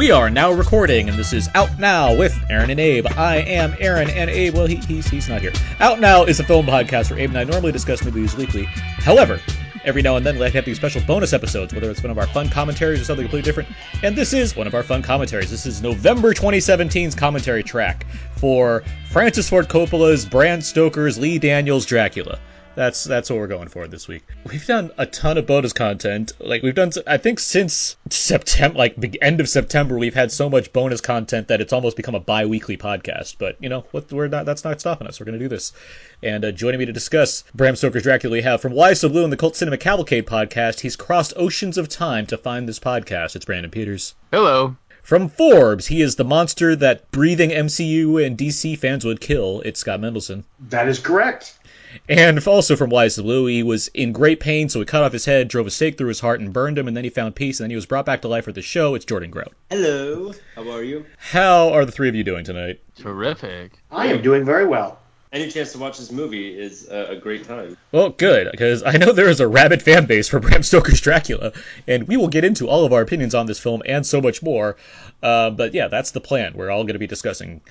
We are now recording, and this is Out Now with Aaron and Abe. I am Aaron, and Abe, well, he's not here. Out Now is a film podcast where Abe and I normally discuss movies weekly. However, every now and then, we like to have these special bonus episodes, whether it's one of our fun commentaries or something completely different. And this is one of our fun commentaries. This is November 2017's commentary track for Francis Ford Coppola's Bram Stoker's Lee Daniels' Dracula. That's what we're going for this week. We've done a ton of bonus content. Like, we've done, I think since September, like the end of September, we've had so much bonus content that it's almost become a bi-weekly podcast. But, you know, that's not stopping us. We're going to do this. And joining me to discuss Bram Stoker's Dracula, we have from Why So Blue and the Cult Cinema Cavalcade podcast, he's crossed oceans of time to find this podcast. It's Brandon Peters. Hello. From Forbes, he is the monster that breathing MCU and DC fans would kill. It's Scott Mendelson. That is correct. And also from Why So Blue, he was in great pain, so we cut off his head, drove a stake through his heart, and burned him, and then he found peace, and then he was brought back to life for the show. It's Jordan Grout. Hello. How are you? How are the three of you doing tonight? Terrific. I am doing very well. Any chance to watch this movie is a great time. Well, good, because I know there is a rabid fan base for Bram Stoker's Dracula, and we will get into all of our opinions on this film and so much more. But yeah, that's the plan. We're all going to be discussing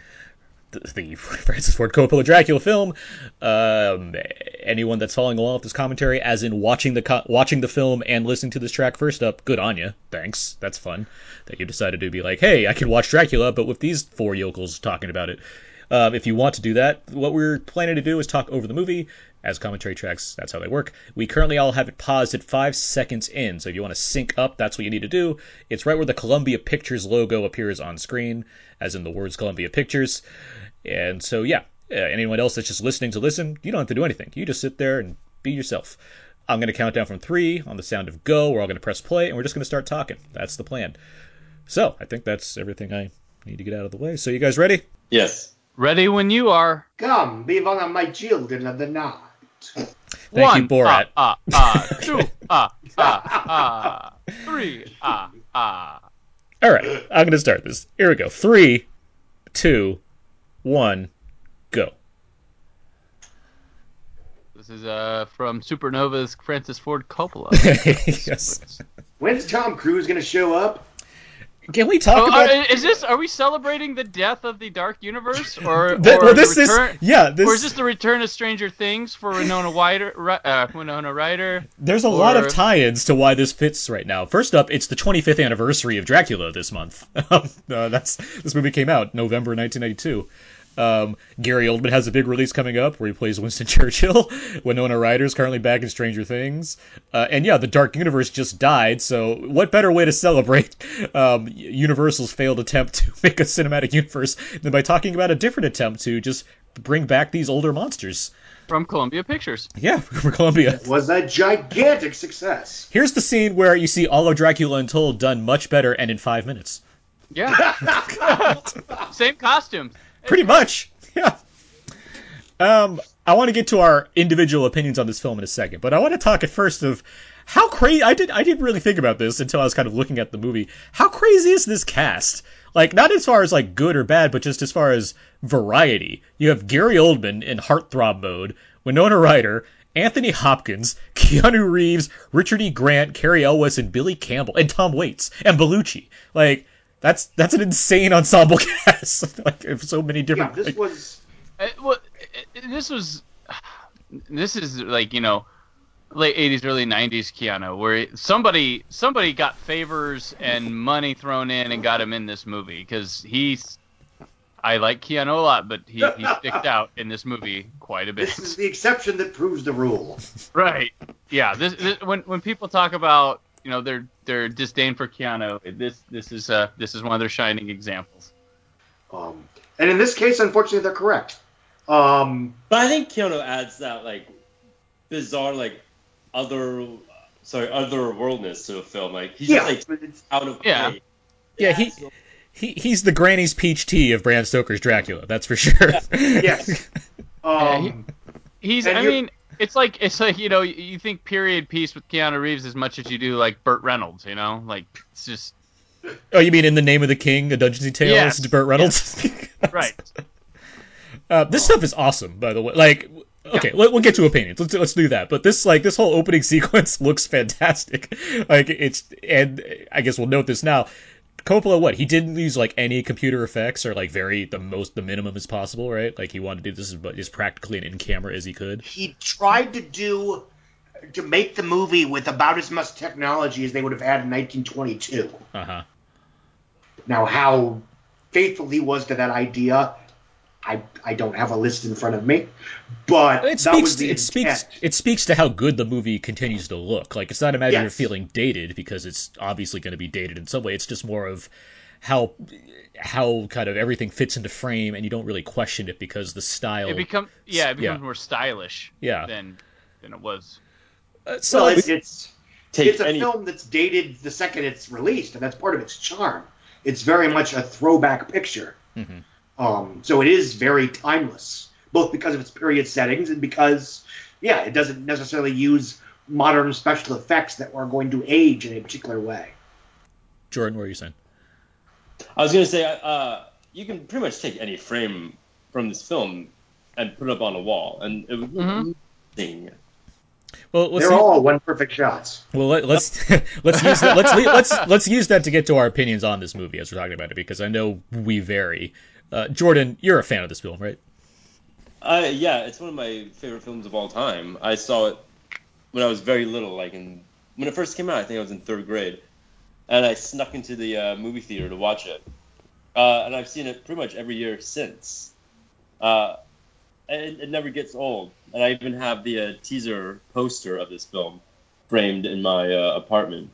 the Francis Ford Coppola Dracula film. Anyone that's following along with this commentary, as in watching the film and listening to this track first up, good on you. Thanks. That's fun that you decided to be like, hey, I can watch Dracula, but with these four yokels talking about it. If you want to do that, what we're planning to do is talk over the movie as commentary tracks. That's how they work. We currently all have it paused at 5 seconds in, so if you want to sync up, that's what you need to do. It's right where the Columbia Pictures logo appears on screen, as in the words Columbia Pictures. And so, yeah, anyone else that's just listening to listen, you don't have to do anything. You just sit there and be yourself. I'm going to count down from three on the sound of go. We're all going to press play, and we're just going to start talking. That's the plan. So I think that's everything I need to get out of the way. So you guys ready? Yes. Ready when you are. Come, be one of my children of the night. Thank you, Borat. Two, three, All right, I'm going to start this. Here we go. 3, 2, 1, go. This is from Supernova's Francis Ford Coppola. Yes. When's Tom Cruise going to show up? Can we talk about... Are we celebrating the death of the Dark Universe? Or is this the return of Stranger Things for Winona Ryder? There's a lot of tie-ins to why this fits right now. First up, it's the 25th anniversary of Dracula this month. This movie came out November 1992. Gary Oldman has a big release coming up where he plays Winston Churchill. Winona Ryder's currently back in Stranger Things. The Dark Universe just died, so what better way to celebrate Universal's failed attempt to make a cinematic universe than by talking about a different attempt to just bring back these older monsters. From Columbia Pictures. Yeah, from Columbia. It was a gigantic success. Here's the scene where you see all of Dracula Untold done much better and in 5 minutes. Yeah. Same costumes. Pretty much, yeah. I want to get to our individual opinions on this film in a second, but I want to talk at first of how crazy... I didn't really think about this until I was kind of looking at the movie. How crazy is this cast? Like, not as far as, like, good or bad, but just as far as variety. You have Gary Oldman in heartthrob mode, Winona Ryder, Anthony Hopkins, Keanu Reeves, Richard E. Grant, Cary Elwes, and Billy Campbell, and Tom Waits, and Bellucci. Like... That's an insane ensemble cast. Like, so many different. Yeah, This is like, you know, late 80s, early 90s Keanu, where somebody got favors and money thrown in and got him in this movie because I like Keanu a lot, but he sticks out in this movie quite a bit. This is the exception that proves the rule. Right. Yeah. This when people talk about, you know, their disdain for Keanu, This is one of their shining examples. And in this case, unfortunately, they're correct. But I think Keanu adds that like bizarre, like otherworldness to the film. Like he's just like out of play. Yeah, he's the granny's peach tea of Bram Stoker's Dracula. That's for sure. Yeah. Yes. It's like, you know, you think period piece with Keanu Reeves as much as you do like Burt Reynolds, you know, like it's just. Oh, you mean In the Name of the King, A Dungeons & Tales, yes. Burt Reynolds? Yes. Right. This stuff is awesome, by the way. Like, okay, we'll get to opinions. Let's do that. But this whole opening sequence looks fantastic. Like, and I guess we'll note this now. Coppola, he didn't use like any computer effects or like the minimum as possible, right? Like he wanted to do this as practically an in-camera as he could. He tried to make the movie with about as much technology as they would have had in 1922. Uh-huh. Now, how faithful he was to that idea, I don't have a list in front of me, but it speaks to how good the movie continues to look. Like, it's not a matter of feeling dated, because it's obviously going to be dated in some way. It's just more of how kind of everything fits into frame, and you don't really question it because the style. It becomes more stylish than it was. It's a film that's dated the second it's released, and that's part of its charm. It's very much a throwback picture. Mm-hmm. So it is very timeless, both because of its period settings and because, it doesn't necessarily use modern special effects that are going to age in a particular way. Jordan, what are you saying? I was going to say, you can pretty much take any frame from this film and put it up on a wall, and it would be amazing. Well, they're all one perfect shots. Well, let's use that to get to our opinions on this movie as we're talking about it, because I know we vary. Jordan, you're a fan of this film, right? Yeah, it's one of my favorite films of all time. I saw it when I was very little, when it first came out. I think I was in third grade, and I snuck into the movie theater to watch it. And I've seen it pretty much every year since. It never gets old, and I even have the teaser poster of this film framed in my apartment,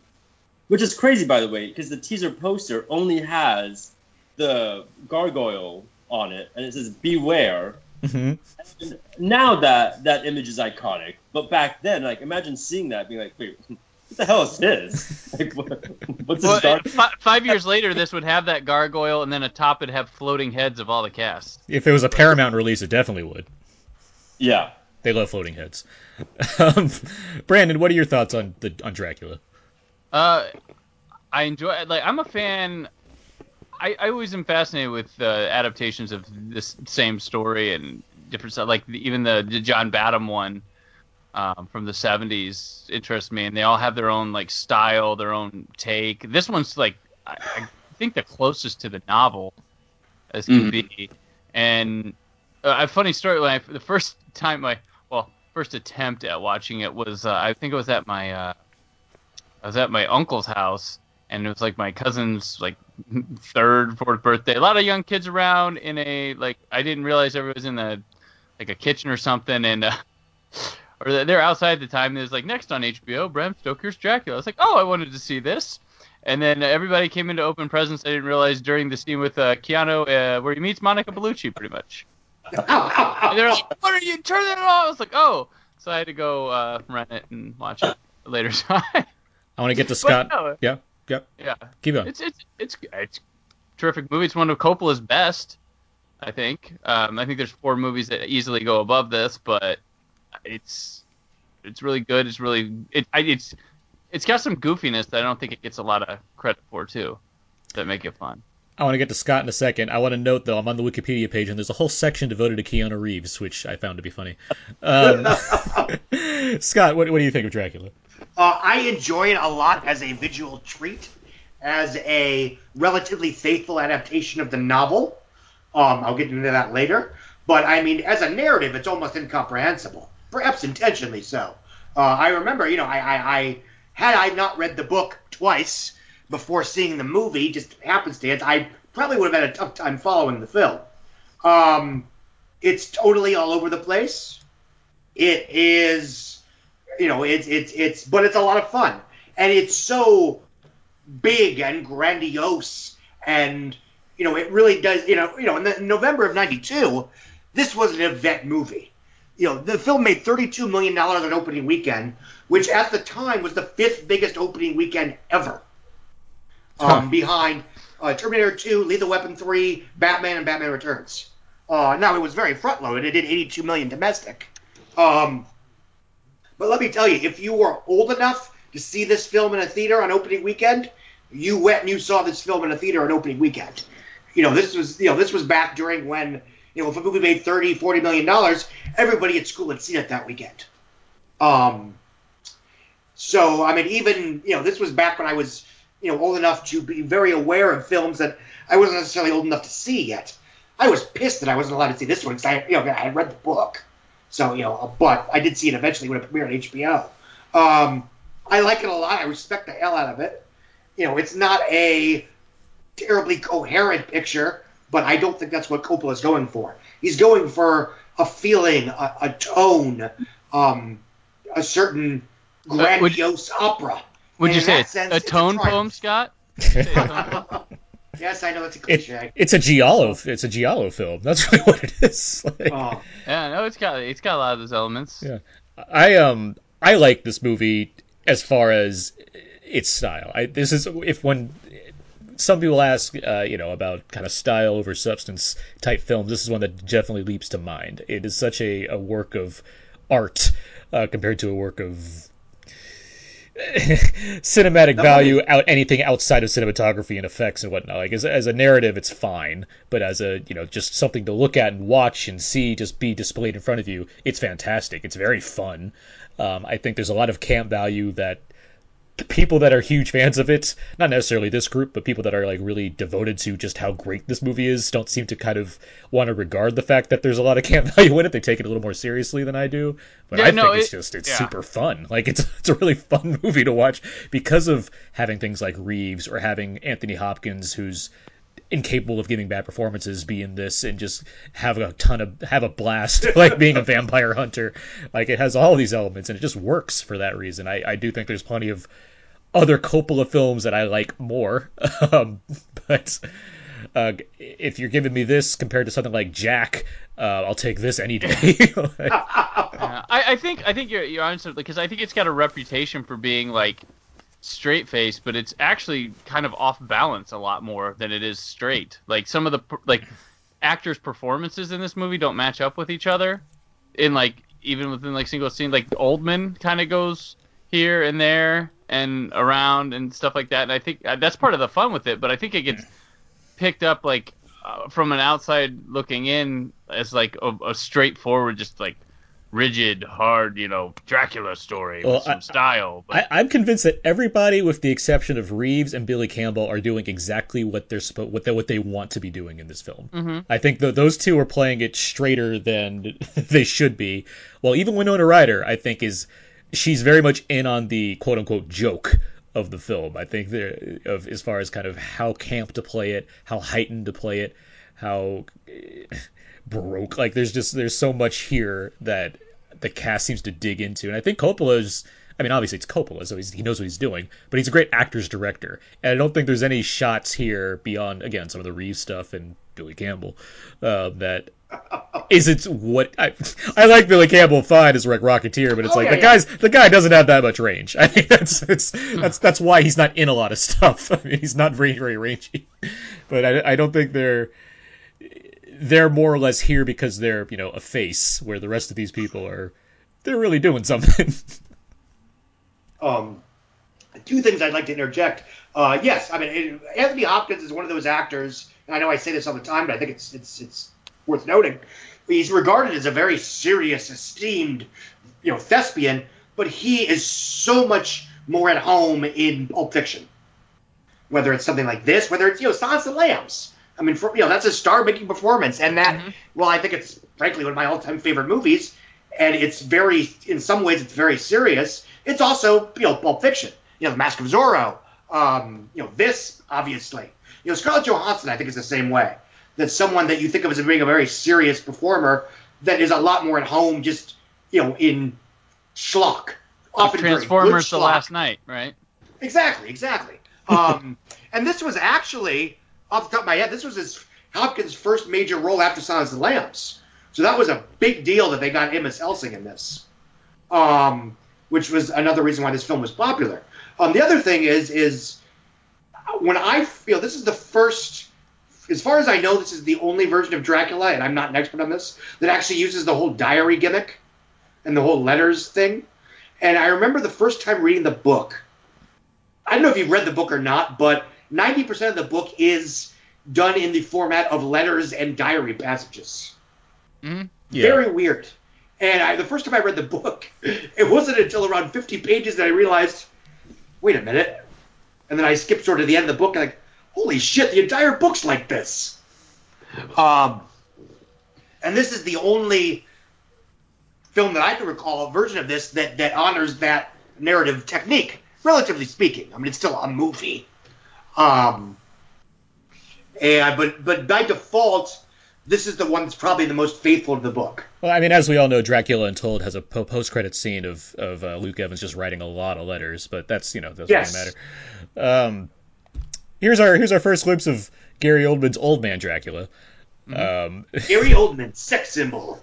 which is crazy, by the way, because the teaser poster only has the gargoyle on it, and it says "Beware." Mm-hmm. And now that image is iconic, but back then, imagine seeing that, being like, "Wait, what the hell is this? What's this?" 5 years later, this would have that gargoyle, and then atop it have floating heads of all the cast. If it was a Paramount release, it definitely would. Yeah, they love floating heads. Brandon, what are your thoughts on Dracula? I enjoy. I'm a fan. I always am fascinated with adaptations of this same story and different stuff. Even the John Badham one from the 70s interests me, and they all have their own style, their own take. This one's I think the closest to the novel as can be. And a funny story, first attempt at watching it was I think it was at my uncle's house, and it was my cousin's third, fourth birthday. A lot of young kids around in a I didn't realize everyone was in a kitchen or something, and or they're outside at the time. And it was next on HBO, Bram Stoker's Dracula. I was like, oh, I wanted to see this, and then everybody came into open presence. I didn't realize during the scene with Keanu where he meets Monica Bellucci, pretty much. And they're like, what are you turning it on? I was like, oh, so I had to go rent it and watch it later. I want to get to Scott. No, yeah. Yep. Yeah. Keep going. It's a terrific movie. It's one of Coppola's best, I think. I think there's four movies that easily go above this, but it's really good. It's really it's got some goofiness that I don't think it gets a lot of credit for too, that make it fun. I want to get to Scott in a second. I want to note, though, I'm on the Wikipedia page, and there's a whole section devoted to Keanu Reeves, which I found to be funny. Scott, what do you think of Dracula? I enjoy it a lot as a visual treat, as a relatively faithful adaptation of the novel. I'll get into that later. But, as a narrative, it's almost incomprehensible, perhaps intentionally so. I remember, I had I not read the book twice before seeing the movie, just happenstance, I probably would have had a tough time following the film. It's totally all over the place. It is, but it's a lot of fun. And it's so big and grandiose, and, it really does, in the November of 92, this was an event movie. The film made $32 million on opening weekend, which at the time was the fifth biggest opening weekend ever. Behind Terminator 2, Lethal Weapon 3, Batman, and Batman Returns. Now, it was very front-loaded. It did $82 million domestic. But let me tell you, if you were old enough to see this film in a theater on opening weekend, you went and you saw this film in a theater on opening weekend. This was back during when, if a movie made $30, $40 million, everybody at school had seen it that weekend. This was back when I was you know, old enough to be very aware of films that I wasn't necessarily old enough to see yet. I was pissed that I wasn't allowed to see this one because I had read the book. So, you know, but I did see it eventually when it premiered on HBO. I like it a lot. I respect the hell out of it. You know, it's not a terribly coherent picture, but I don't think that's what Coppola's going for. He's going for a feeling, a tone, a certain grandiose opera. Would you say it's a tone poem, Scott? Yes, I know it's a cliche. It's a giallo film. That's really what it is. Like, oh. Yeah, no, it's got a lot of those elements. Yeah, I like this movie as far as its style. Some people ask, about kind of style over substance type films. This is one that definitely leaps to mind. It is such a work of art compared to a work of cinematic value, anything outside of cinematography and effects and whatnot. Like as a narrative, it's fine, but as a just something to look at and watch and see, just be displayed in front of you, it's fantastic. It's very fun. I think there's a lot of camp value that. People that are huge fans of it, not necessarily this group, but people that are like really devoted to just how great this movie is, don't seem to kind of want to regard the fact that there's a lot of camp value in it. They take it a little more seriously than I do, but I think it's super fun. Like it's a really fun movie to watch because of having things like Reeves or having Anthony Hopkins, who's incapable of giving bad performances, be in this and just have a blast like being a vampire hunter. Like it has all these elements and it just works for that reason. I do think there's plenty of other Coppola films that I like more, but if you're giving me this compared to something like Jack, I'll take this any day. I think you're honest, because I think it's got a reputation for being like straight face, but it's actually kind of off balance a lot more than it is straight. Like some of the actors' performances in this movie don't match up with each other. In like even within like single scene, like Oldman kind of goes here and there and around and stuff like that. And I think that's part of the fun with it. But I think it gets picked up like from an outside looking in as like a straightforward, just like rigid, hard, Dracula story with some style. But I'm convinced that everybody, with the exception of Reeves and Billy Campbell, are doing exactly what they're what they want to be doing in this film. Mm-hmm. I think those two are playing it straighter than they should be. Well, even Winona Ryder, I think, she's very much in on the quote unquote joke of the film. I think as far as kind of how camp to play it, how heightened to play it, how baroque. Like there's so much here that the cast seems to dig into, and I think obviously it's Coppola, so he knows what he's doing, but he's a great actor's director, and I don't think there's any shots here beyond, again, some of the Reeves stuff and Billy Campbell that isn't what I like. Billy Campbell fine as like Rocketeer, but it's the guy doesn't have that much range. I think that's why he's not in a lot of stuff. I mean, he's not very, very rangy, but I don't think they're more or less here because they're, a face, where the rest of these people they're really doing something. Two things I'd like to interject. Yes, I mean, Anthony Hopkins is one of those actors, and I know I say this all the time, but I think it's worth noting. He's regarded as a very serious, esteemed, thespian, but he is so much more at home in Pulp Fiction. Whether it's something like this, whether it's, Silence of the Lambs. I mean, that's a star-making performance, and that, I think it's, frankly, one of my all-time favorite movies, and it's very, in some ways, it's very serious. It's also, Pulp Fiction, The Mask of Zorro, this, obviously. Scarlett Johansson, I think, is the same way. That's someone that you think of as being a very serious performer that is a lot more at home, just, in schlock. Often Transformers The Last Night, right? Exactly. And this was actually, off the top of my head, this was Hopkins' first major role after Silence of the Lambs. So that was a big deal that they got him as Helsing in this, which was another reason why this film was popular. The other thing is when I feel this is the first, as far as I know, this is the only version of Dracula, and I'm not an expert on this, that actually uses the whole diary gimmick and the whole letters thing. And I remember the first time reading the book. I don't know if you've read the book or not, but 90% of the book is done in the format of letters and diary passages. Mm-hmm. Yeah. Very weird. And the first time I read the book, it wasn't until around 50 pages that I realized, wait a minute, And then I skipped sort of the end of the book, and like, holy shit, the entire book's like this. And this is the only film that I can recall, a version of this, that honors that narrative technique, relatively speaking. I mean, it's still a movie. But by default, this is the one that's probably the most faithful to the book. Well, I mean, as we all know, Dracula Untold has a post-credit scene of Luke Evans just writing a lot of letters, but that's, you know, doesn't really matter. Here's our first glimpse of Gary Oldman's Old Man Dracula. Gary Oldman, sex symbol.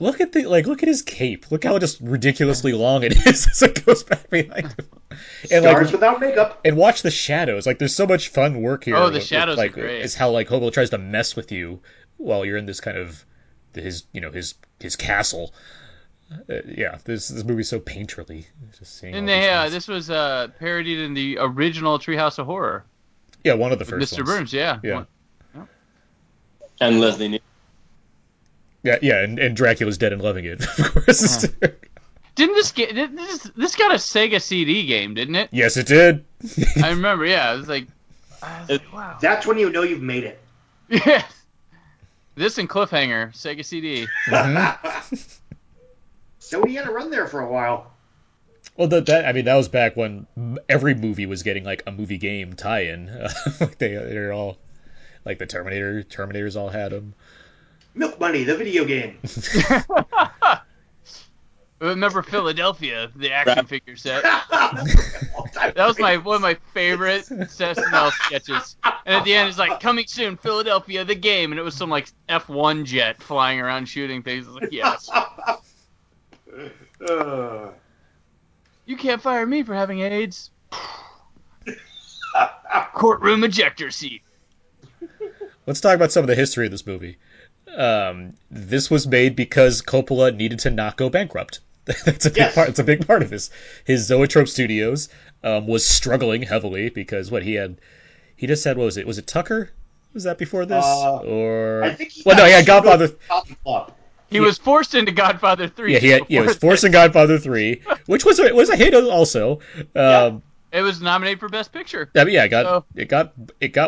Look at his cape. Look how just ridiculously long it is as it goes back behind him. And stars without makeup. And watch the shadows. Like, there's so much fun work here. Oh, the shadows are great. It's how Hobel tries to mess with you while you're in this kind of his castle. This movie's so painterly. Just seeing. And this was parodied in the original Treehouse of Horror. Yeah, one of the first ones. Mr. Burns, yeah. And Leslie Nielsen. Yeah, and Dracula's Dead and Loving It, of course. Uh-huh. This got a Sega CD game, didn't it? Yes, it did. I remember, yeah. I was like, wow. That's when you know you've made it. Yeah. This and Cliffhanger, Sega CD. Mm-hmm. So he had a run there for a while. Well, that was back when every movie was getting, a movie game tie-in. They're all, the Terminators all had them. Milk Money, the video game. Remember Philadelphia, the action figure set. That was one of my favorite SNL sketches. And at the end, it's coming soon, Philadelphia, the game. And it was some, F1 jet flying around shooting things. I was like, yes. You can't fire me for having AIDS. Courtroom ejector seat. Let's talk about some of the history of this movie. This was made because Coppola needed to not go bankrupt. That's a big part of this. His Zoetrope Studios was struggling heavily because he just had was it Tucker? Was that before this? He had Godfather. He was forced into Godfather 3. Yeah, he was forced into Godfather 3, which was a hit also. It was nominated for Best Picture. I mean, yeah, it got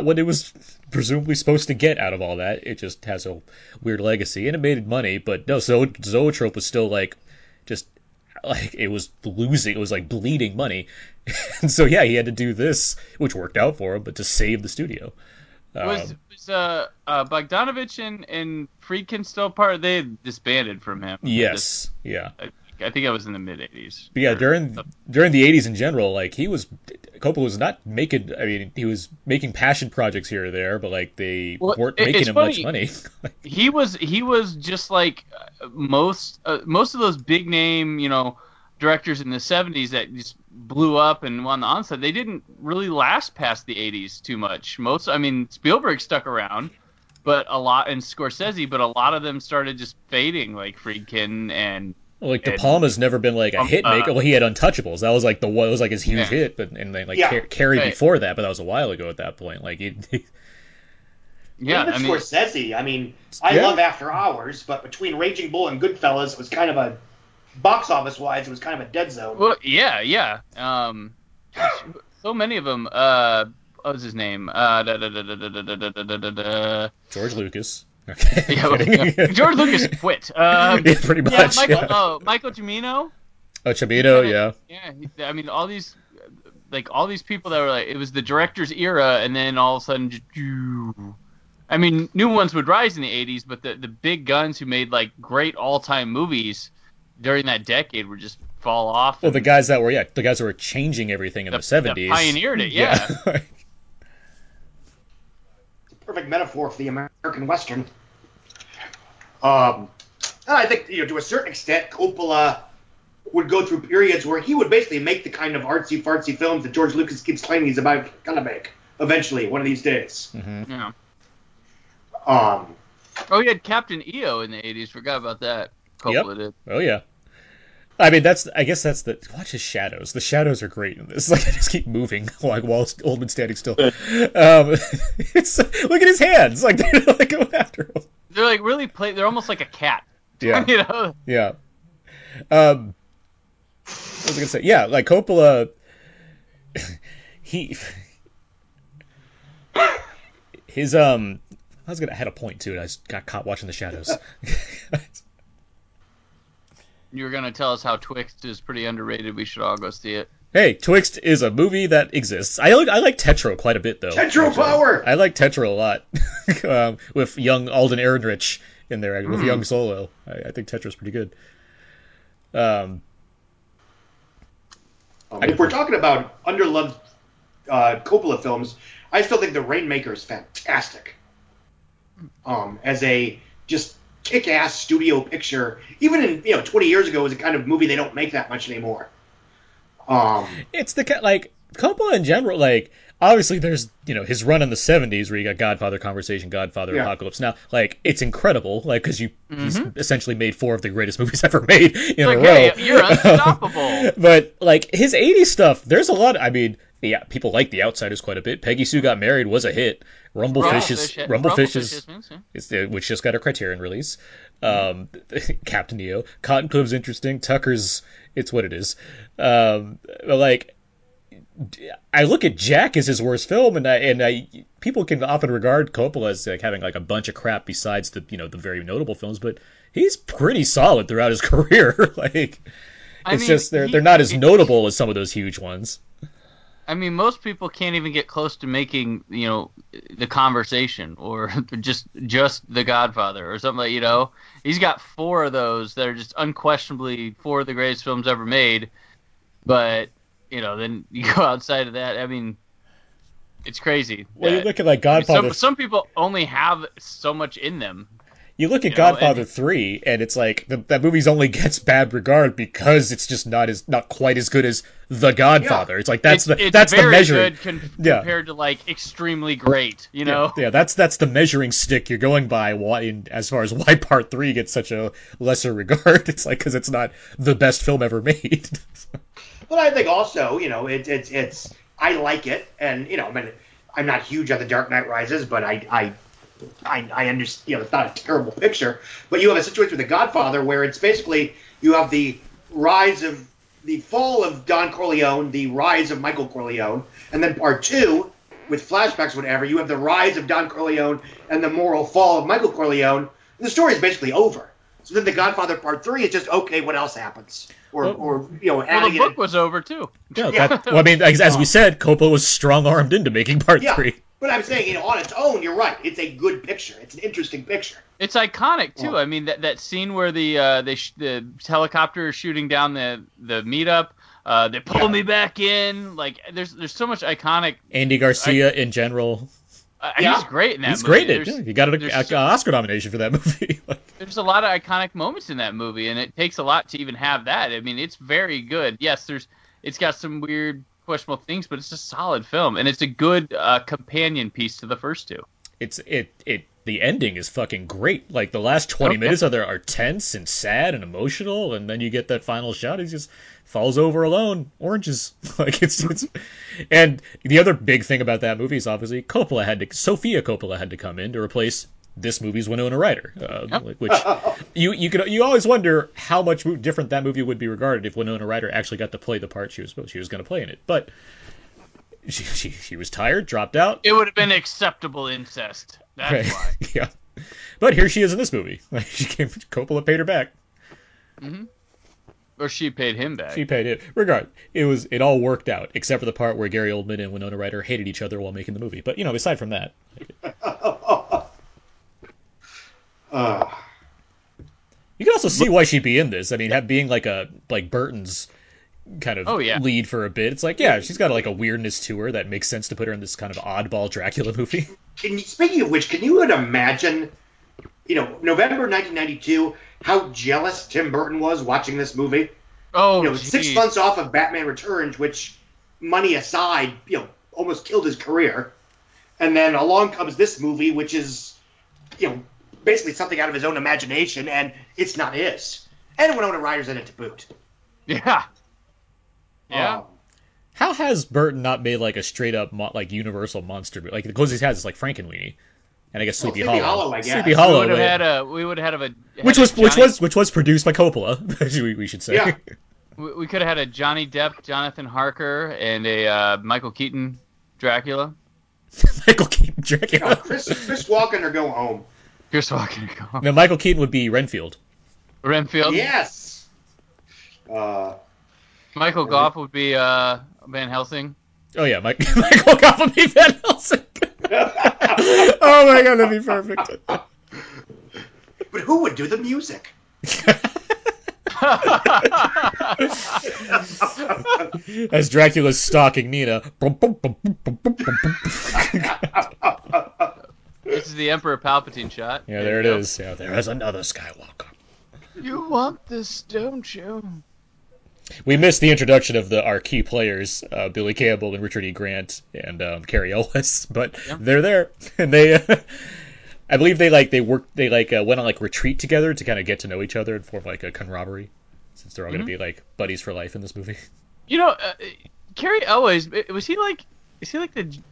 what it was presumably supposed to get out of all that. It just has a weird legacy, and it made money. But no, Zoetrope was still it was losing. It was bleeding money, and so yeah, he had to do this, which worked out for him, but to save the studio. Was Bogdanovich and Friedkin still part? They disbanded from him. Yes. I think I was in the mid 80s. But yeah, during the 80s in general, Coppola was not making. I mean, he was making passion projects here or there, but they weren't making him much money. He was just like most of those big name directors in the 70s that just blew up and won the onset. They didn't really last past the 80s too much. Spielberg stuck around. But a lot, and Scorsese, but a lot of them started just fading, like Friedkin and. De Palma's never been a hit maker. He had Untouchables. That was his huge hit, Carrie before that, but that was a while ago at that point. Scorsese. I love After Hours, but between Raging Bull and Goodfellas, it was kind of a box office wise, it was kind of a dead zone. Well, yeah. So many of them. What was his name? George Lucas. Okay. George Lucas quit. Pretty much. Michael Cimino. Oh, Cimino, yeah. Yeah, all these people that were it was the director's era, and then all of a sudden, new ones would rise in the 80s, but the big guns who made great all-time movies during that decade would just fall off. Well, the guys that were changing everything in the 70s pioneered it. Yeah. Perfect metaphor for the American Western. And I think, to a certain extent, Coppola would go through periods where he would basically make the kind of artsy-fartsy films that George Lucas keeps claiming he's about going to make eventually, one of these days. Mm-hmm. Yeah. He had Captain EO in the 80s. Forgot about that. Coppola did. Oh, yeah. Watch his shadows. The shadows are great in this. I just keep moving while Oldman's standing still. Look at his hands. They're going after him. They're really play. They're almost like a cat. Yeah. Yeah. What was I gonna say? Yeah. Coppola. I had a point too, and I got caught watching The Shadows. You were gonna tell us how Twixt is pretty underrated. We should all go see it. Hey, Twixt is a movie that exists. I like Tetro quite a bit though. Tetro power. I like Tetro a lot. With young Alden Ehrenreich in there with young Solo. I think Tetra's pretty good. If we're talking about underloved Coppola films, I still think The Rainmaker is fantastic. As a just kick-ass studio picture, even in 20 years ago, it was a kind of movie they don't make that much anymore. It's the Coppola in general. Obviously, there's his run in the '70s where you got Godfather, Conversation, Godfather, Apocalypse Now. It's incredible. Because he's essentially made 4 of the greatest movies ever made in a row. Hey, you're unstoppable. But his '80s stuff, there's a lot. Yeah, people like The Outsiders quite a bit. Peggy Sue Got Married was a hit. Rumblefish, which just got a Criterion release. Captain EO. Cotton Club's interesting. Tucker's It's What It Is. I look at Jack as his worst film, and people can often regard Coppola as having a bunch of crap besides the the very notable films, but he's pretty solid throughout his career. They're not as notable as some of those huge ones. I mean, most people can't even get close to making, The Conversation or just The Godfather or something . He's got 4 of those that are just unquestionably 4 of the greatest films ever made. But, then you go outside of that. I mean, it's crazy. Well, you look at Godfather. Some people only have so much in them. You look at Godfather 3, and it's that movie's only gets bad regard because it's just not quite as good as The Godfather. Yeah. It's the measuring. It's very good compared to extremely great. Yeah, that's the measuring stick you're going by. As far as why Part 3 gets such a lesser regard, it's because it's not the best film ever made. But I think also it's I like it, and I'm not huge on The Dark Knight Rises, but I understand, it's not a terrible picture, but you have a situation with The Godfather where it's basically you have the rise of the fall of Don Corleone, the rise of Michael Corleone, and then Part 2 with flashbacks, whatever. You have the rise of Don Corleone and the moral fall of Michael Corleone. And the story is basically over. So then The Godfather Part 3 is just okay. What else happens? The book was over too. Yeah. As we said, Coppola was strong-armed into making Part 3. But I'm saying, on its own, you're right. It's a good picture. It's an interesting picture. It's iconic too. Yeah. I mean, that scene where the helicopter is shooting down the meetup. They pull me back in. There's so much iconic. Andy Garcia in general. He's great in that movie. He's great. He got an Oscar nomination for that movie. There's a lot of iconic moments in that movie, and it takes a lot to even have that. I mean, it's very good. Yes, it's got some weird, questionable things, but it's a solid film, and it's a good companion piece to the first 2. The ending is fucking great. The last 20 minutes of there are tense and sad and emotional, and then you get that final shot. He just falls over alone, oranges. And the other big thing about that movie is obviously Sofia Coppola had to come in to replace this movie's Winona Ryder, which you always wonder how much different that movie would be regarded if Winona Ryder actually got to play the part she was going to play in it. But she was tired, dropped out. It would have been acceptable incest. That's right. Why. Yeah, but here she is in this movie. Coppola paid her back. Mm-hmm. Or she paid him back. She paid it. Regardless, it all worked out except for the part where Gary Oldman and Winona Ryder hated each other while making the movie. But aside from that. You can also see why she'd be in this. I mean, being Burton's kind of lead for a bit. It's she's got a weirdness to her that makes sense to put her in this kind of oddball Dracula movie. Speaking of which, can you imagine, November 1992, how jealous Tim Burton was watching this movie? Oh, 6 months off of Batman Returns, which, money aside, almost killed his career. And then along comes this movie, which is, basically something out of his own imagination, and it's not his. And Winona Ryder's in it to boot. Yeah. Yeah. How has Burton not made a straight up Universal monster movie? The closest he has is Frankenweenie, and I guess Sleepy Hollow. Sleepy Hollow. We would have had which was produced by Coppola. We should say. Yeah. We could have had a Johnny Depp, Jonathan Harker, and a Michael Keaton Dracula. Michael Keaton Dracula. No, Chris Walken or go home. Chris Walken or go home. No, Michael Keaton would be Renfield. Renfield? Yes. Michael Goff would be Van Helsing. Oh, yeah, Michael Goff would be Van Helsing. Oh, my God, that'd be perfect. But who would do the music? As Dracula's stalking Nina. This is the Emperor Palpatine shot. Yeah, there it is. Yeah, there is another Skywalker. You want this, don't you? We missed the introduction of our key players, Billy Campbell and Richard E. Grant and Cary Elwes, but they're there, and they. I believe they went on retreat together to kind of get to know each other and form like a camaraderie, since they're all going to be like buddies for life in this movie. You know, Cary Elwes, is he like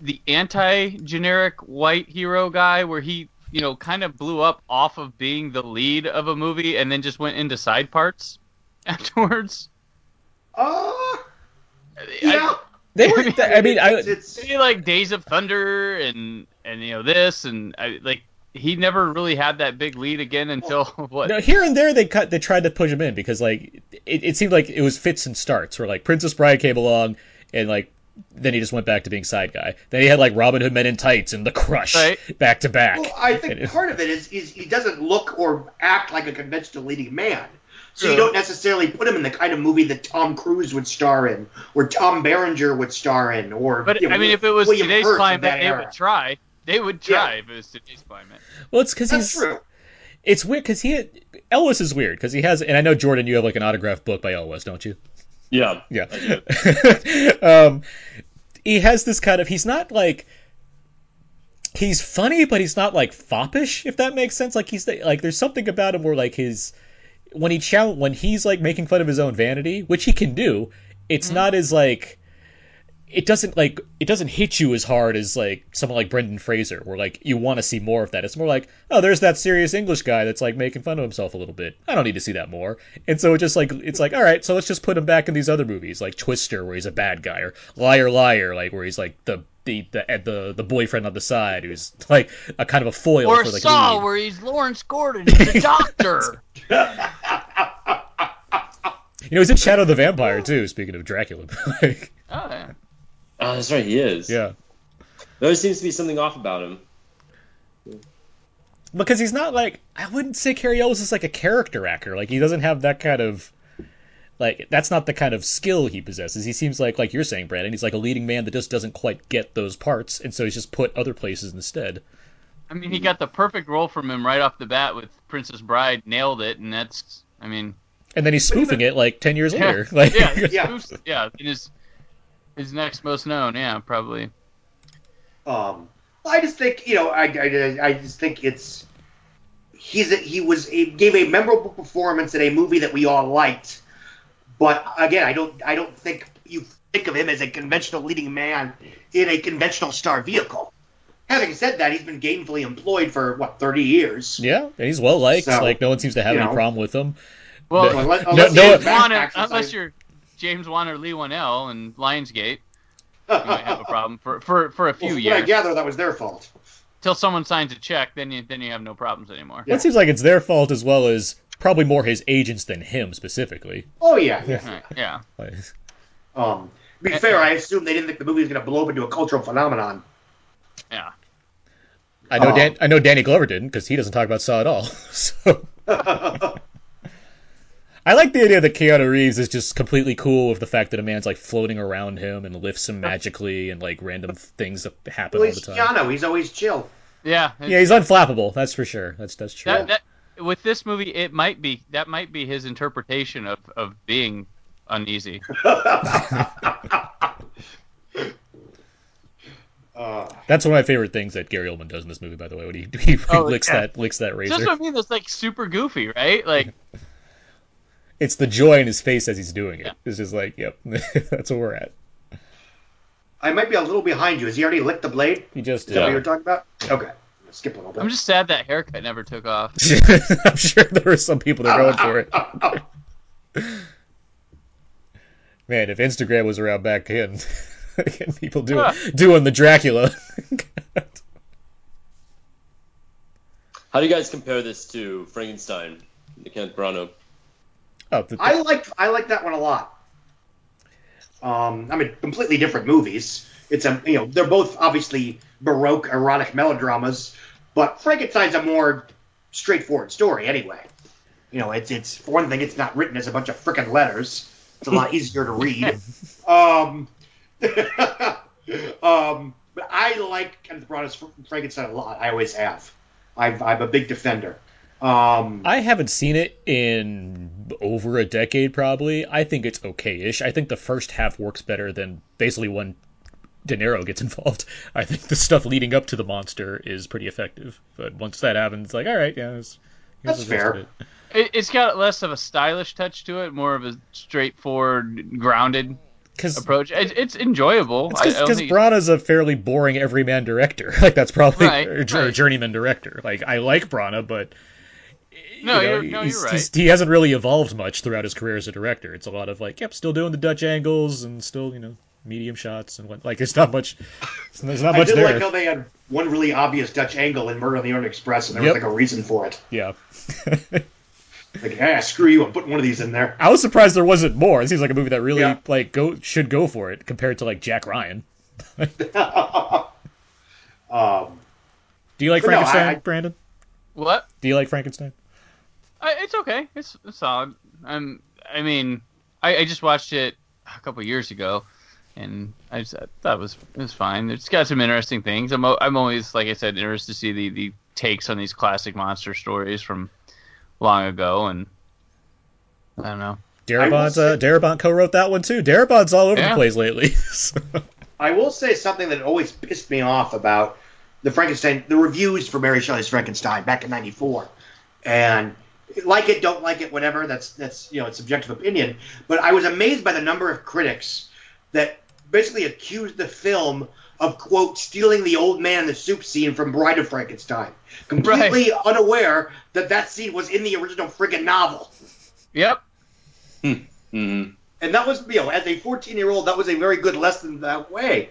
the anti-generic white hero guy where he, you know, kind of blew up off of being the lead of a movie and then just went into side parts afterwards? Yeah. They like Days of Thunder and you know this and he never really had that big lead again until what? No, here and there they tried to push him in because like it seemed like it was fits and starts where like Princess Bride came along and like then he just went back to being side guy. Then he had like Robin Hood Men in Tights and The Crush back to back. Well, I think part of it is he doesn't look or act like a conventional leading man. So you don't necessarily put him in the kind of movie that Tom Cruise would star in, or Tom Berenger would star in, or but you know, I mean, if it was William today's Hurt climate, they would try. They would try if it was today's climate. Well, it's because he's true. It's weird because Elwes is weird because he has, and I know Jordan, you have like an autographed book by Elwes, don't you? Yeah, yeah. He has this kind of. He's not like. He's funny, but he's not like foppish. If that makes sense, like he's like there's something about him where like his. When he's like making fun of his own vanity, which he can do, it's not as it doesn't hit you as hard as like someone like Brendan Fraser, where like you want to see more of that. It's more like, oh, there's that serious English guy that's like making fun of himself a little bit. I don't need to see that more. And so it just like it's like all right, so let's just put him back in these other movies like Twister, where he's a bad guy, or Liar Liar, like where he's like the boyfriend on the side who's like a kind of a foil, or for, like, Saw, where he's Lawrence Gordon, he's a doctor. You know, he's in Shadow the Vampire too. Speaking of Dracula, like, oh yeah, oh that's right, he is. Yeah, there seems to be something off about him because he's not like I wouldn't say Cary Elwes is like a character actor. Like he doesn't have that kind of like that's not the kind of skill he possesses. He seems like you're saying, Brandon, he's like a leading man that just doesn't quite get those parts, and so he's just put other places instead. I mean, he got the perfect role from him right off the bat with Princess Bride, nailed it, and that's, I mean... And then he's spoofing it, like, 10 years later. Like, his next most known, probably. I just think, you know, I just think it's... He gave a memorable performance in a movie that we all liked, but, again, I don't think you think of him as a conventional leading man in a conventional star vehicle. Having said that, he's been gainfully employed for, 30 years? Yeah, and he's well-liked. So, no one seems to have any problem with him. Well, unless you're James Wan or Lee Whannell and Lionsgate, you might have a problem for a few years. I gather that was their fault. Till someone signs a check, then you have no problems anymore. Yeah. It seems like it's their fault as well as probably more his agents than him specifically. Oh, yeah. Yeah. To be fair, I assume they didn't think the movie was going to blow up into a cultural phenomenon. Yeah. I know Danny Glover didn't because he doesn't talk about Saw at all. So. I like the idea that Keanu Reeves is just completely cool with the fact that a man's like floating around him and lifts him magically and like random things happen all the time. Keanu, he's always chill. Yeah. Yeah, he's unflappable. That's for sure. That's true. With this movie, that might be his interpretation of being uneasy. That's one of my favorite things that Gary Oldman does in this movie, by the way, when he licks that razor. That's what I mean. That's like super goofy, right? Like, it's the joy in his face as he's doing it. Yeah. It's just like, yep, that's where we're at. I might be a little behind you. Has he already licked the blade? He just did. Is that what you were talking about? Okay, let's skip a little bit. I'm just sad that haircut never took off. I'm sure there were some people that were going for it. Man, if Instagram was around back then, people doing the Dracula. How do you guys compare this to Frankenstein, the Kenneth Branagh? Oh, I like that one a lot. I mean, completely different movies. It's they're both obviously Baroque erotic melodramas, but Frankenstein's a more straightforward story anyway. It's for one thing, it's not written as a bunch of frickin' letters. It's a lot easier to read. But I like Kenneth Branagh's Frankenstein a lot. I always have. I'm a big defender. I haven't seen it in over a decade, probably. I think it's okay-ish. I think the first half works better than basically when De Niro gets involved. I think the stuff leading up to the monster is pretty effective. But once that happens, it's like, all right, yeah, that's fair. It's got less of a stylish touch to it, more of a straightforward, grounded approach. It's enjoyable. Because Branagh's a fairly boring everyman director. Like, that's probably a journeyman director. Like, I like Branagh, but... you're right. He hasn't really evolved much throughout his career as a director. It's a lot of still doing the Dutch angles and still, medium shots and what. Like, there's not much there. I did like how they had one really obvious Dutch angle in Murder on the Orient Express, and there was a reason for it. Yeah. Screw you! I'm putting one of these in there. I was surprised there wasn't more. It seems like a movie that really should go for it compared to Jack Ryan. Do you like Frankenstein, Brandon? What? Do you like Frankenstein? It's okay. It's solid. I just watched it a couple years ago, and I thought it was fine. It's got some interesting things. I'm always, like I said, interested to see the takes on these classic monster stories from long ago, and I don't know. Darabont co-wrote that one too. Darabont's all over the place lately. So. I will say something that always pissed me off about the reviews for Mary Shelley's Frankenstein back in '94, and like it, don't like it, whatever. That's it's subjective opinion. But I was amazed by the number of critics that basically accused the film of, quote, stealing the old man in the soup scene from Bride of Frankenstein, completely unaware that scene was in the original friggin' novel. Yep. Mm-hmm. And that was, as a 14-year-old, that was a very good lesson that way.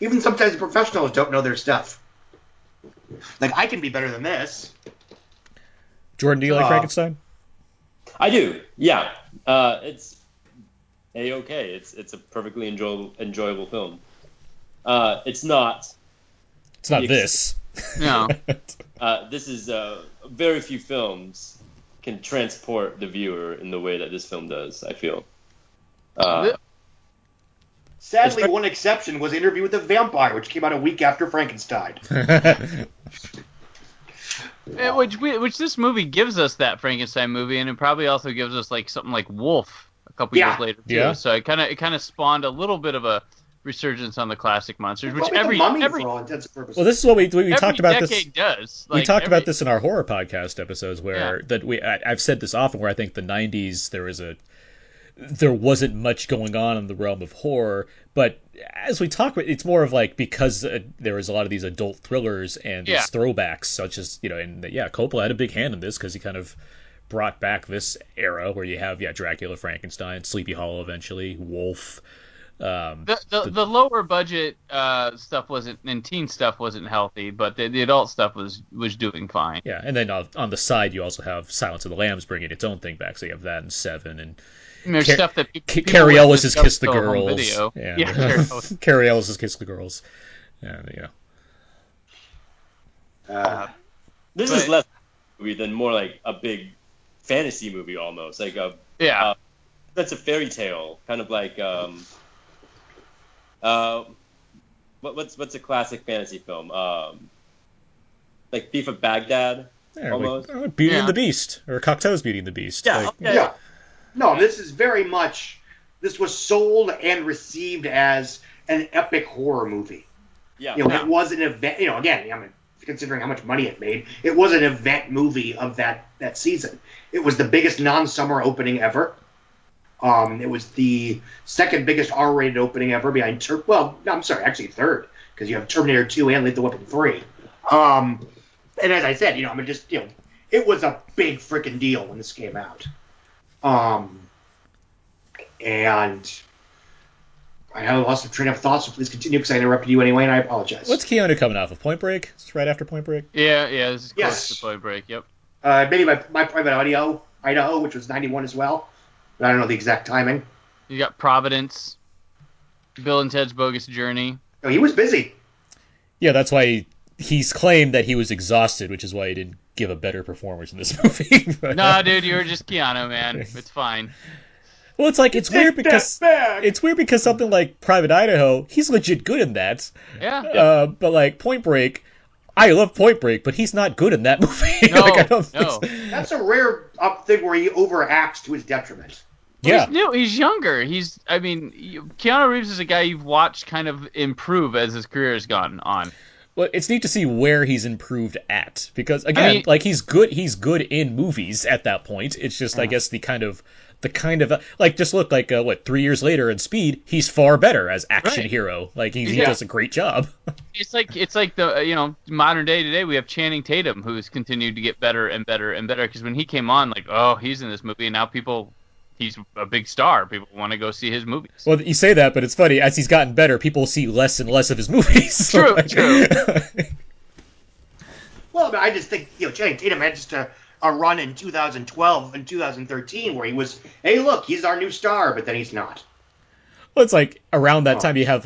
Even sometimes professionals don't know their stuff. Like, I can be better than this. Jordan, do you like Frankenstein? I do, yeah. It's A-okay. It's a perfectly enjoyable film. It's not this. No. This is very few films can transport the viewer in the way that this film does, I feel. Sadly, one exception was Interview with the Vampire, which came out a week after Frankenstein. Which this movie gives us that Frankenstein movie, and it probably also gives us something like Wolf a couple years later too. Yeah. So it kind of spawned a little bit of a resurgence on the classic monsters, which every for all intents and purposes. Well, this is what we talked about. This does. We talked about this in our horror podcast episodes, where that I've said this often, where I think the '90s there wasn't much going on in the realm of horror, but as we talk about, it's more of because there was a lot of these adult thrillers and these throwbacks, such as Coppola had a big hand in this because he kind of brought back this era where you have Dracula, Frankenstein, Sleepy Hollow, eventually Wolf. The lower budget stuff wasn't, and teen stuff wasn't healthy, but the adult stuff was doing fine. Yeah, and then on the side you also have Silence of the Lambs bringing its own thing back, so you have that in Seven, and there's stuff that Cary Elwes has Kissed the Girls. Yeah, Cary Elwes has Kissed the Girls. This is less movie than more like a big fantasy movie almost, that's a fairy tale kind of like. What's a classic fantasy film? Like Thief of Baghdad, almost. Beauty and the Beast, or Cocteau's Beauty and the Beast. Yeah, no, this is very much. This was sold and received as an epic horror movie. Yeah, it was an event. Again, I mean, considering how much money it made, it was an event movie of that season. It was the biggest non-summer opening ever. It was the second biggest R-rated opening ever behind... third, because you have Terminator 2 and Lethal Weapon 3. And as I said, it was a big freaking deal when this came out. And I have lost the train of thought, so please continue because I interrupted you anyway, and I apologize. What's Keanu coming off of? Point Break? It's right after Point Break? Yeah, this is close to Point Break, yep. Maybe my Private Audio, Idaho, which was 91 as well. But I don't know the exact timing. You got Providence, Bill and Ted's Bogus Journey. Oh, he was busy. Yeah, that's why he's claimed that he was exhausted, which is why he didn't give a better performance in this movie. Nah, dude, you were just Keanu, man. It's fine. Well, it's like it's weird because something like Private Idaho, he's legit good in that. Yeah. But like Point Break, I love Point Break, but he's not good in that movie. No, like, I don't think that's a rare thing where he overacts to his detriment. Well, yeah. He's younger. Keanu Reeves is a guy you've watched kind of improve as his career has gone on. Well, it's neat to see where he's improved at because he's good. He's good in movies at that point. It's just I guess the kind of 3 years later in Speed, he's far better as action hero. Like he does a great job. It's like the modern day today we have Channing Tatum who's continued to get better and better and better because when he came on he's in this movie and now he's a big star. People want to go see his movies. Well, you say that, but it's funny as he's gotten better, people see less and less of his movies. True. Well, I just think Channing Tatum had just a run in 2012 and 2013 where he was, hey, look, he's our new star, but then he's not. Well, it's like around that time you have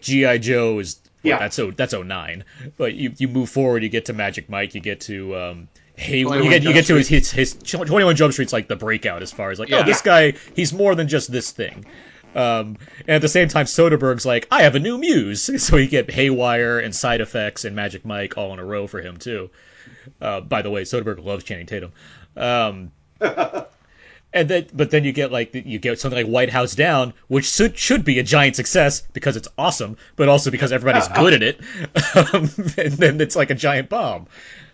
G.I. Joe is, that's 09. But you move forward, you get to Magic Mike, you get to you get to his 21 Jump Street's like the breakout as far as this guy, he's more than just this thing. And at the same time, Soderbergh's like, I have a new muse. So you get Haywire and Side Effects and Magic Mike all in a row for him too. By the way, Soderbergh loves Channing Tatum, but then you get something like White House Down, which should be a giant success because it's awesome, but also because everybody's good at it, and then it's like a giant bomb.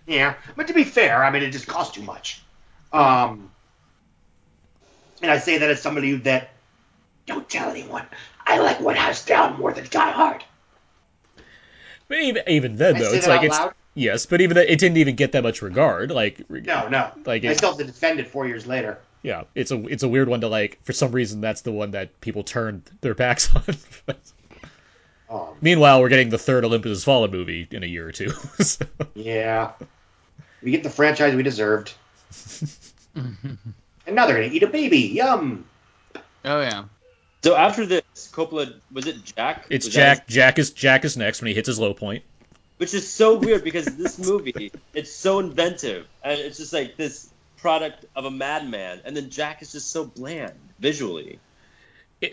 Yeah, but to be fair, it just costs too much, and I say that as somebody that don't tell anyone. I like White House Down more than Die Hard. But even then, though, it's like it's. Yes, but even that, it didn't even get that much regard. No. I still have to defend it 4 years later. Yeah, it's a weird one to for some reason that's the one that people turned their backs on. Meanwhile, we're getting the third Olympus Has Fallen movie in a year or two. So. Yeah, we get the franchise we deserved. And now they're gonna eat a baby. Yum. Oh yeah. So after this, Coppola, was it Jack? It's Jack. Jack is next when he hits his low point. Which is so weird because this movie, it's so inventive. And it's just like this product of a madman. And then Jack is just so bland visually.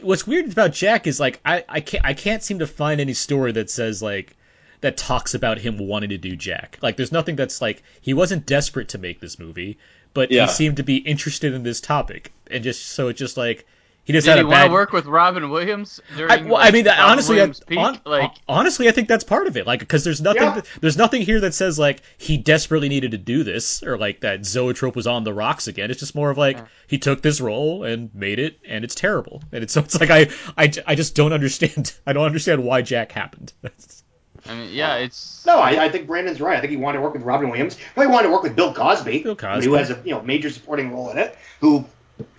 What's weird about Jack is I can't seem to find any story that says that talks about him wanting to do Jack. There's nothing that's he wasn't desperate to make this movie, but he seemed to be interested in this topic. And Did he want to work with Robin Williams? Honestly, I think that's part of it. Because there's nothing, there's nothing here that says he desperately needed to do this or that Zoetrope was on the rocks again. It's just more of he took this role and made it, and it's terrible. And I just don't understand. I don't understand why Jack happened. It's... No, I think Brandon's right. I think he wanted to work with Robin Williams. He wanted to work with Bill Cosby, who has a major supporting role in it, who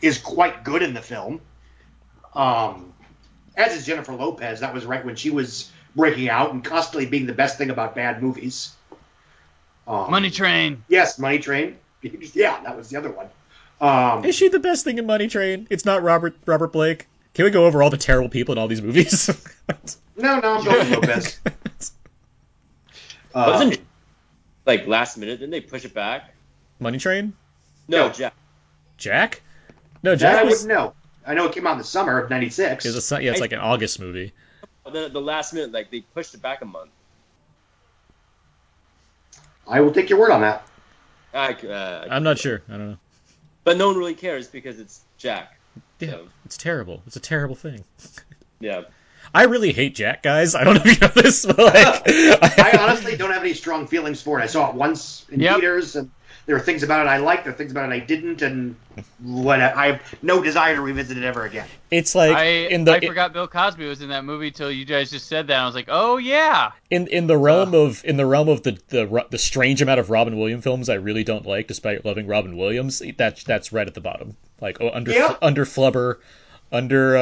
is quite good in the film. As is Jennifer Lopez. That was right when she was breaking out and constantly being the best thing about bad movies. Money Train. Yes, Money Train. Yeah, that was the other one. Is she the best thing in Money Train? It's not Robert Blake. Can we go over all the terrible people in all these movies? No, I'm going with Lopez. Wasn't last minute? Didn't they push it back? Money Train? No, Jack? No, Jack. I wouldn't know. I know it came out in the summer of '96. It's like an August movie. And then at the last minute, they pushed it back a month. I will take your word on that. I'm not sure. I don't know. But no one really cares because it's Jack. Yeah, so. It's terrible. It's a terrible thing. Yeah. I really hate Jack, guys. I don't know if you know this, but I honestly don't have any strong feelings for it. I saw it once in theaters and. There were things about it I liked, there were things about it I didn't, and I have no desire to revisit it ever again. It's like I forgot Bill Cosby was in that movie till you guys just said that. I was like, oh yeah. In the realm of the strange amount of Robin Williams films I really don't like, despite loving Robin Williams, that's right at the bottom, under Flubber, under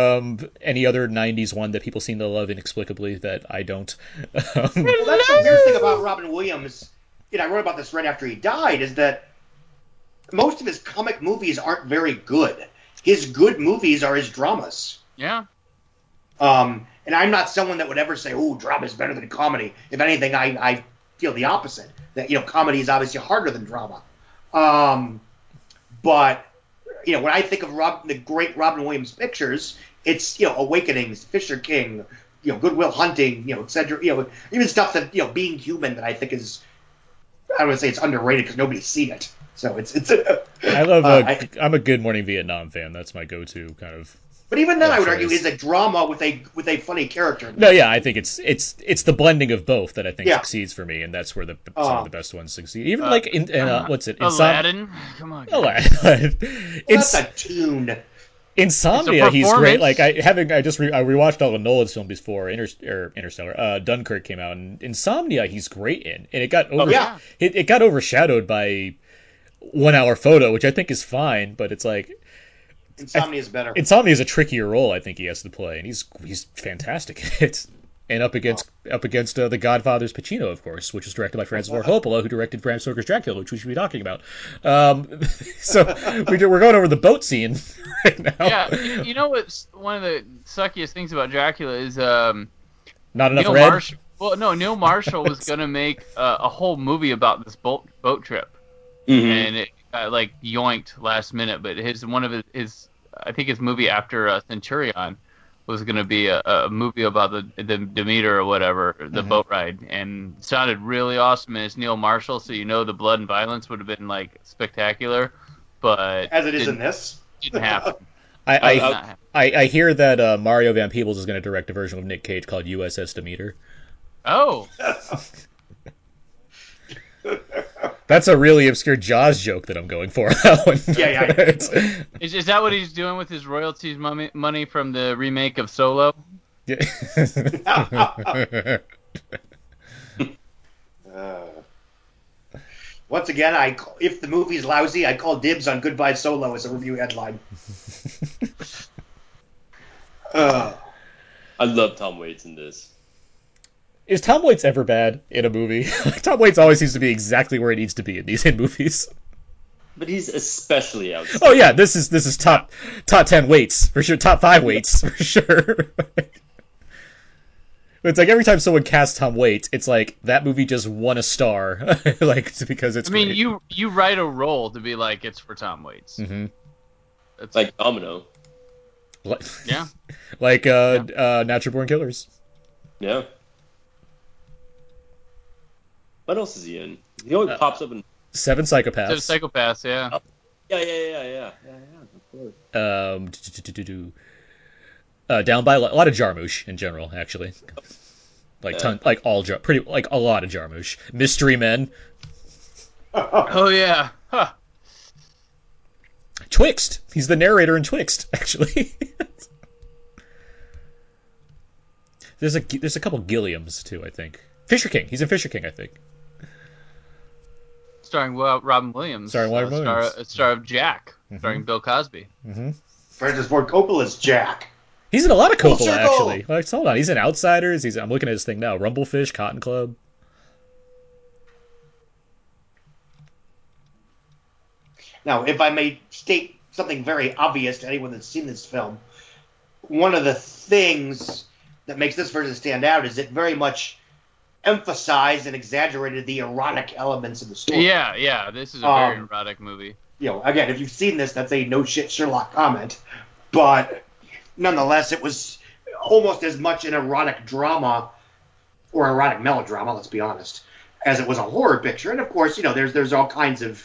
any other 90s one that people seem to love inexplicably that I don't. Well, that's the weird thing about Robin Williams. You know, I wrote about this right after he died, is that most of his comic movies aren't very good. His good movies are his dramas. Yeah. And I'm not someone that would ever say, oh, drama is better than comedy. If anything, I feel the opposite. That, you know, comedy is obviously harder than drama. But, you know, when I think of the great Robin Williams pictures, it's, you know, Awakenings, Fisher King, you know, Good Will Hunting, you know, et cetera, you know, even stuff that, you know, Being Human, that I think is, I don't want to say it's underrated because nobody's seen it. So it's I love, I'm a Good Morning Vietnam fan. That's my go-to kind of. But even then, I would argue is a drama with a funny character. No, yeah, I think it's the blending of both that I think succeeds for me, and that's where some of the best ones succeed. Even like what's it? Aladdin. Come on, Aladdin. It's a tune. Insomnia, he's great. Like I rewatched all the Nolan's films before Interstellar. Dunkirk came out, and Insomnia, he's great in, and it got overshadowed by 1 Hour Photo, which I think is fine, but it's like. Insomnia is better. Insomnia is a trickier role I think he has to play, and he's fantastic in it. And up against The Godfather's Pacino, of course, which is directed by Francis Ford Coppola, who directed Bram Stoker's Dracula, which we should be talking about. So we're going over the boat scene right now. Yeah, you know what's one of the suckiest things about Dracula is not enough red? Well, no, Neil Marshall was going to make a whole movie about this boat trip, and it like yoinked last minute, but his movie after Centurion was going to be a movie about the Demeter or whatever, the boat ride, and sounded really awesome. And it's Neil Marshall, so you know the blood and violence would have been like spectacular, but as it is in this, didn't happen. I hear that Mario Van Peebles is going to direct a version of Nick Cage called USS Demeter. Oh. That's a really obscure Jaws joke that I'm going for. That one. Yeah. Is that what he's doing with his royalties money from the remake of Solo? Yeah. Once again, if the movie's lousy, I call dibs on Goodbye Solo as a review headline. I love Tom Waits in this. Is Tom Waits ever bad in a movie? Tom Waits always seems to be exactly where he needs to be in these hit movies. But he's especially out. Oh yeah, this is top 10 Waits for sure, top 5 Waits for sure. It's like every time someone casts Tom Waits, it's like that movie just won a star, like because it's. I mean, great. you write a role to be like it's for Tom Waits. Mm-hmm. It's like Domino. Yeah. Like Natural Born Killers. Yeah. What else is he in? He always pops up in... Seven Psychopaths. Seven Psychopaths, yeah. Oh. Yeah, of course. Down by a lot of Jarmusch in general, actually. Like a lot of Jarmusch. Mystery Men. Oh yeah. Huh. Twixt. He's the narrator in Twixt, actually. There's a couple Gilliams too, I think. Fisher King. He's in Fisher King, I think. Starring Robin Williams. Star of Jack. Mm-hmm. Starring Bill Cosby. Mm-hmm. Francis Ford Coppola's Jack. He's in a lot of Coppola, actually. Like, hold on. He's in Outsiders. I'm looking at his thing now. Rumblefish, Cotton Club. Now, if I may state something very obvious to anyone that's seen this film, one of the things that makes this version stand out is it very much emphasized and exaggerated the erotic elements of the story. Yeah, this is a very erotic movie. You know, again, if you've seen this, that's a no-shit Sherlock comment, but nonetheless, it was almost as much an erotic drama, or erotic melodrama, let's be honest, as it was a horror picture, and of course, you know, there's all kinds of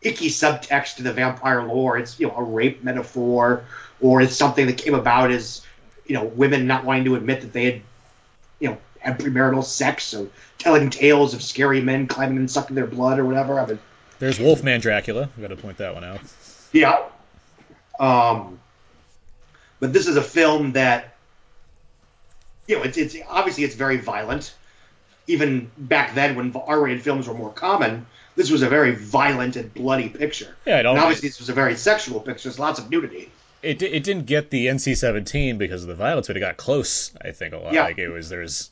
icky subtext to the vampire lore. It's, you know, a rape metaphor, or it's something that came about as, you know, women not wanting to admit that they had, you know, had premarital sex, so telling tales of scary men climbing and sucking their blood or whatever. I mean, there's Wolfman Dracula. We've got to point that one out. Yeah. But this is a film that, you know, it's obviously it's very violent. Even back then when R-rated films were more common, this was a very violent and bloody picture. Yeah, and obviously this was a very sexual picture. There's lots of nudity. It didn't get the NC-17 because of the violence, but it got close, I think, a lot. Yeah. Like, it was, there's...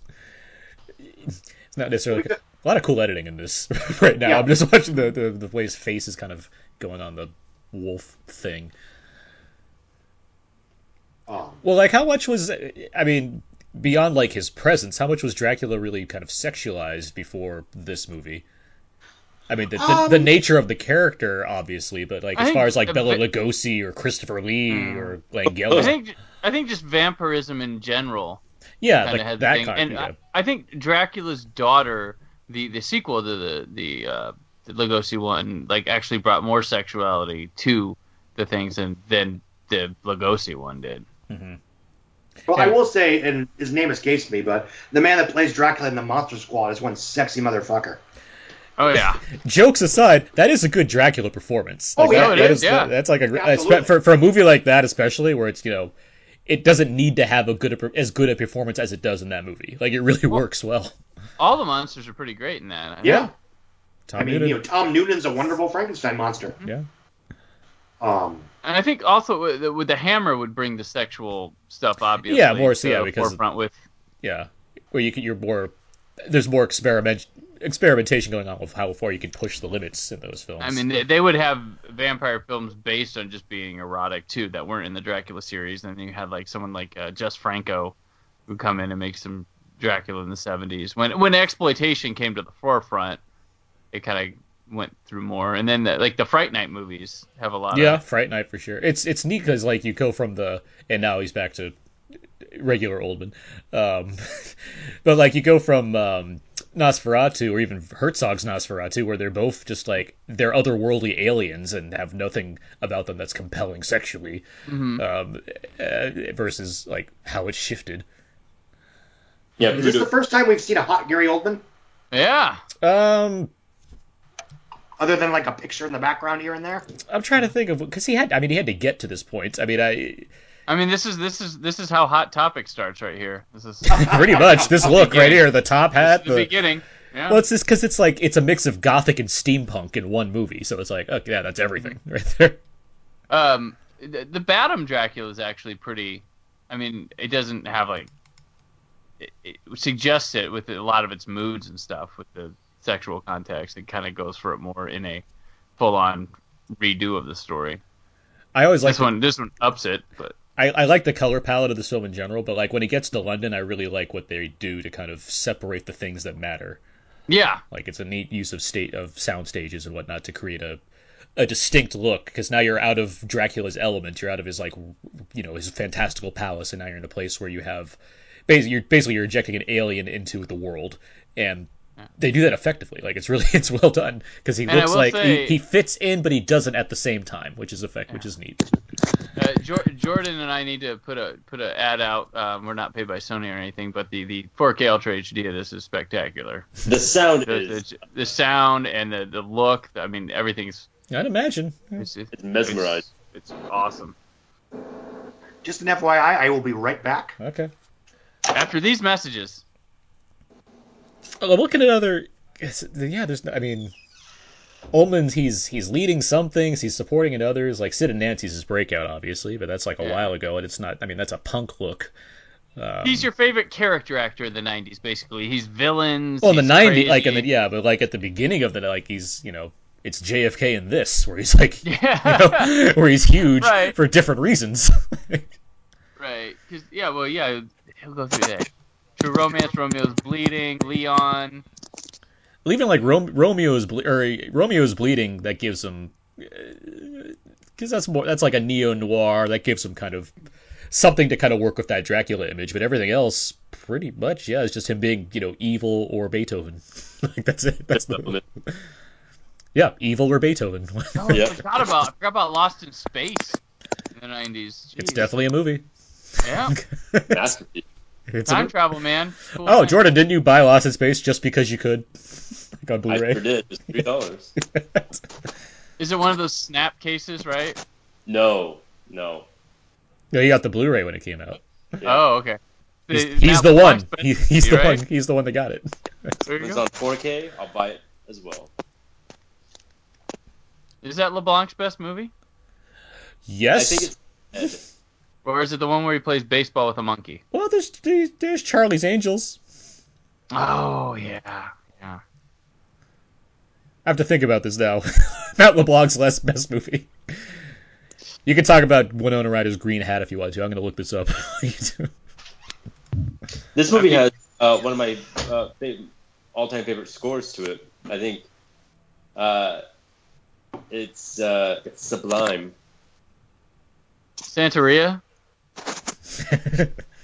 It's not necessarily... A lot of cool editing in this right now. Yeah. I'm just watching the way his face is kind of going on the wolf thing. Well, like, how much was... I mean, beyond, like, his presence, how much was Dracula really kind of sexualized before this movie? I mean, the nature of the character, obviously, but, like, as far as, like, Bela Lugosi or Christopher Lee or Langella. I think just vampirism in general. Yeah, like, had that kind of thing. And I think Dracula's daughter, the sequel to the Lugosi one, like, actually brought more sexuality to the things than the Lugosi one did. Mm-hmm. Well, yeah. I will say, and his name escapes me, but the man that plays Dracula in the Monster Squad is one sexy motherfucker. Oh, yeah. Jokes aside, that is a good Dracula performance. Like, it is. Yeah. That's like for a movie like that, especially, where it's, you know, it doesn't need to have as good a performance as it does in that movie. Like, it really works well. All the monsters are pretty great in that. Yeah. Tom Noonan. You know, Tom Noonan's a wonderful Frankenstein monster. Yeah. And I think also with the hammer would bring the sexual stuff, obviously. Yeah, more so, because forefront with. Yeah, where you're more. There's more experimentation going on with how far you can push the limits in those films. I mean, they would have vampire films based on just being erotic too that weren't in the Dracula series. And then you had like someone like Jess Franco who come in and make some Dracula in the 70s. When exploitation came to the forefront, it kind of went through more. And then like the Fright Night movies have a lot. Yeah, Fright Night for sure. It's neat because like you go from and now he's back to regular Oldman, but like you go from Nosferatu or even Herzog's Nosferatu, where they're both just like they're otherworldly aliens and have nothing about them that's compelling sexually, versus like how it shifted. Yeah, is this the first time we've seen a hot Gary Oldman? Yeah. Other than like a picture in the background here and there. I'm trying to think of because he had to get to this point. I mean, this is how Hot Topic starts right here. This is pretty much this look right here, the top hat, the beginning. Yeah. Well, it's just because it's like it's a mix of gothic and steampunk in one movie, so it's like, okay, yeah, that's everything right there. The Badham Dracula is actually pretty. I mean, it doesn't have like it suggests it with a lot of its moods and stuff with the sexual context. It kind of goes for it more in a full-on redo of the story. I always like this one. This one ups it, but. I like the color palette of this film in general, but like when it gets to London, I really like what they do to kind of separate the things that matter. Yeah, like it's a neat use of sound stages and whatnot to create a distinct look. Because now you're out of Dracula's element, you're out of his like, you know, his fantastical palace, and now you're in a place where you have you're injecting an alien into the world, and they do that effectively. Like it's well done because he looks like he fits in, but he doesn't at the same time, which is which is neat. Jordan and I need to put a ad out. We're not paid by Sony or anything, but the 4K Ultra HD of this is spectacular. The sound is the sound and the look. I mean, everything's. I'd imagine it's mesmerized. It's awesome. Just an FYI, I will be right back. Okay. After these messages, I'm looking at other. Yeah, there's. I mean. Oldman, he's leading some things, he's supporting in others. Like Sid and Nancy's his breakout, obviously, but that's like a while ago, and it's not. I mean, that's a punk look. He's your favorite character actor in the '90s, basically. He's villains. Well, in the '90s, like but like at the beginning of the he's it's JFK in this, where he's like, where he's huge for different reasons. Right? Because he'll go through that. True Romance, Romeo's Bleeding, Leon. Well, even like Romeo's Bleeding, that gives him, because that's like a neo noir that gives him kind of something to kind of work with that Dracula image. But everything else, pretty much, it's just him being evil or Beethoven. Like that's it. That's the evil or Beethoven. I forgot about Lost in Space in the '90s. Jeez. It's definitely a movie. Yeah. It's time travel, man. Cool man. Jordan, didn't you buy Lost in Space just because you could? Like on Blu-ray? I sure did. It's $3. Is it one of those snap cases, right? No. No, you got the Blu-ray when it came out. Yeah. Oh, okay. He's the one. He's the one. He's the one that got it. If it's on 4K, I'll buy it as well. Is that LeBlanc's best movie? Yes. I think it's Or is it the one where he plays baseball with a monkey? Well, there's Charlie's Angels. Oh, yeah. Yeah. I have to think about this now. About LeBlanc's best movie. You can talk about Winona Ryder's green hat if you want to. I'm going to look this up. This movie has one of my all-time favorite scores to it. I think it's sublime. Santeria?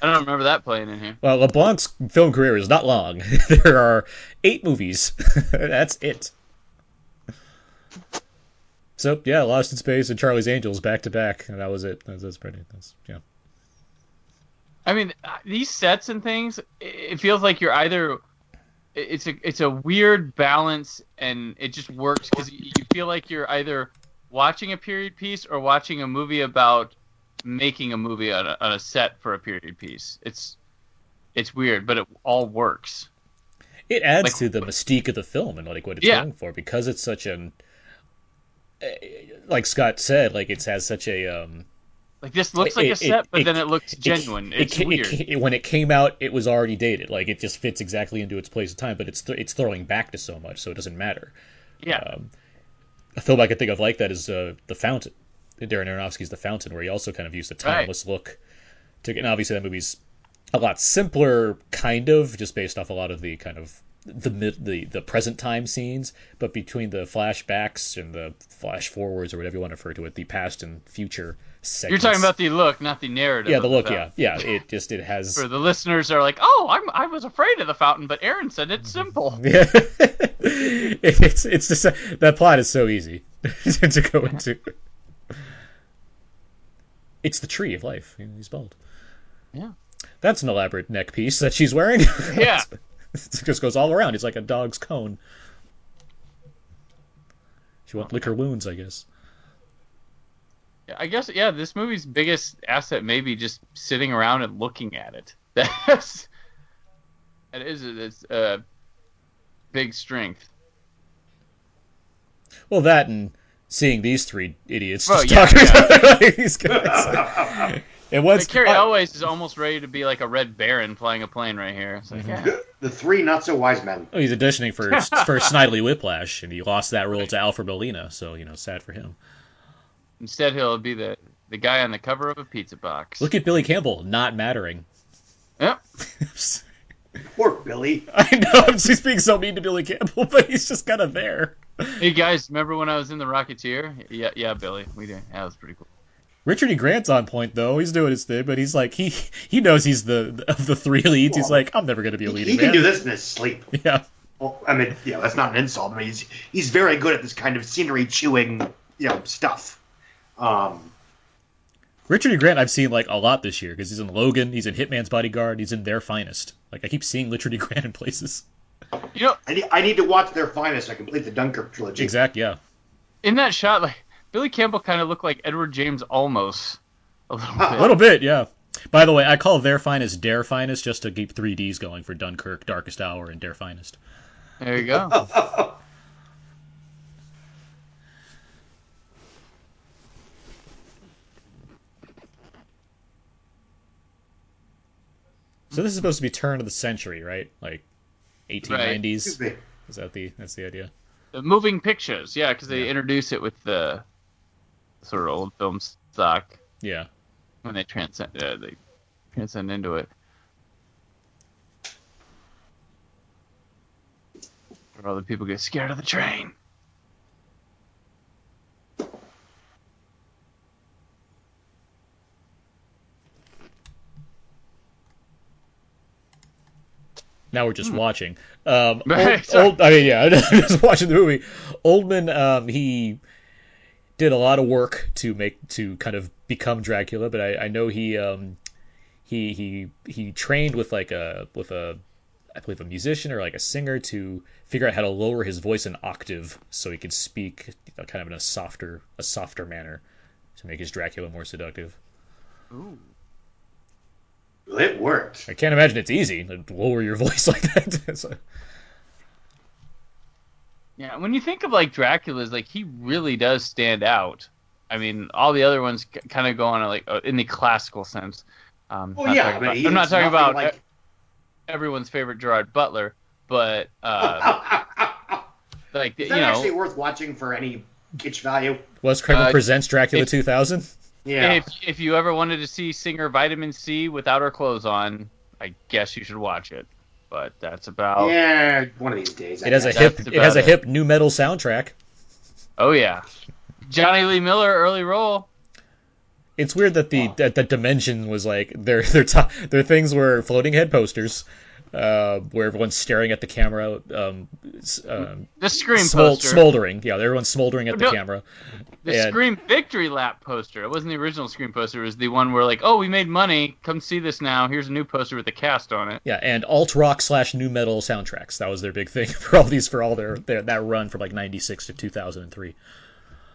I don't remember that playing in here. Well, LeBlanc's film career is not long. There are 8 movies. That's it. So yeah, Lost in Space and Charlie's Angels back to back, and that was it. That's pretty. That's yeah. I mean, these sets and things. It feels like you're either. It's a weird balance, and it just works because you feel like you're either watching a period piece or watching a movie about making a movie on a set for a period piece. It's weird, but it all works. It adds to the mystique of the film and like what it's going for, because it's such an, like Scott said, like it has such a like this looks like a set, but then it looks genuine. It's weird. When it came out, it was already dated. Like it just fits exactly into its place of time, but it's throwing back to so much, so it doesn't matter. Yeah, a film I could think of like that is The Fountain, Darren Aronofsky's The Fountain, where he also kind of used the timeless look to get. And obviously, that movie's a lot simpler, kind of, just based off a lot of the kind of the present time scenes, but between the flashbacks and the flash forwards or whatever you want to refer to it, the past and future segments. You're talking about the look, not the narrative. Yeah, the look. Yeah. It has. For the listeners are like, oh, I was afraid of The Fountain, but Aaron said it's simple. Yeah, it's just that plot is so easy to go into. It's the tree of life. He's bald. Yeah. That's an elaborate neck piece that she's wearing. Yeah. It just goes all around. It's like a dog's cone. She won't lick her wounds, I guess. I guess, this movie's biggest asset may be just sitting around and looking at it. It's a big strength. Well, that and seeing these three idiots talking about these guys. And Cary Elwes is almost ready to be like a Red Baron flying a plane right here. It's like, The three not-so-wise men. Oh, he's auditioning for Snidely Whiplash, and he lost that role to Alfred Molina, so, sad for him. Instead, he'll be the guy on the cover of a pizza box. Look at Billy Campbell, not mattering. Yep. Poor Billy. I know, I'm just being so mean to Billy Campbell, but he's just kind of there. Hey, guys, remember when I was in The Rocketeer? Yeah, Billy. We did. That was pretty cool. Richard E. Grant's on point, though. He's doing his thing, but he's like, he knows he's the three leads. He's like, I'm never going to be a lead. He can do this in his sleep. Yeah. Well, I mean, that's not an insult. I mean, he's very good at this kind of scenery-chewing, stuff. Richard E. Grant I've seen, a lot this year, because he's in Logan, he's in Hitman's Bodyguard, he's in Their Finest. I keep seeing Richard E. Grant in places. I need to watch Their Finest. I complete the Dunkirk trilogy. Exactly, yeah. In that shot, Billy Campbell kind of looked like Edward James Olmos a little bit. A little bit, yeah. By the way, I call Their Finest Dare Finest just to keep 3Ds going for Dunkirk, Darkest Hour, and Dare Finest. There you go. So this is supposed to be turn of the century, right? 1890s? Right. Is that that's the idea? The moving pictures, yeah, because they introduce it with the sort of old film stock. Yeah, when they transcend into it. Where all the people get scared of the train. Now we're just watching. I'm just watching the movie. Oldman, he did a lot of work to kind of become Dracula, but I know he trained with I believe a musician or a singer to figure out how to lower his voice an octave so he could speak kind of in a softer manner to make his Dracula more seductive. Ooh. It worked. I can't imagine it's easy to lower your voice like that. Yeah, when you think of Dracula's, he really does stand out I mean, all the other ones kind of go on like in the classical sense. I'm not talking about like everyone's favorite Gerard Butler, but like is that actually worth watching for any kitsch value? Wes Craven presents Dracula 2000. Yeah. If you ever wanted to see singer Vitamin C without her clothes on, I guess you should watch it. But that's about one of these days. It has a hip new metal soundtrack. Oh yeah, Johnny Lee Miller early role. It's weird that the Dimension was like their things were floating head posters, where everyone's staring at the camera. The Scream poster, smoldering. Yeah, everyone's smoldering at the camera. The Scream Victory Lap poster. It wasn't the original Scream poster. It was the one where like, oh, we made money. Come see this now. Here's a new poster with the cast on it. Yeah, and alt rock / new metal soundtracks. That was their big thing for all their run from like 96 to 2003.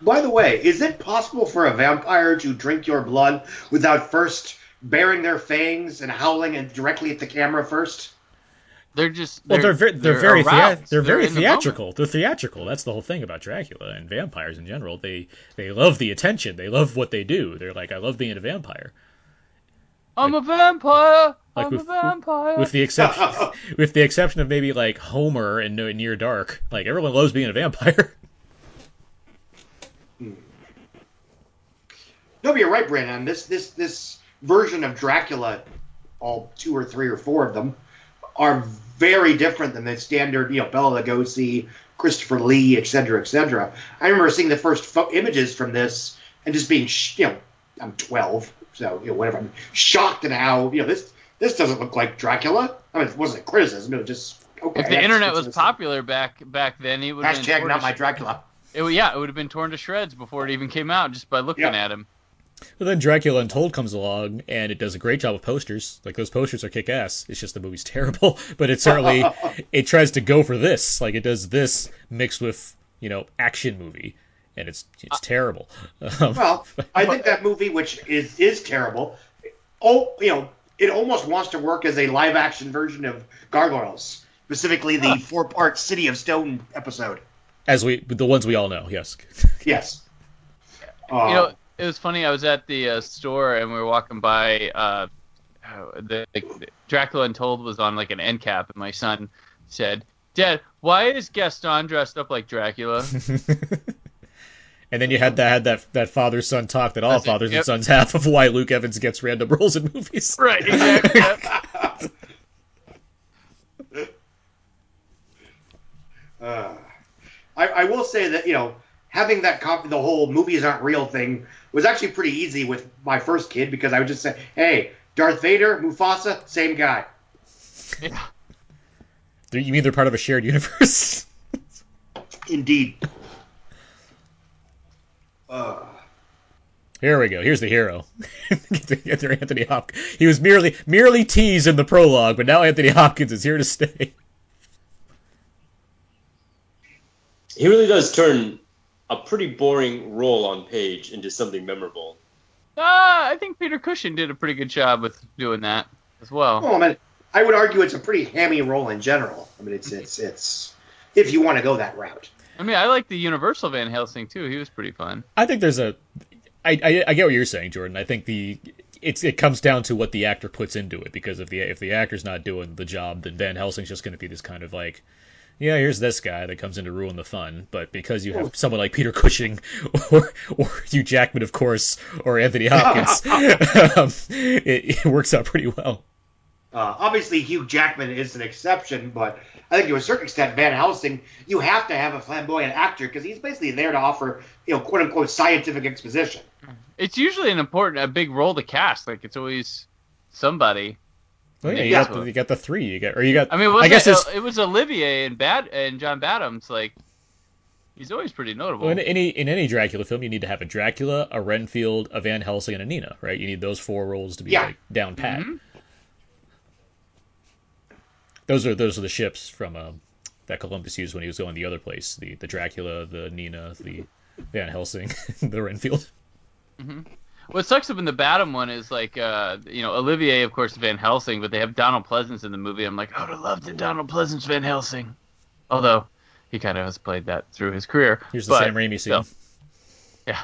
By the way, is it possible for a vampire to drink your blood without first baring their fangs and howling directly at the camera first? They're very theatrical. They're theatrical. That's the whole thing about Dracula and vampires in general. They love the attention. They love what they do. They're like, I love being a vampire. I'm a vampire. With the exception of maybe like Homer and Near Dark, like everyone loves being a vampire. No, but you're right, Brandon. This version of Dracula, all 2 or 3 or 4 of them, are very different than the standard, Bela Lugosi, Christopher Lee, etc., etc. I remember seeing the first images from this and just being, I'm 12, so whatever. I'm shocked at how this doesn't look like Dracula. I mean, it wasn't a criticism. It was just okay. If the internet was popular back then, it would have been not my Dracula. It would have been torn to shreds before it even came out just by looking at him. Well, then Dracula Untold comes along, and it does a great job of posters. Like, those posters are kick-ass. It's just the movie's terrible. But it certainly, it tries to go for this. Like, it does this mixed with, action movie. And it's terrible. Well, I think that movie, which is terrible, it almost wants to work as a live-action version of Gargoyles. Specifically, the 4-part City of Stone episode. The ones we all know, yes. Yes. It was funny. I was at the store and we were walking by. The Dracula Untold was on like an end cap, and my son said, "Dad, why is Gaston dressed up like Dracula?" And then you had that father-son talk that all fathers and sons have of why Luke Evans gets random roles in movies. Right. Exactly. I will say that having that copy, the whole movies aren't real thing, was actually pretty easy with my first kid because I would just say, hey, Darth Vader, Mufasa, same guy. Yeah. You mean they're part of a shared universe? Indeed. Here we go. Here's the hero. Get there, Anthony Hopkins. He was merely teased in the prologue, but now Anthony Hopkins is here to stay. He really does turn a pretty boring role on page into something memorable. I think Peter Cushing did a pretty good job with doing that as well. Well, I would argue it's a pretty hammy role in general. I mean, it's if you want to go that route. I mean, I like the Universal Van Helsing too. He was pretty fun. I think there's I get what you're saying, Jordan. I think it comes down to what the actor puts into it, because if the actor's not doing the job, then Van Helsing's just going to be this kind of like, yeah, here's this guy that comes in to ruin the fun, but because you have someone like Peter Cushing or Hugh Jackman, of course, or Anthony Hopkins, it works out pretty well. Obviously, Hugh Jackman is an exception, but I think to a certain extent, Van Helsing, you have to have a flamboyant actor because he's basically there to offer, quote-unquote, scientific exposition. It's usually a big role to cast. Like, it's always somebody. Well, yeah, you got the three. It was Olivier and John Badham's. Like, he's always pretty notable. Well, in any Dracula film, you need to have a Dracula, a Renfield, a Van Helsing, and a Nina. Right? You need those 4 roles to be like down pat. Mm-hmm. Those are the ships from that Columbus used when he was going the other place. The Dracula, the Nina, the Van Helsing, the Renfield. Mm-hmm. What sucks up in the Badham one is like, Olivier, of course, Van Helsing, but they have Donald Pleasance in the movie. I'm like, I would have loved the Donald Pleasance Van Helsing. Although, he kind of has played that through his career. Here's the Sam Raimi scene. So, yeah.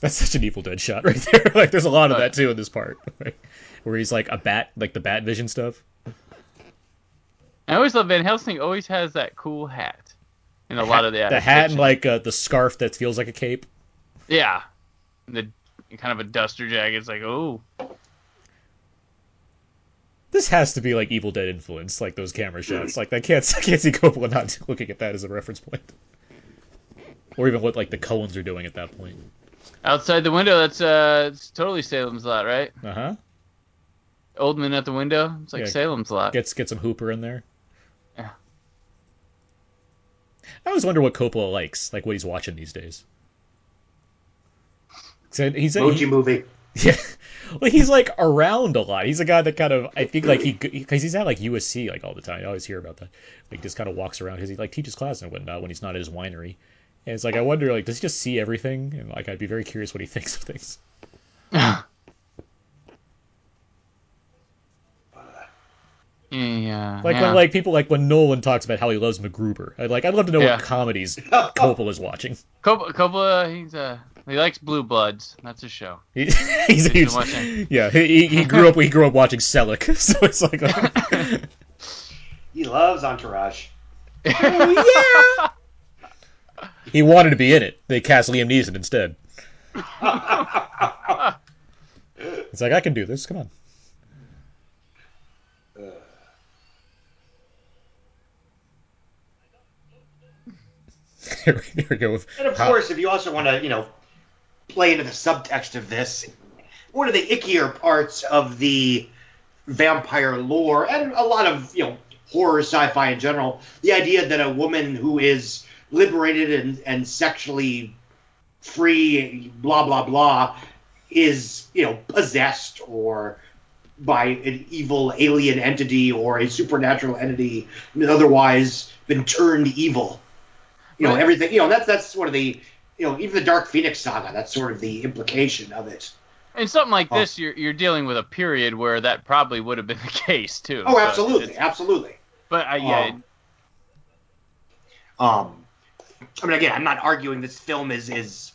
That's such an Evil Dead shot right there. Like, there's a lot of that too in this part, right? Where he's like a bat, like the bat vision stuff. I always love Van Helsing. Always has that cool hat, and a lot of the hat and like the scarf that feels like a cape. Yeah, and the kind of a duster jacket. It's like, oh, this has to be like Evil Dead influence, like those camera shots. Like, I can't see Coppola not looking at that as a reference point, or even what like the Coens are doing at that point. Outside the window, that's it's totally Salem's Lot, right? Uh-huh. Oldman at the window, it's like Salem's Lot. Get some Hooper in there. Yeah. I always wonder what Coppola likes, like what he's watching these days. Movie. Yeah. Well, he's like around a lot. He's a guy that kind of, I think, like because he's at like USC like all the time. I always hear about that. Like, just kind of walks around because he like teaches class and whatnot when he's not at his winery. And it's like, I wonder, like, does he just see everything? And, like, I'd be very curious what he thinks of things. When, like, people, like, when Nolan talks about how he loves MacGruber. I'd love to know what comedies Coppola's watching. Coppola, he likes Blue Bloods. That's his show. He's watching. Yeah, he grew up watching Selleck. So it's like... He loves Entourage. Oh, yeah! He wanted to be in it. They cast Liam Neeson instead. It's like, I can do this. Come on. There we go. And of course, if you also want to, play into the subtext of this, one of the ickier parts of the vampire lore, and a lot of, horror sci-fi in general, the idea that a woman who is liberated and sexually free, blah, blah, blah, is, possessed or by an evil alien entity or a supernatural entity and otherwise been turned evil. Everything, that's one of the, even the Dark Phoenix saga, that's sort of the implication of it. And something like this, you're dealing with a period where that probably would have been the case, too. Oh, absolutely, absolutely. But, I mean, again, I'm not arguing this film is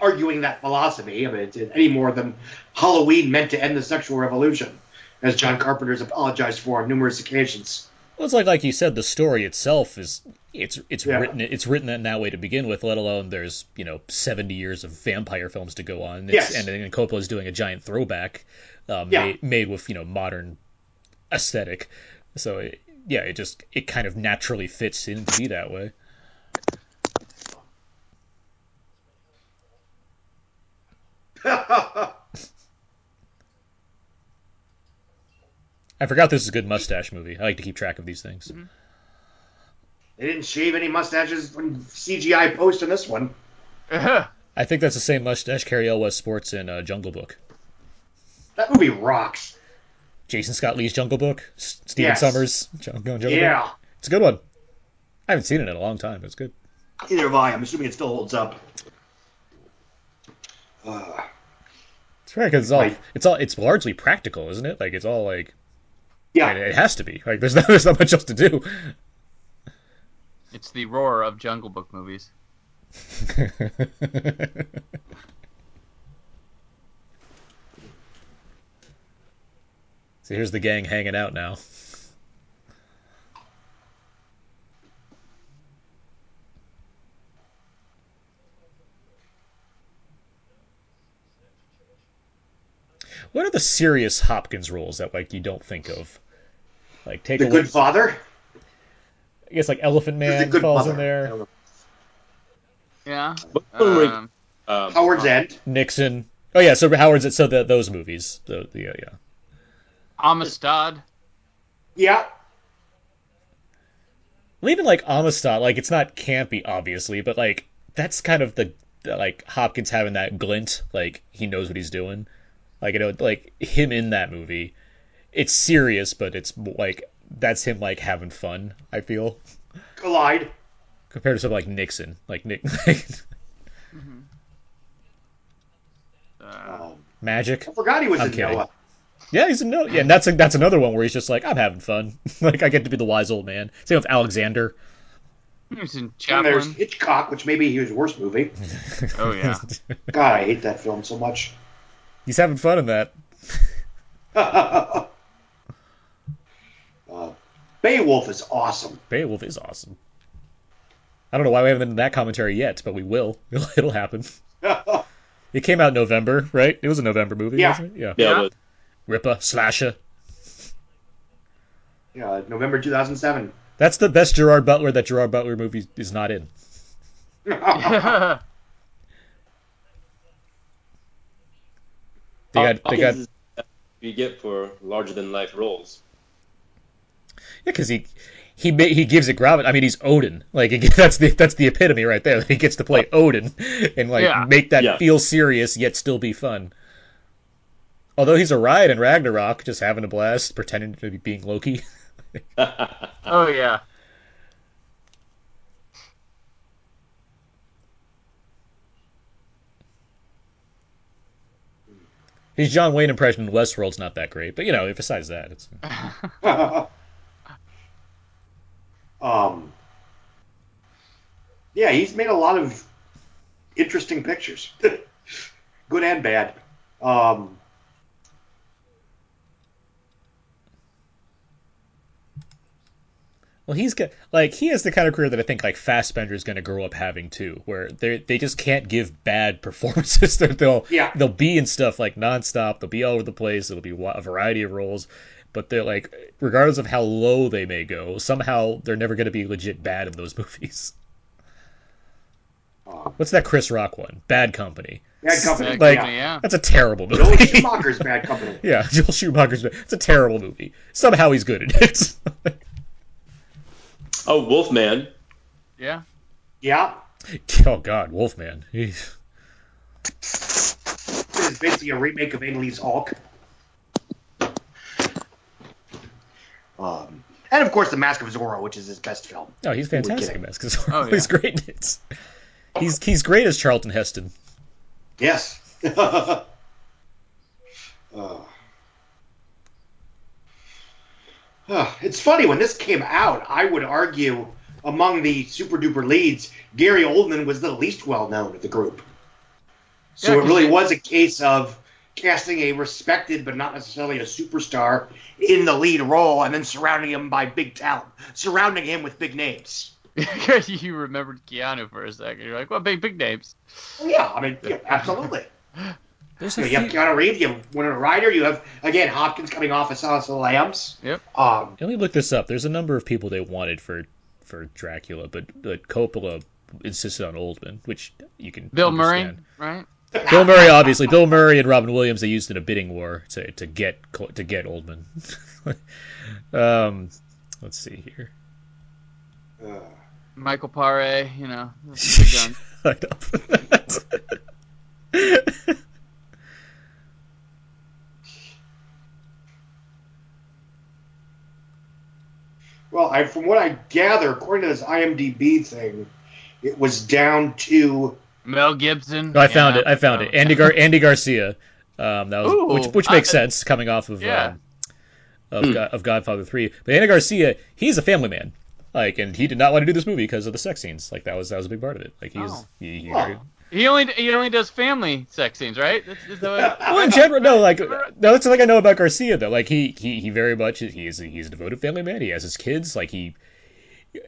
arguing that philosophy. I mean, it's any more than Halloween meant to end the sexual revolution, as John Carpenter's apologized for on numerous occasions. Well, it's like you said, the story itself is written in that way to begin with. Let alone there's 70 years of vampire films to go on. And Coppola's doing a giant throwback, made with modern aesthetic. So. It kind of naturally fits in to be that way. I forgot this is a good mustache movie. I like to keep track of these things. Mm-hmm. They didn't shave any mustaches from CGI post in this one. Uh-huh. I think that's the same mustache Cary Elwes sports in Jungle Book. That movie rocks. Jason Scott Lee's Jungle Book, Stephen Summers' Jungle Book. It's a good one. I haven't seen it in a long time, but it's good. Either have I. I'm assuming it still holds up. It's right, because it's largely practical, isn't it? Like, it's all like... Yeah. I mean, it has to be. Like, there's not much else to do. It's the roar of Jungle Book movies. So here's the gang hanging out now. What are the serious Hopkins roles that you don't think of? Like take the Good Father. I guess Elephant Man falls in there. Yeah. Howard's End. Nixon. Oh yeah, so Howard's End. So those movies. Amistad. Yeah. Well, even Amistad, it's not campy, obviously, but that's kind of the Hopkins having that glint, he knows what he's doing. Him in that movie, it's serious, but it's that's him having fun, I feel. Collide. Compared to something like Nixon, mm-hmm. Magic. I forgot he was in Noah. Yeah, he's a no. Yeah, and that's another one where he's just I'm having fun. I get to be the wise old man. Same with Alexander. He was in Chaplin. There's Hitchcock, which may be his worst movie. Oh, yeah. God, I hate that film so much. He's having fun in that. Beowulf is awesome. Beowulf is awesome. I don't know why we haven't done that commentary yet, but we will. It'll happen. It came out in November, right? It was a November movie, wasn't it? Yeah. Ripper, slasher. Yeah, November 2007. That's the best Gerard Butler that Gerard Butler movie is not in. They got you get for larger than life roles. Yeah, because he gives it Gravit. I mean, he's Odin. Like that's the epitome right there. He gets to play Odin and make that feel serious yet still be fun. Although he's a riot in Ragnarok, just having a blast, pretending to be being Loki. Oh yeah. His John Wayne impression in Westworld's not that great, but besides that, it's. Yeah, he's made a lot of interesting pictures, good and bad. Well, he's got he has the kind of career that I think Fassbender is going to grow up having too, where they just can't give bad performances. They'll be in stuff nonstop. They'll be all over the place. It'll be a variety of roles. But they're regardless of how low they may go, somehow they're never going to be legit bad in those movies. What's that Chris Rock one? Bad Company. Bad Company. That's a terrible movie. Joel Schumacher's Bad Company. Yeah, Joel Schumacher's Bad. It's a terrible movie. Somehow he's good at it. Oh, Wolfman. Yeah. Yeah. Oh God, Wolfman. It's basically a remake of Ang Lee's Hulk. And, of course, The Mask of Zorro, which is his best film. Oh, he's fantastic in Mask of Zorro. Oh, yeah. He's great in it. He's great as Charlton Heston. Yes. It's funny, when this came out, I would argue among the super-duper leads, Gary Oldman was the least well-known of the group. So it really was a case of casting a respected but not necessarily a superstar in the lead role, and then surrounding him with big names. You remembered Keanu for a second. You're like, well, big names. Well, yeah, I mean, yeah, absolutely. You have Keanu Reeves, you have Winona Ryder, you have, again, Hopkins coming off of Silence of the Lambs. Yep. Let me look this up. There's a number of people they wanted for Dracula, but Coppola insisted on Oldman, which you can understand. Bill Murray, right? Bill Murray, obviously. Bill Murray and Robin Williams, they used in a bidding war to get Oldman. Let's see here. Michael Paré, I know. Well, from what I gather, according to this IMDb thing, it was down to Mel Gibson. I found it. Andy Garcia. That was which makes sense coming off of Godfather 3. But Andy Garcia, he's a family man. And he did not want to do this movie because of the sex scenes. That was a big part of it. He only does family sex scenes, right? Well, in general, no. That's I know about Garcia though. He very much he's a devoted family man. He has his kids.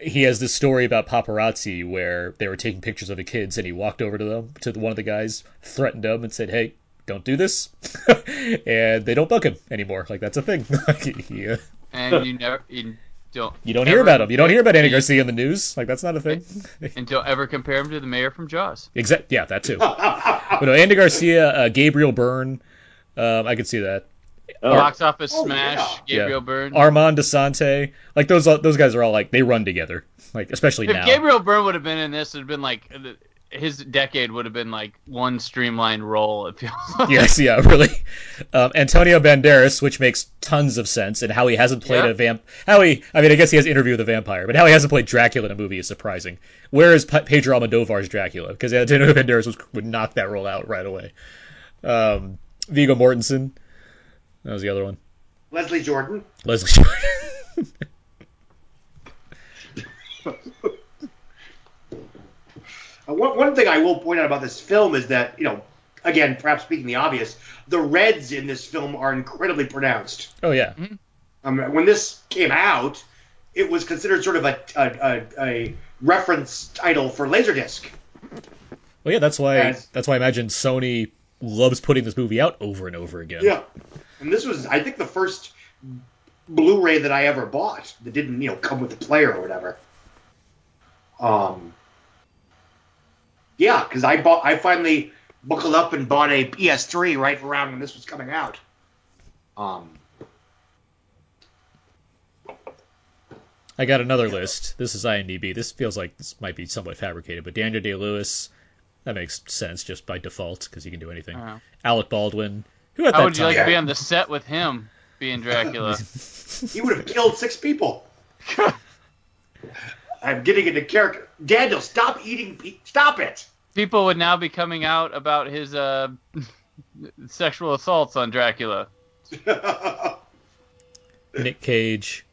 He has this story about paparazzi where they were taking pictures of the kids, and he walked over to them, to one of the guys, threatened them, and said, "Hey, don't do this," and they don't book him anymore. That's a thing. Yeah. And you don't hear about him. You don't hear about Andy Garcia in the news. That's not a thing. And don't ever compare him to the mayor from Jaws. Exactly. Yeah, that too. But no, Andy Garcia, Gabriel Byrne, I could see that. Box office smash, yeah. Gabriel Byrne, Armand DeSante, those guys are all they run together, especially if now. If Gabriel Byrne would have been in this, it'd been his decade would have been one streamlined role. It feels like. Yes, yeah, really. Antonio Banderas, which makes tons of sense, and how he hasn't played a vamp. I guess he has Interview with a Vampire, but how he hasn't played Dracula in a movie is surprising. Where is Pedro Almodovar's Dracula? Because Antonio Banderas would knock that role out right away. Viggo Mortensen. That was the other one. Leslie Jordan. One thing I will point out about this film is that, you know, again, perhaps speaking the obvious, the reds in this film are incredibly pronounced. Oh, yeah. Mm-hmm. When this came out, it was considered sort of a reference title for Laserdisc. Well, yeah, that's why I imagine Sony loves putting this movie out over and over again. Yeah. And this was, I think, the first Blu-ray that I ever bought that didn't, you know, come with a player or whatever. Yeah, because I finally buckled up and bought a PS3 right around when this was coming out. I got another list. This is IMDb. This feels like this might be somewhat fabricated, but Daniel Day-Lewis, that makes sense just by default because you can do anything. Uh-huh. Alec Baldwin, who at how that would time, you like to be on the set with him being Dracula? He would have killed 6 people. I'm getting into character. Daniel, stop eating. Stop it. People would now be coming out about his sexual assaults on Dracula. Nick Cage.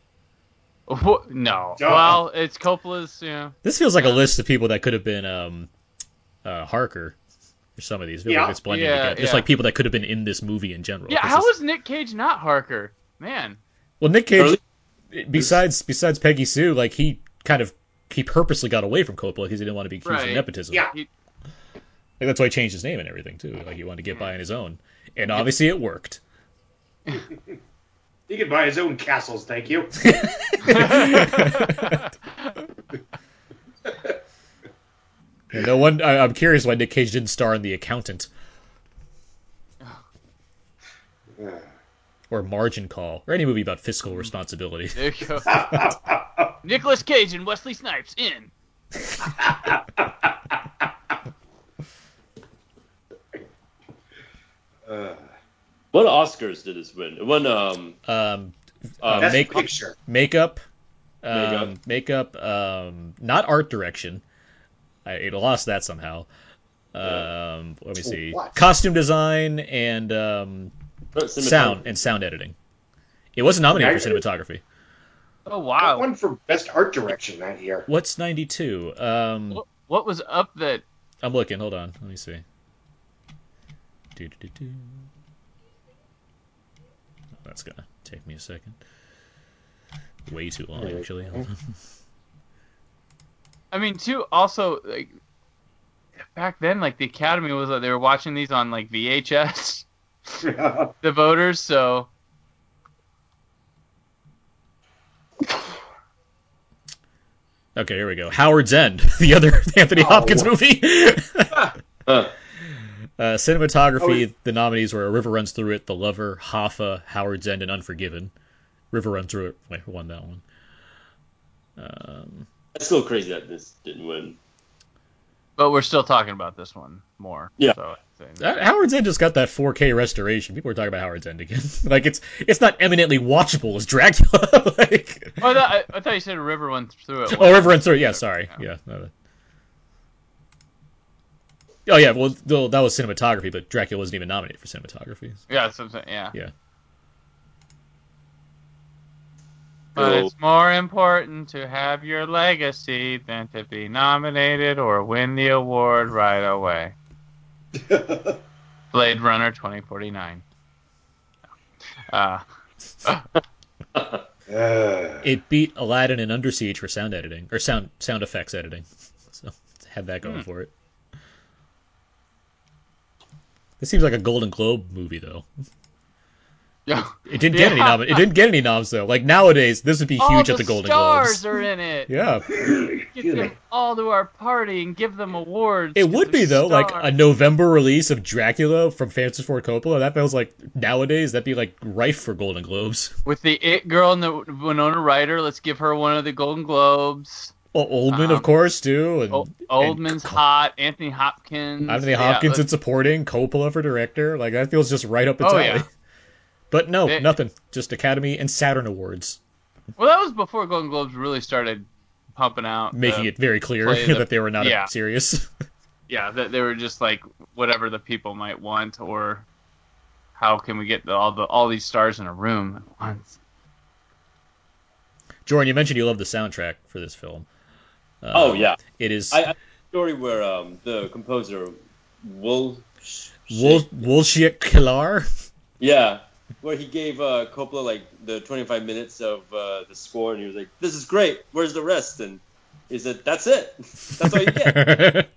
Oh, no. Duh. Well, it's Coppola's. Yeah. This feels like a list of people that could have been Harker for some of these. Yeah. It's blending together. Just like people that could have been in this movie in general. Yeah. How is Nick Cage not Harker? Man. Well, Nick Cage, besides Peggy Sue, like he purposely got away from Coppola because he didn't want to be accused of nepotism. Yeah. Like, that's why he changed his name and everything, too. Like, he wanted to get by on his own. And obviously it worked. He could buy his own castles, thank you. No one. I'm curious why Nick Cage didn't star in The Accountant. Or Margin Call. Or any movie about fiscal responsibility. There you go. Nicolas Cage and Wesley Snipes in. What Oscars did this win? It won picture. Makeup. Not art direction. It lost that somehow. Let me see. What? Costume design and sound editing. It wasn't nominated for cinematography. Oh, wow. One for best art direction that year. What's 92? What was up that... I'm looking. Hold on. Let me see. That's going to take me a second. Way too long, actually. Hold on. I mean, too, also, like, back then, like, the Academy was, like, they were watching these on, like, VHS. The voters, so... Okay, here we go. Howard's End, the other Anthony Hopkins movie. Cinematography, the nominees were A River Runs Through It, The Lover, Hoffa, Howard's End, and Unforgiven. River Runs Through It won that one. That's still crazy that this didn't win. But we're still talking about this one more. Yeah. So Howard's End just got that 4K restoration. People are talking about Howard's End again. Like, it's not eminently watchable as Dracula. Like, oh, I thought you said A River Runs Through It. River Runs Through It. Yeah, sorry. Yeah. Oh, yeah. Well, that was cinematography, but Dracula wasn't even nominated for cinematography. Yeah, that's what I'm saying. Yeah. Yeah. But it's more important to have your legacy than to be nominated or win the award right away. Blade Runner 2049. It beat Aladdin and Under Siege for sound editing or sound effects editing. So had that going for it. This seems like a Golden Globe movie, though. It didn't get any noms. It didn't get any noms though. Like nowadays, this would be huge at the Golden Globes. All the stars are in it. Yeah, get them all to our party and give them awards. It would be though, like a November release of Dracula from Francis Ford Coppola. That feels like nowadays that'd be like rife for Golden Globes. With the It Girl and the Winona Ryder, let's give her one of the Golden Globes. Well, Oldman, of course, too. And, Oldman's hot. Anthony Hopkins. Anthony Hopkins in supporting, Coppola for director. Like that feels just right up its alley. Yeah. But no, nothing. Just Academy and Saturn Awards. Well, that was before Golden Globes really started pumping out. Making it very clear that they were not serious. Yeah, that they were just like, whatever the people might want, or how can we get all these stars in a room at once. Jordan, you mentioned you love the soundtrack for this film. It is... I story where the composer Wojciech Kilar? Yeah, where he gave Coppola like the 25 minutes of the score, and he was like, "This is great. Where's the rest?" And he said, "That's it. That's all you get."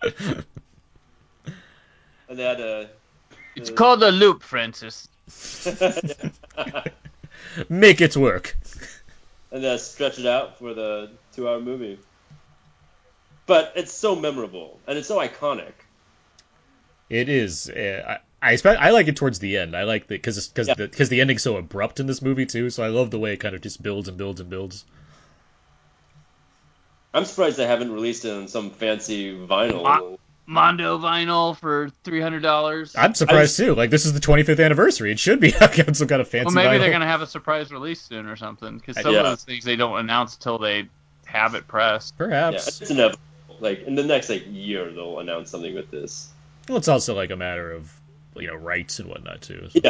And they had a. It's called a loop, Francis. Make it work. And stretch it out for the 2-hour movie. But it's so memorable, and it's so iconic. It is. I like it towards the end. I like the because the ending's so abrupt in this movie too. So I love the way it kind of just builds and builds and builds. I'm surprised they haven't released it on some fancy vinyl. Mondo vinyl for $300. I'm surprised too. Like, this is the 25th anniversary. It should be on some kind of fancy. Well, maybe vinyl. They're gonna have a surprise release soon or something. Because some of those things they don't announce till they have it pressed. Perhaps it's inevitable. Like in the next year, they'll announce something with this. Well, it's also like a matter of rights and whatnot too. So.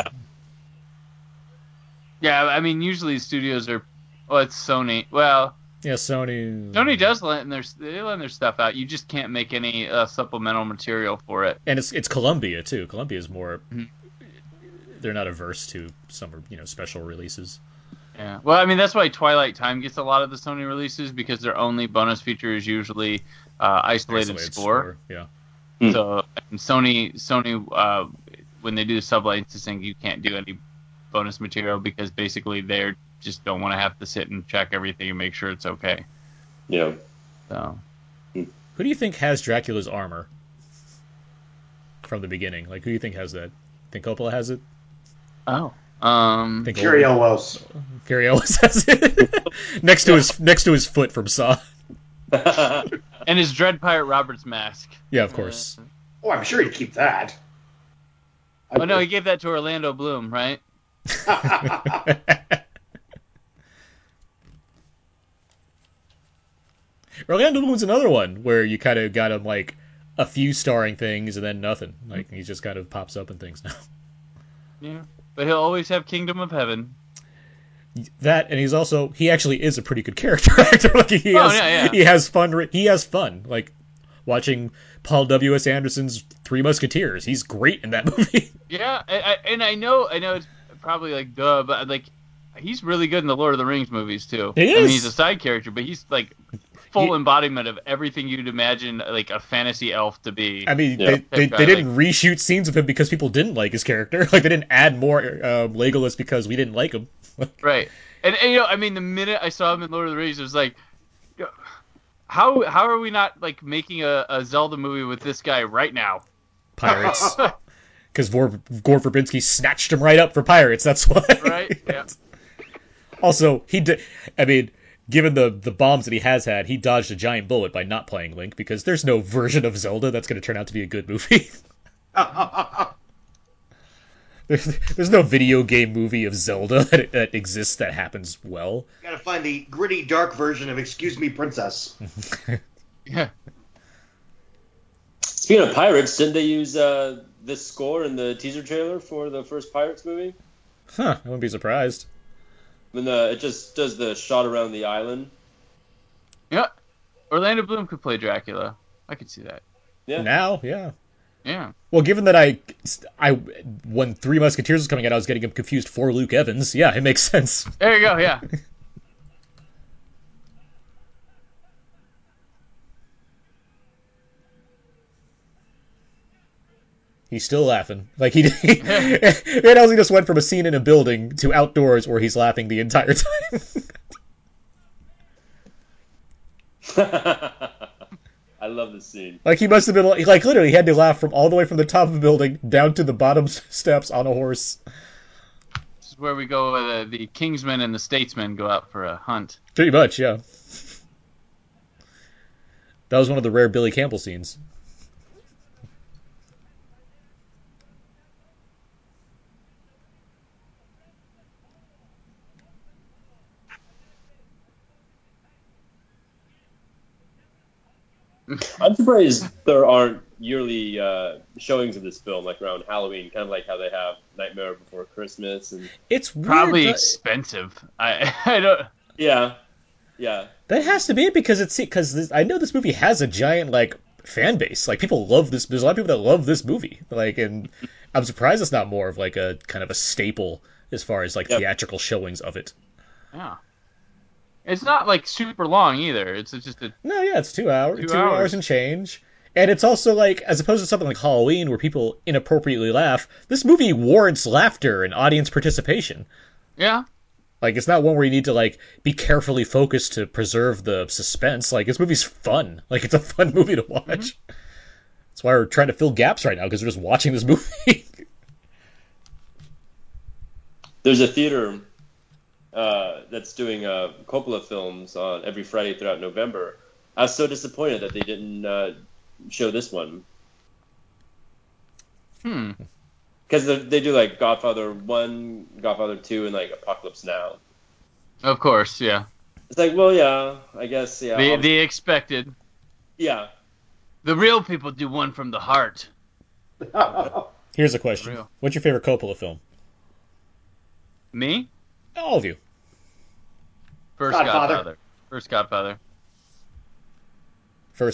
Yeah. I mean, usually studios are. Well, it's Sony. Well. Yeah, Sony does lend their stuff out. You just can't make any supplemental material for it. And it's Columbia too. Columbia is more. Mm-hmm. They're not averse to some special releases. Yeah, well, I mean that's why Twilight Time gets a lot of the Sony releases because their only bonus feature is usually isolated score. Yeah. Mm-hmm. So Sony, when they do the sub-licensing, you can't do any bonus material because basically they're. Just don't want to have to sit and check everything and make sure it's okay. Yeah. So, who do you think has Dracula's armor from the beginning? Like, who do you think has that? Think Coppola has it? Oh, Cary Elwes. Cary Elwes has it next to his foot from Saw. And his Dread Pirate Roberts mask. Yeah, of course. Oh, I'm sure he'd keep that. Oh no, he gave that to Orlando Bloom, right? Orlando Bloom's another one where you kind of got him like a few starring things and then nothing. Like he just kind of pops up in things now. Yeah, but he'll always have Kingdom of Heaven. That and he's also actually is a pretty good character actor. Like he has fun. Like watching Paul W.S. Anderson's Three Musketeers. He's great in that movie. Yeah, I know it's probably like duh, but like he's really good in the Lord of the Rings movies too. He is. I mean, he's a side character, but he's like. Full embodiment of everything you'd imagine like a fantasy elf to be. I mean, they didn't reshoot scenes of him because people didn't like his character. Like they didn't add more Legolas because we didn't like him. Right. And I mean, the minute I saw him in Lord of the Rings, it was like, how are we not like making a Zelda movie with this guy right now? Pirates, because Gore Verbinski snatched him right up for pirates. That's why. Right. Yeah. Also, he did. I mean. Given the bombs that he has had, he dodged a giant bullet by not playing Link because there's no version of Zelda that's going to turn out to be a good movie. There's no video game movie of Zelda that exists that happens well. You gotta find the gritty, dark version of Excuse Me, Princess. Yeah. Speaking of pirates, didn't they use this score in the teaser trailer for the first Pirates movie? Huh, I wouldn't be surprised. And it just does the shot around the island. Yeah. Orlando Bloom could play Dracula. I could see that. Yeah. Now, yeah. Yeah. Well, given that I when Three Musketeers was coming out, I was getting him confused for Luke Evans. Yeah, it makes sense. There you go, yeah. He's still laughing. Like he Van Helsing just went from a scene in a building to outdoors where he's laughing the entire time. I love this scene. Like he must have been like literally he had to laugh from all the way from the top of the building down to the bottom steps on a horse. This is where we go. The Kingsmen and the Statesmen go out for a hunt. Pretty much, yeah. That was one of the rare Billy Campbell scenes. I'm surprised there aren't yearly showings of this film, like around Halloween, kind of like how they have Nightmare Before Christmas. And it's probably weird, expensive. I don't. Yeah, yeah. That has to be it because I know this movie has a giant like fan base. Like, people love this. There's a lot of people that love this movie. Like, and I'm surprised it's not more of like a kind of a staple as far as like theatrical showings of it. Yeah. It's not like super long either. It's just a it's 2 hours. 2 hours and change. And it's also like, as opposed to something like Halloween where people inappropriately laugh, this movie warrants laughter and audience participation. Yeah. Like, it's not one where you need to, like, be carefully focused to preserve the suspense. Like, this movie's fun. Like, it's a fun movie to watch. Mm-hmm. That's why we're trying to fill gaps right now, because we're just watching this movie. There's a theater that's doing Coppola films on every Friday throughout November. I was so disappointed that they didn't show this one. Because they do, like, Godfather 1, Godfather 2, and, like, Apocalypse Now. Of course, yeah. It's like, well, yeah, I guess, yeah. The expected. Yeah. The real people do one from the heart. Here's a question. What's your favorite Coppola film? Me? All of you. First Godfather. First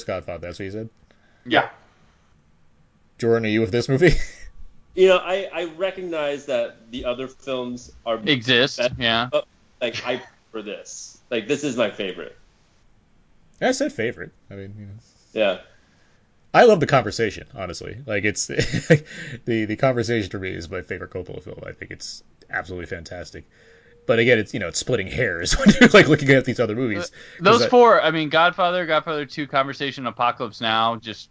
Godfather, that's what you said? Yeah. Jordan, are you with this movie? You know, I recognize that the other films are exist, yeah. But, like, I for this. Like, this is my favorite. I said favorite. I mean, you know. Yeah. I love The Conversation, honestly. Like, it's the Conversation for me is my favorite Coppola film. I think it's absolutely fantastic. But again, it's, you know, it's splitting hairs when you're, like, looking at these other movies. Those four, I mean, Godfather, Godfather 2, Conversation, Apocalypse Now, just,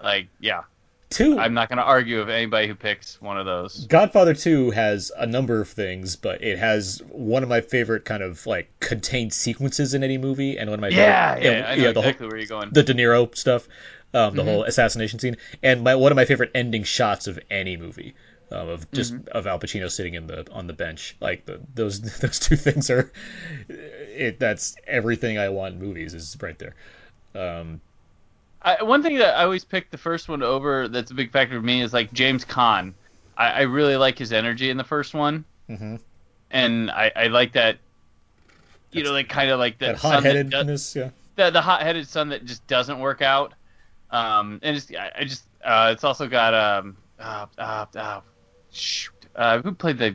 like, yeah. Two. I'm not going to argue with anybody who picks one of those. Godfather 2 has a number of things, but it has one of my favorite kind of, like, contained sequences in any movie, and one of my favorite... I know exactly where you're going. The De Niro stuff, the whole assassination scene, and one of my favorite ending shots of any movie, of just of Al Pacino sitting on the bench. Like, those two things are... That's everything I want in movies is right there. One thing that I always pick the first one over that's a big factor for me is, like, James Caan. I really like his energy in the first one. Mm-hmm. And I like that, you know, like, kind of like that hot-headedness, the hot-headed son that just doesn't work out. And it's also got who played the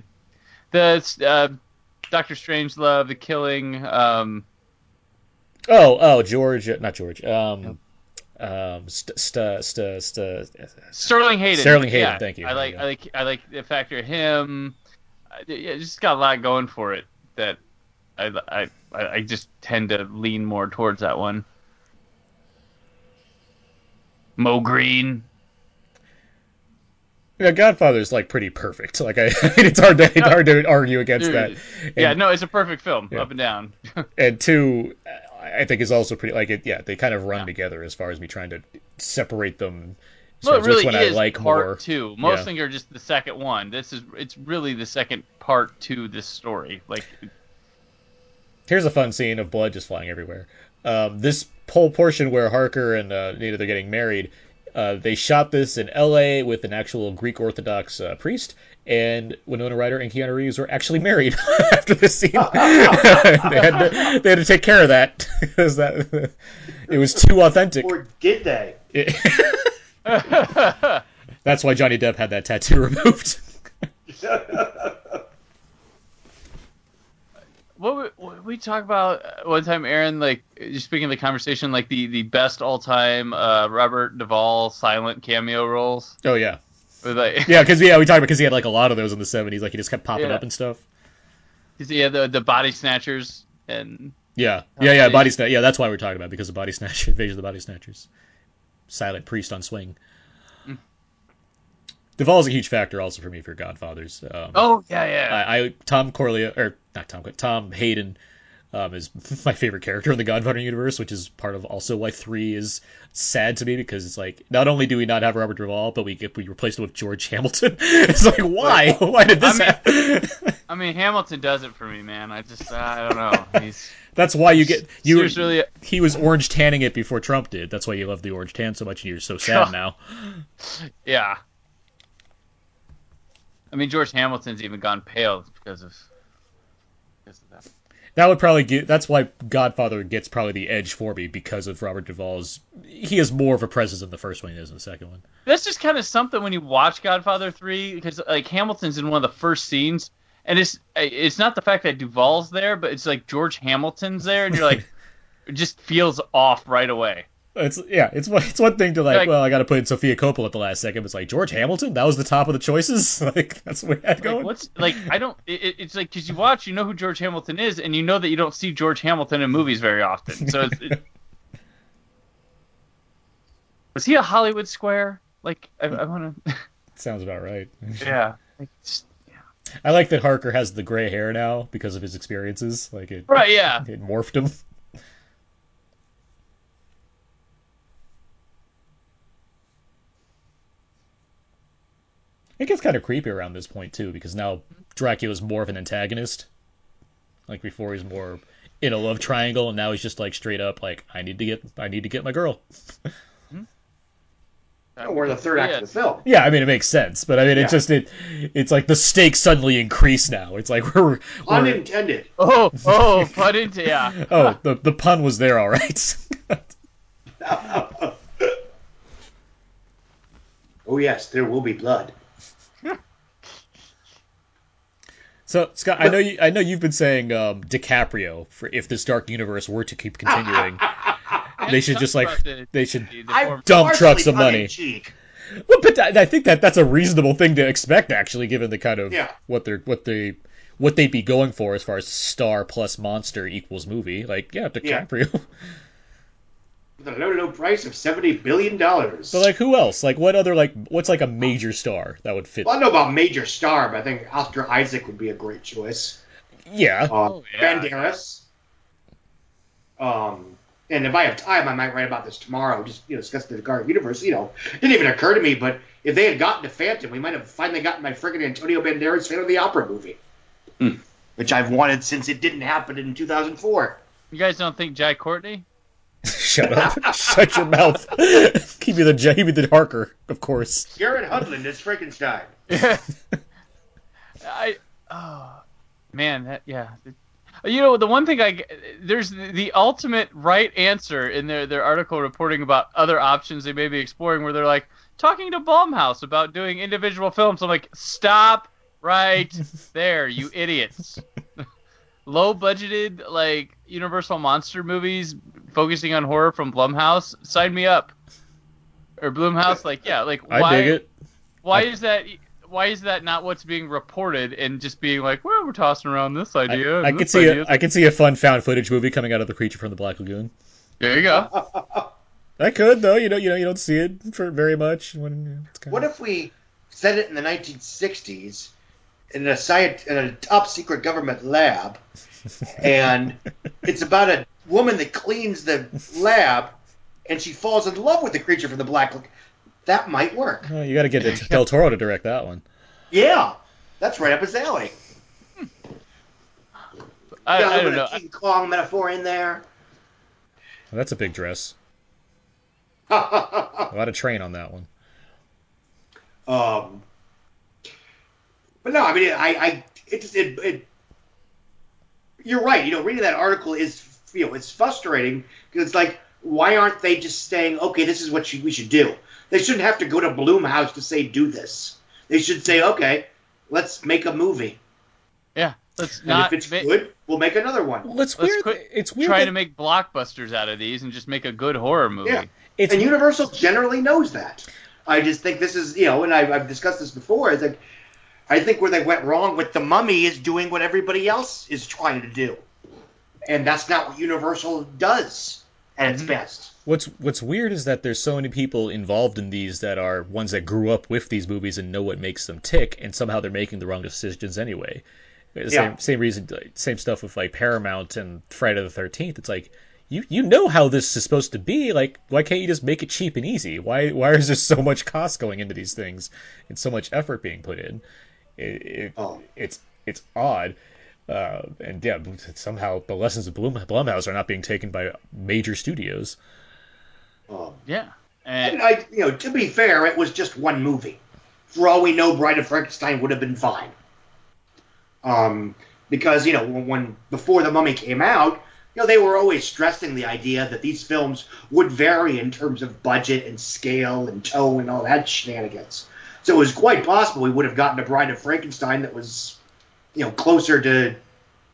Dr. Strangelove, The Killing. George, not George. Sterling Hayden. Sterling Hayden, yeah. Thank you. I like the factor of him. Yeah, just got a lot going for it that I just tend to lean more towards that one. Mo Green. Yeah, Godfather's, like, pretty perfect. Like, it's hard to argue against that. And, it's a perfect film, up and down. And two, I think is also pretty, like, they kind of run together as far as me trying to separate them. Well, it really is part two. Most things are just the second one. It's really the second part to this story. Like, here's a fun scene of blood just flying everywhere. This whole portion where Harker and Nita, they're getting married, they shot this in L.A. with an actual Greek Orthodox priest, and Winona Ryder and Keanu Reeves were actually married after this scene. they had to take care of that. It was too authentic. Or did they? That's why Johnny Depp had that tattoo removed. What we talk about one time, Aaron, like, just speaking of The Conversation, like, the best all-time Robert Duvall silent cameo roles. Oh, yeah. Like, we talked about because he had, like, a lot of those in the 70s. Like, he just kept popping up and stuff. Because he had the Body Snatchers and... Yeah, Body Snatchers. Yeah, that's why we're talking about because of Body Snatchers, Invasion of the Body Snatchers. Silent priest on swing. Duvall's a huge factor also for me for Godfathers. Tom Hayden is my favorite character in the Godfather universe, which is part of also why 3 is sad to me because it's like, not only do we not have Robert Duvall, but we replaced him with George Hamilton. It's like, why? Why did this happen? I mean, Hamilton does it for me, man. I don't know. That's why he was orange tanning it before Trump did. That's why you love the orange tan so much and you're so sad now. Yeah. I mean, George Hamilton's even gone pale because of that. that would probably get, that's why Godfather gets probably the edge for me, because of Robert Duvall's, he has more of a presence in the first one than he does in the second one. That's just kind of something when you watch Godfather 3, because like Hamilton's in one of the first scenes, and it's not the fact that Duvall's there, but it's like George Hamilton's there, and you're like, it just feels off right away. It's one thing to like, well, I got to put in Sofia Coppola at the last second. It's like George Hamilton, that was the top of the choices. Like that's what we had going. Like, it's like, because you watch, you know who George Hamilton is, and you know that you don't see George Hamilton in movies very often. So was he a Hollywood square? Like I want to. Sounds about right. Yeah. I like that Harker has the gray hair now because of his experiences. Like it. Right. Yeah. It morphed him. It gets kind of creepy around this point, too, because now Dracula's more of an antagonist. Like, before he's more in a love triangle, and now he's just, like, straight up, like, I need to get my girl. We're the third act of the film. Yeah, I mean, it makes sense, but I mean, it's like the stakes suddenly increase now. It's like we're... Pun intended. Oh, pun intended, yeah. Oh, the pun was there, all right. Oh, yes, there will be blood. So Scott, I know you've been saying DiCaprio for if this dark universe were to keep continuing, they should just like dump trucks of money. Well, but I think that's a reasonable thing to expect, actually, given the kind of what they'd be going for as far as star plus monster equals movie. Like DiCaprio. Yeah. With a low price of $70 billion. But like, who else? Like, what other what's like a major star that would fit? Well, I don't know about major star, but I think Oscar Isaac would be a great choice. Yeah. Banderas. And if I have time, I might write about this tomorrow. Just discuss the Dark Universe. It didn't even occur to me, but if they had gotten to Phantom, we might have finally gotten my friggin' Antonio Banderas Phantom of the Opera movie, which I've wanted since it didn't happen in 2004. You guys don't think Jai Courtney? Shut up. Shut your mouth. Give me the Harker, of course. Garrett Hedlund is Frankenstein. Yeah. The one thing there's the ultimate right answer in their article reporting about other options they may be exploring, where they're like talking to Blumhouse about doing individual films. I'm like, stop right there, you idiots. Low budgeted, like Universal monster movies focusing on horror from Blumhouse. Sign me up. Or Blumhouse, I dig it. Why is that not what's being reported? And just being like, well, we're tossing around this idea. I could see a fun found footage movie coming out of The Creature from the Black Lagoon. There you go. I could though. You don't see it for very much. What if we set it in the 1960s? In a top secret government lab, and it's about a woman that cleans the lab, and she falls in love with the creature from the Black Lagoon. That might work. Well, you got to get Del Toro to direct that one. Yeah, that's right up his alley. I don't know. King Kong metaphor in there. Well, that's a big dress. A lot of train on that one. But no, I mean, you're right. Reading that article is, it's frustrating because it's like, why aren't they just saying, okay, this is what we should do? They shouldn't have to go to Blumhouse to say, do this. They should say, okay, let's make a movie. Yeah, if it's good, we'll make another one. Well, let's quit trying to make blockbusters out of these and just make a good horror movie. Yeah, Universal generally knows that. I just think this is, and I've discussed this before. It's like, I think where they went wrong with The Mummy is doing what everybody else is trying to do. And that's not what Universal does at its best. What's weird is that there's so many people involved in these that are ones that grew up with these movies and know what makes them tick, and somehow they're making the wrong decisions anyway. Same stuff with like Paramount and Friday the 13th. It's like, you know how this is supposed to be. Like, why can't you just make it cheap and easy? Why is there so much cost going into these things and so much effort being put in? It's odd, and yeah, somehow the lessons of Blumhouse are not being taken by major studios. To be fair, it was just one movie. For all we know, Bride of Frankenstein would have been fine. because, you know, when before The Mummy came out, you know, they were always stressing the idea that these films would vary in terms of budget and scale and tone and all that shenanigans. So it was quite possible we would have gotten a Bride of Frankenstein that was, you know, closer to,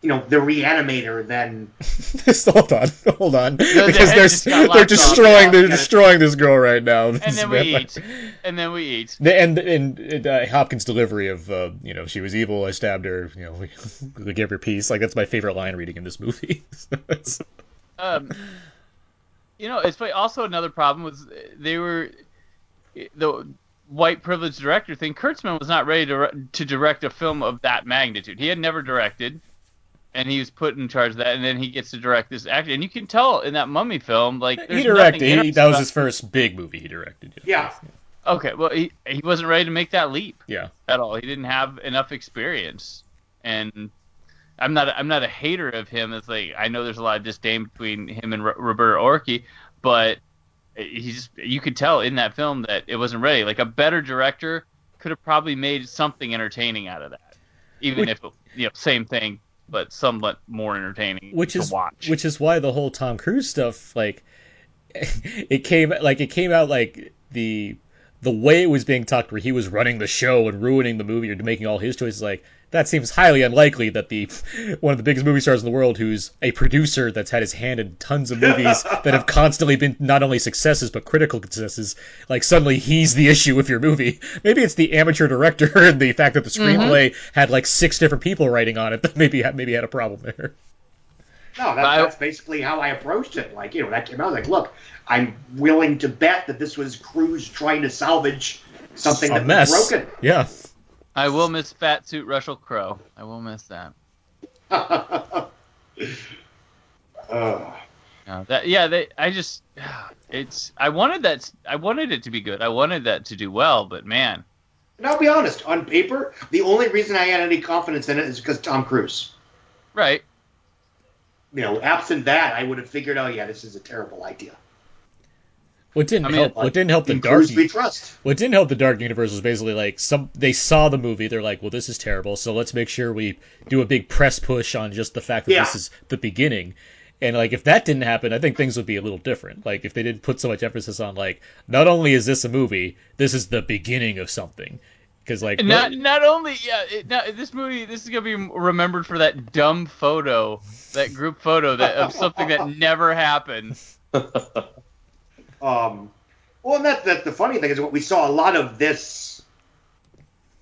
you know, the Reanimator than... hold on. Because they're destroying this girl right now. And then we eat. And Hopkins' delivery of, you know, she was evil, I stabbed her, you know, we gave her peace. Like, that's my favorite line reading in this movie. You know, it's funny. Also another problem was they were... the white privilege director thing. Kurtzman was not ready to direct a film of that magnitude. He had never directed... and he was put in charge of that, and then he gets to direct this action. And you can tell in that Mummy film, like, there's nothing that was his first big movie he directed. Yeah. Okay, well, he wasn't ready to make that leap. Yeah. At all. He didn't have enough experience. And I'm not a hater of him. It's like, I know there's a lot of disdain between him and Roberto Orci, but you could tell in that film that it wasn't ready. Like, a better director could have probably made something entertaining out of that. Even if, you know, same thing, but somewhat more entertaining to watch. Which is why the whole Tom Cruise stuff, like, it came out like the way it was being talked, where he was running the show and ruining the movie or making all his choices. Like, that seems highly unlikely that one of the biggest movie stars in the world, who's a producer that's had his hand in tons of movies that have constantly been not only successes but critical successes, like, suddenly he's the issue with your movie. Maybe it's the amateur director and the fact that the screenplay had like 6 different people writing on it that maybe had a problem there. No, that's basically how I approached it. Like, you know, when that came out, I was like, look, I'm willing to bet that this was Cruise trying to salvage something that was broken. Yeah. I will miss Fat Suit Russell Crowe. I will miss that. I wanted it to be good. I wanted that to do well, but man. And I'll be honest, on paper, the only reason I had any confidence in it is because Tom Cruise. Right. You know, absent that, I would have figured, oh yeah, this is a terrible idea. What didn't help the Dark Universe was basically like they saw the movie, they're like, well, this is terrible, so let's make sure we do a big press push on just the fact that this is the beginning. And like, if that didn't happen, I think things would be a little different. Like, if they didn't put so much emphasis on, like, not only is this a movie, this is the beginning of something. Because, like, this movie, this is gonna be remembered for that dumb photo, that group photo of something that never happened. Well, and that's the funny thing is what we saw a lot of this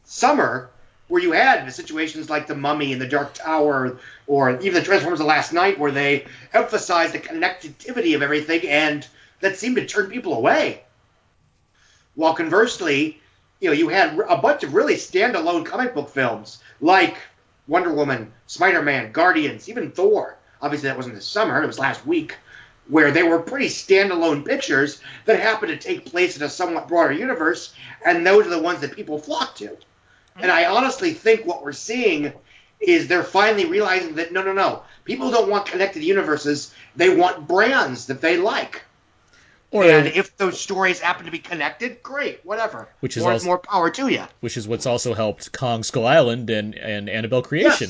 summer, where you had situations like The Mummy and The Dark Tower, or even the Transformers of Last Night, where they emphasized the connectivity of everything, and that seemed to turn people away. While conversely, you know, you had a bunch of really standalone comic book films like Wonder Woman, Spider-Man, Guardians, even Thor. Obviously, that wasn't this summer; it was last week. Where they were pretty standalone pictures that happened to take place in a somewhat broader universe, and those are the ones that people flock to. And I honestly think what we're seeing is they're finally realizing that, no, people don't want connected universes, they want brands that they like. And if those stories happen to be connected, great, whatever. Which is more power to you. Which is what's also helped Kong Skull Island and Annabelle Creation.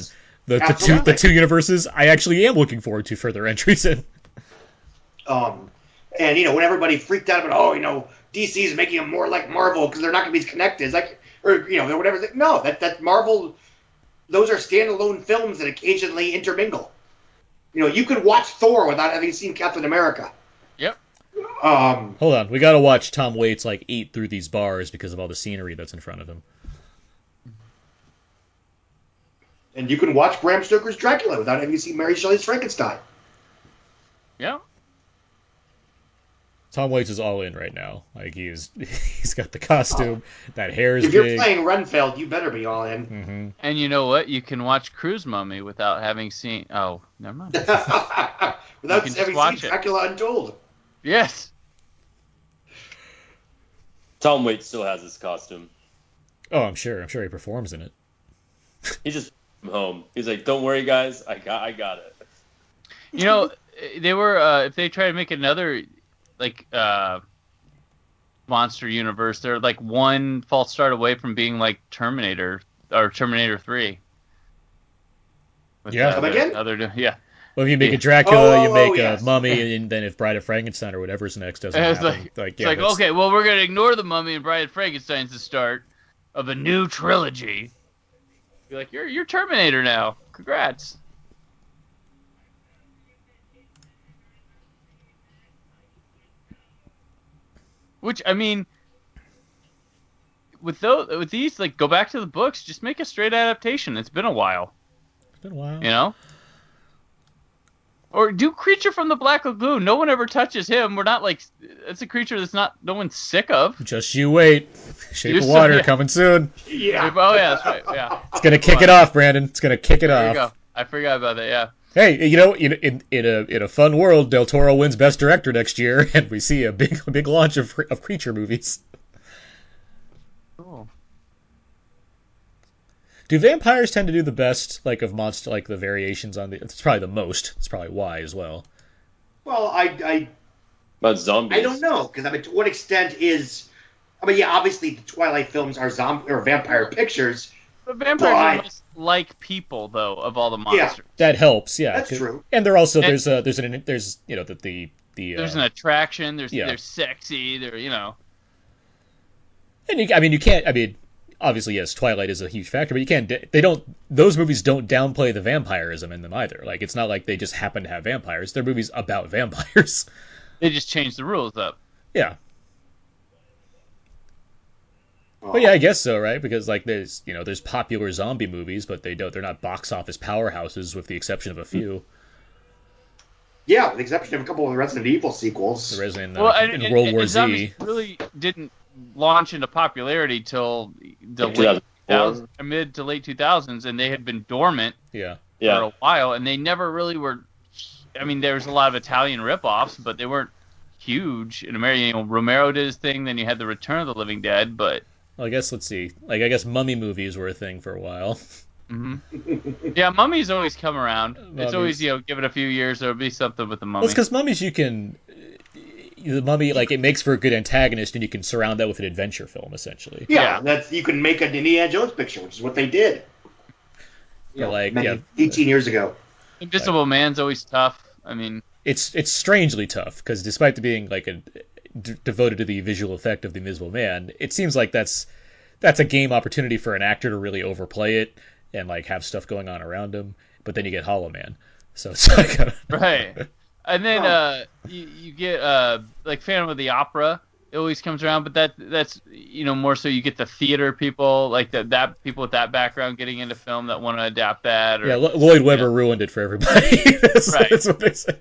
Yes, the two universes I actually am looking forward to further entries in. And, you know, when everybody freaked out about, oh, you know, DC's making them more like Marvel because they're not going to be connected. It's like, or, you know, whatever. No, that Marvel, those are standalone films that occasionally intermingle. You know, you could watch Thor without having seen Captain America. Yep. Hold on. We got to watch Tom Waits, like, eat through these bars because of all the scenery that's in front of him. And you can watch Bram Stoker's Dracula without having seen Mary Shelley's Frankenstein. Yeah. Tom Waits is all in right now. Like, he's got the costume, that hair is big. If you're playing Renfield, you better be all in. Mm-hmm. And you know what? You can watch Cruise Mummy without having seen... oh, never mind. Without having seen Dracula Untold. Yes. Tom Waits still has his costume. Oh, I'm sure he performs in it. He just came home. He's like, don't worry, guys. I got it. You know, they were... if they try to make another... like monster universe, they're like one false start away from being like Terminator or Terminator 3. Yeah. Well, if you make a Dracula, you make a Mummy, and then if Bride of Frankenstein or whatever's next doesn't happen. Okay, well, we're going to ignore the Mummy and Bride of Frankenstein's the start of a new trilogy. You're like, you're Terminator now. Congrats. Which, I mean, with these, like, go back to the books. Just make a straight adaptation. It's been a while. You know? Or do Creature from the Black Lagoon. No one ever touches him. We're not like... It's a creature that's not... No one's sick of. Just you wait. Shape of Water coming soon. Yeah. Oh, yeah, that's right. Yeah. It's going to kick it off, Brandon. It's going to kick it off. There you go. I forgot about that, yeah. Hey, you know, in a fun world, Del Toro wins Best Director next year, and we see a big launch of Creature movies. Cool. Do vampires tend to do the best, like, of monster, like, the variations on the... It's probably the most. It's probably why as well. Well, But zombies? I don't know, because, I mean, to what extent is... I mean, yeah, obviously the Twilight films are vampire pictures. The vampires are most like people, though, of all the monsters. Yeah, that helps, yeah. That's true. And they're also... There's an attraction. They're sexy. They're, you know... And, you can't... I mean... Obviously, yes, Twilight is a huge factor, but you can't. Those movies don't downplay the vampirism in them either. Like, it's not like they just happen to have vampires. They're movies about vampires. They just changed the rules up. Yeah. Oh. Well, yeah, I guess so, right? Because, like, there's popular zombie movies, but they're not box office powerhouses, with the exception of a few. Yeah, with the exception of a couple of the Resident Evil sequels. And World War Z really didn't launch into popularity till the mid to late 2000s, and they had been dormant for a while, and they never really were. I mean, there was a lot of Italian ripoffs, but they weren't huge. In America, Romero did his thing, then you had the Return of the Living Dead, but... Well, I guess, let's see. Like, I guess mummy movies were a thing for a while. Mm-hmm. Yeah, mummies always come around. Mummies. It's always, give it a few years, there'll be something with the mummy. Well, it's because mummies you can... The mummy, like, it makes for a good antagonist, and you can surround that with an adventure film, essentially. Yeah, you can make an Indiana Jones picture, which is what they did. Yeah, 18 years ago. Invisible Man's always tough. I mean, it's strangely tough, because despite being like devoted to the visual effect of the Invisible Man, it seems like that's a game opportunity for an actor to really overplay it and like have stuff going on around him. But then you get Hollow Man, so it's like right. And then you get like Phantom of the Opera. It always comes around, but that's more so you get the theater people, like that people with that background getting into film that want to adapt that. Or, Lloyd Webber ruined it for everybody. That's what they say.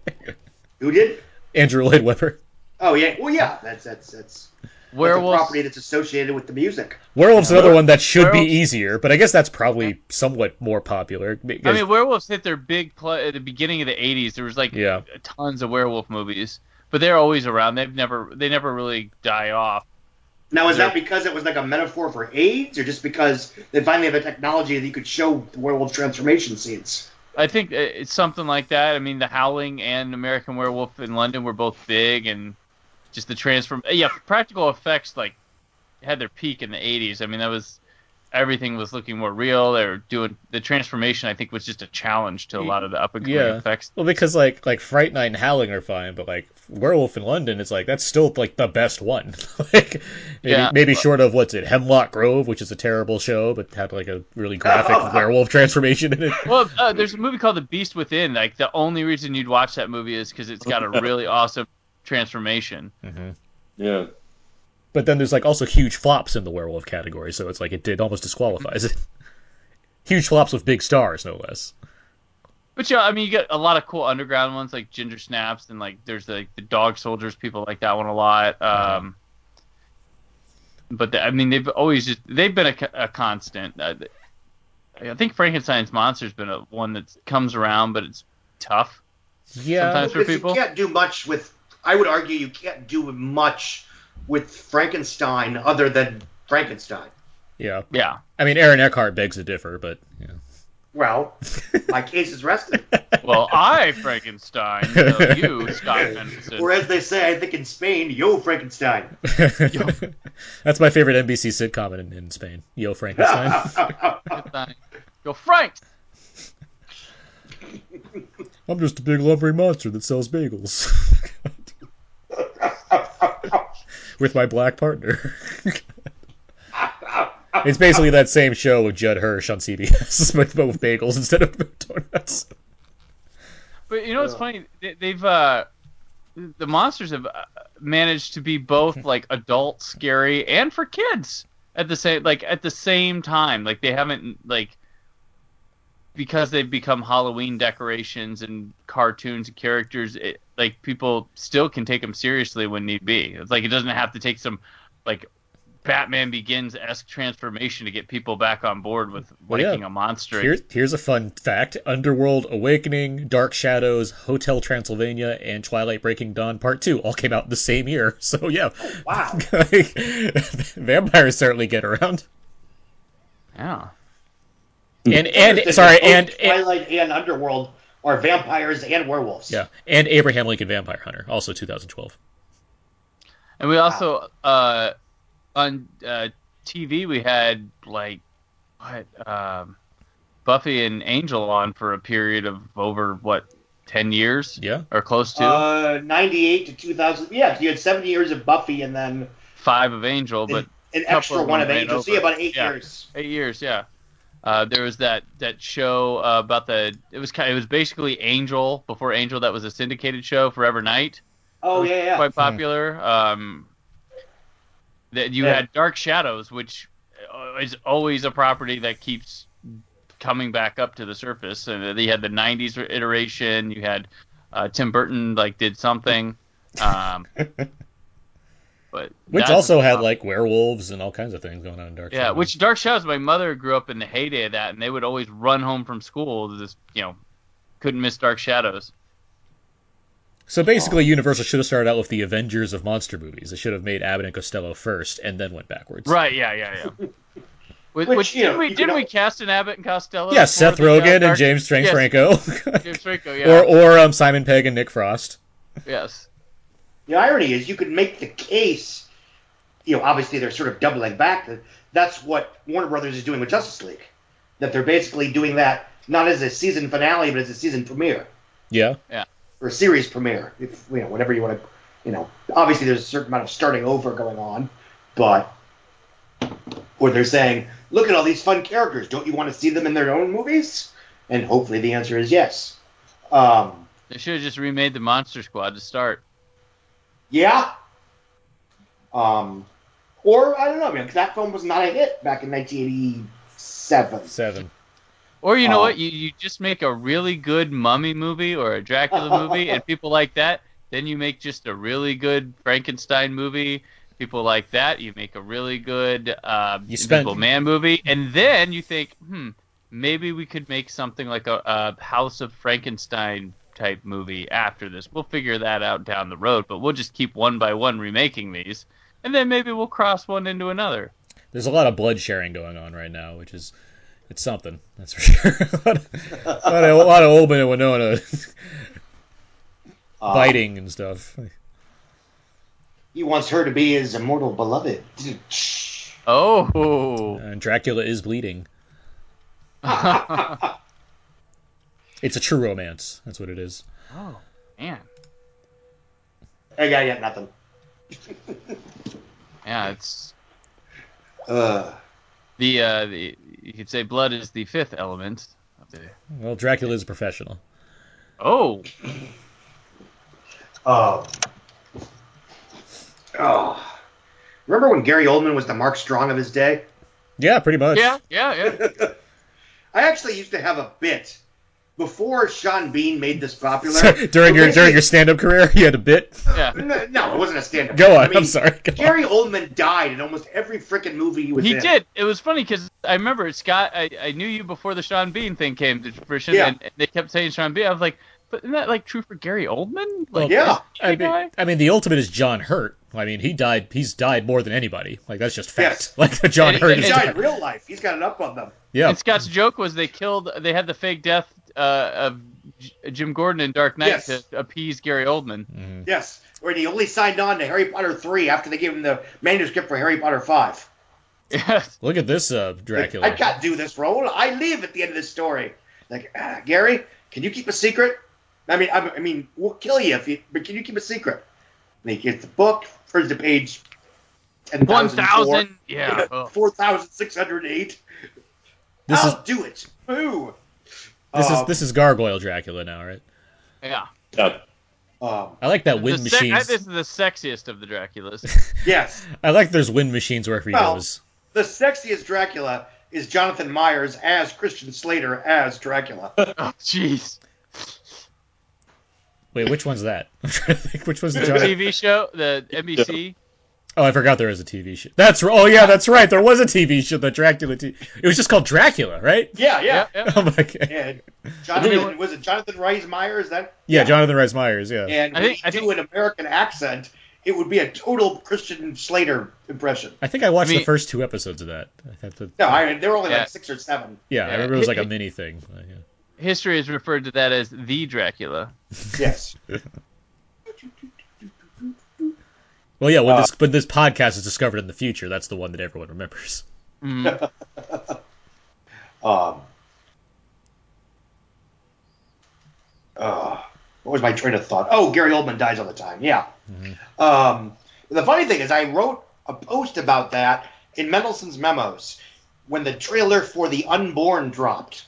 Who did? Andrew Lloyd Webber. Oh yeah, well yeah, that's Werewolves, the property that's associated with the music. Werewolves, another one that should be easier, but I guess that's probably somewhat more popular. Because... I mean, werewolves hit their big at the beginning of the '80s. There was like tons of werewolf movies, but they're always around. They never really die off. Now, is that because it was like a metaphor for AIDS, or just because they finally have a technology that you could show werewolf transformation scenes? I think it's something like that. I mean, The Howling and American Werewolf in London were both big, and just the practical effects like had their peak in the '80s. I mean, that was everything was looking more real. They were doing the transformation. I think was just a challenge to a lot of the up and coming effects. Well, because like Fright Night and Howling are fine, but like Werewolf in London, it's like that's still like the best one. Like maybe short of Hemlock Grove, which is a terrible show, but had like a really graphic werewolf transformation in it. Well, there's a movie called The Beast Within. Like the only reason you'd watch that movie is because it's got a really awesome transformation. Mm-hmm. Yeah, but then there's like also huge flops in the werewolf category, so it's like it almost disqualifies it. Huge flops with big stars, no less. But yeah, I mean, you get a lot of cool underground ones like Ginger Snaps, and like there's like the Dog Soldiers. People like that one a lot. But I mean, they've been a constant. I think Frankenstein's monster's been one that comes around, but it's tough. Yeah, sometimes for people, you can't do much with. I would argue you can't do much with Frankenstein other than Frankenstein. Yeah. Yeah. I mean, Aaron Eckhart begs to differ, but... Yeah. Well, my case is rested. Well, I, Frankenstein, so you, Scott Mendelson. Or as they say, I think in Spain, yo, Frankenstein. Yo. That's my favorite NBC sitcom in Spain. Yo, Frankenstein. Yo, Frank! I'm just a big lovely monster that sells bagels. With my black partner. It's basically that same show with Judd Hirsch on CBS, but with bagels instead of donuts. But you know what's funny? They've the monsters have managed to be both like adult scary and for kids at the same time. Like they haven't because they've become Halloween decorations and cartoons and characters. People still can take them seriously when need be. It's like it doesn't have to take some Batman Begins-esque transformation to get people back on board with liking a monster. Here's a fun fact. Underworld Awakening, Dark Shadows, Hotel Transylvania, and Twilight Breaking Dawn Part II all came out the same year. So, yeah. Oh, wow. Vampires certainly get around. Yeah. And Twilight and Underworld are vampires and werewolves. Yeah. And Abraham Lincoln Vampire Hunter, also 2012. And we also... on TV, we had Buffy and Angel on for a period of over 10 years, or close to 98 to 2000. Yeah, you had 7 years of Buffy and then 5 of Angel, but an extra one of Angel. So yeah, about 8 years. 8 years, yeah. There was that show about it was basically Angel before Angel. That was a syndicated show, Forever Night. Oh yeah, yeah, quite popular. That you had Dark Shadows, which is always a property that keeps coming back up to the surface. And you had the '90s iteration. You had Tim Burton did something, but which also had werewolves and all kinds of things going on in Dark Shadows. Yeah, which Dark Shadows. My mother grew up in the heyday of that, and they would always run home from school to this, couldn't miss Dark Shadows. So basically, Universal should have started out with the Avengers of monster movies. They should have made Abbott and Costello first, and then went backwards. Right? Yeah, yeah, yeah. Didn't we cast an Abbott and Costello? Yeah, Seth Rogen and James Franco. James Franco, yeah. Or Simon Pegg and Nick Frost. Yes. The irony is, you could make the case. Obviously they're sort of doubling back. That's what Warner Brothers is doing with Justice League. That they're basically doing that not as a season finale, but as a season premiere. Yeah. Yeah. Or series premiere, if whatever you want to, Obviously, there's a certain amount of starting over going on, but where they're saying, "Look at all these fun characters. Don't you want to see them in their own movies?" And hopefully, the answer is yes. They should have just remade the Monster Squad to start. Yeah. Or I don't know, because that film was not a hit back in 1987. Or you know what? You just make a really good Mummy movie or a Dracula movie, and people like that. Then you make just a really good Frankenstein movie. People like that. You make a really good Invisible Man movie. And then you think, maybe we could make something like a House of Frankenstein type movie after this. We'll figure that out down the road, but we'll just keep one by one remaking these. And then maybe we'll cross one into another. There's a lot of blood sharing going on right now, which is... It's something, that's for sure. a lot of Oldman and Winona biting and stuff. He wants her to be his immortal beloved. Oh. And Dracula is bleeding. It's a true romance. That's what it is. Oh, man. I got nothing. Yeah, it's... you could say blood is the fifth element. Well, Dracula is a professional. Oh. Oh. Remember when Gary Oldman was the Mark Strong of his day? Yeah, pretty much. Yeah. I actually used to have a bit before Sean Bean made this popular. During your stand-up career, you had a bit. Yeah. No, it wasn't a stand-up. Go on. I mean, I'm sorry. Gary Oldman died in almost every freaking movie he was in. He did. It was funny because I remember Scott. I knew you before the Sean Bean thing came to fruition, and they kept saying Sean Bean. I was like, but isn't that true for Gary Oldman? I mean, the ultimate is John Hurt. I mean, he died. He's died more than anybody. That's just fact. Yes. John Hurt. He died in real life. He's got it up on them. Yeah. And Scott's joke was they had the fake death of Jim Gordon in Dark Knight to appease Gary Oldman. Mm-hmm. Yes, where he only signed on to Harry Potter 3 after they gave him the manuscript for Harry Potter 5. Yes. Look at this Dracula. I can't do this role. I leave at the end of this story. Gary, can you keep a secret? I mean, we'll kill you if you, but can you keep a secret? And he gets the book, turns to page 10,004, yeah, 4,608. I'll do it. Who? This is Gargoyle Dracula now, right? Yeah. I like that wind machines. This is the sexiest of the Draculas. Yes. I like there's wind machines wherever he goes. The sexiest Dracula is Jonathan Myers as Christian Slater as Dracula. Oh, jeez. Wait, which one's that? I'm trying to think. Which was the TV show? The NBC? Oh, I forgot there was a TV show. That's right. There was a TV show, the Dracula TV. It was just called Dracula, right? Yeah. Oh, my God. Yeah, was it Jonathan Rhys Meyers? Yeah, Jonathan Rhys Meyers, yeah. And I think an American accent, it would be a total Christian Slater impression. I think I watched the first two episodes of that. They were only like 6 or 7. Yeah, I remember it was like a mini thing. But, yeah. History has referred to that as the Dracula. Yes. Well, yeah, when this podcast is discovered in the future, that's the one that everyone remembers. Mm. What was my train of thought? Oh, Gary Oldman dies all the time, yeah. Mm-hmm. The funny thing is I wrote a post about that in Mendelssohn's Memos when the trailer for The Unborn dropped.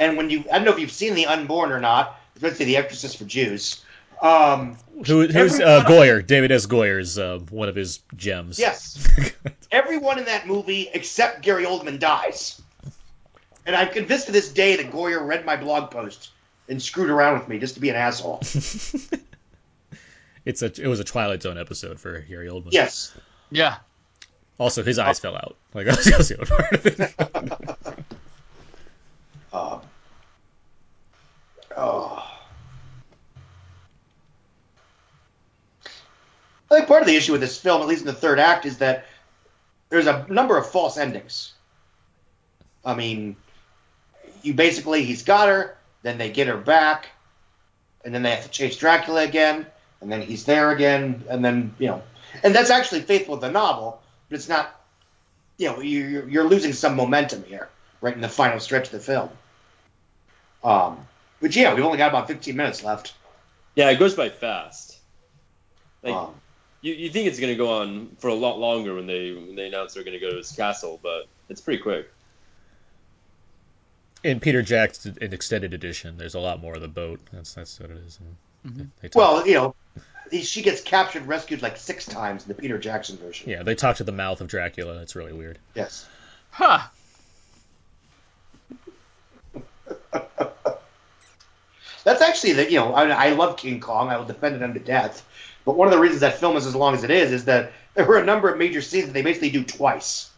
And I don't know if you've seen The Unborn or not, especially The Exorcist for Jews. Who's Goyer? David S. Goyer is one of his gems. Yes. Everyone in that movie except Gary Oldman dies. And I'm convinced to this day that Goyer read my blog post and screwed around with me just to be an asshole. It was a Twilight Zone episode for Gary Oldman. Yes. Yeah. Also, his eyes fell out. Like, that was the other part of it. I think part of the issue with this film, at least in the third act, is that there's a number of false endings. I mean, he's got her, then they get her back, and then they have to chase Dracula again, and then he's there again, and then, and that's actually faithful to the novel, but it's not, you're losing some momentum here, right in the final stretch of the film. Which, yeah, we've only got about 15 minutes left. Yeah, it goes by fast. Like, you think it's going to go on for a lot longer when they announce they're going to go to his castle, but it's pretty quick. In Peter Jack's extended edition, there's a lot more of the boat. That's what it is. Mm-hmm. Well, she gets captured, rescued like 6 times in the Peter Jackson version. Yeah, they talk to the mouth of Dracula. It's really weird. Yes. Huh. That's actually I love King Kong. I will defend it unto death. But one of the reasons that film is as long as it is that there were a number of major scenes that they basically do twice.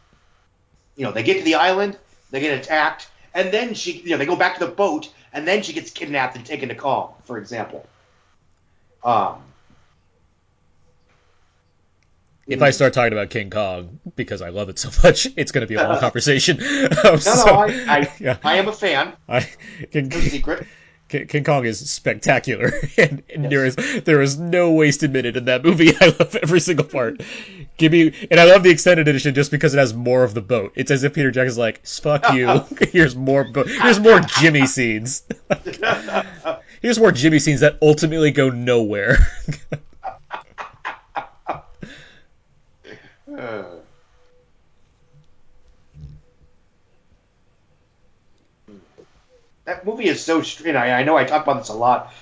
They get to the island, they get attacked, and then they go back to the boat, and then she gets kidnapped and taken to Kong, for example. If I start talking about King Kong, because I love it so much, it's going to be a long conversation. I am a fan. No secret. King Kong is spectacular, and there is no wasted minute in that movie. I love every single part. I love the extended edition just because it has more of the boat. It's as if Peter Jackson's like, "Fuck you." Here's more Jimmy scenes. Here's more Jimmy scenes that ultimately go nowhere. That movie is so strange. I know I talk about this a lot.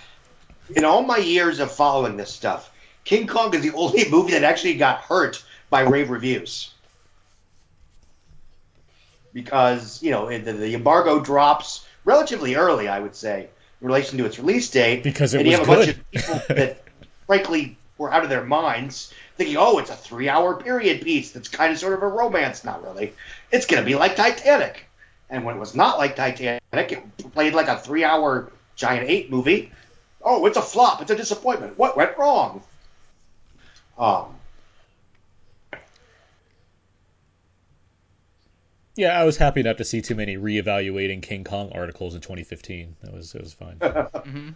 In all my years of following this stuff, King Kong is the only movie that actually got hurt by rave reviews. Because, the embargo drops relatively early, I would say, in relation to its release date. Because it was good. And you have a bunch of people that, frankly, were out of their minds, thinking, it's a 3-hour period piece that's kind of sort of a romance. Not really. It's going to be like Titanic. And when it was not like Titanic, it played like a 3-hour giant ape movie. Oh, it's a flop. It's a disappointment. What went wrong? Yeah, I was happy not to see too many reevaluating King Kong articles in 2015. That was fine. Mm-hmm.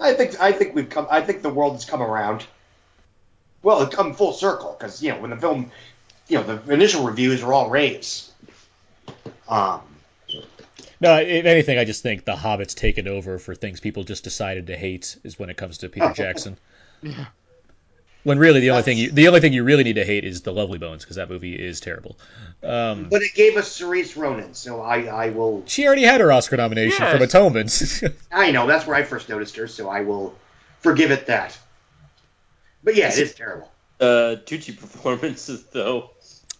I think the world has come around. Well, it's come full circle because when the film, the initial reviews were all raves. No, if anything, I just think The Hobbit's taken over for things people just decided to hate is when it comes to Peter Jackson. Yeah. When really the only thing you really need to hate is The Lovely Bones, because that movie is terrible. But it gave us Cerise Ronan, so I will... She already had her Oscar nomination from Atonement. I know, that's where I first noticed her, so I will forgive it that. But yeah, it is terrible. Tucci performances, though.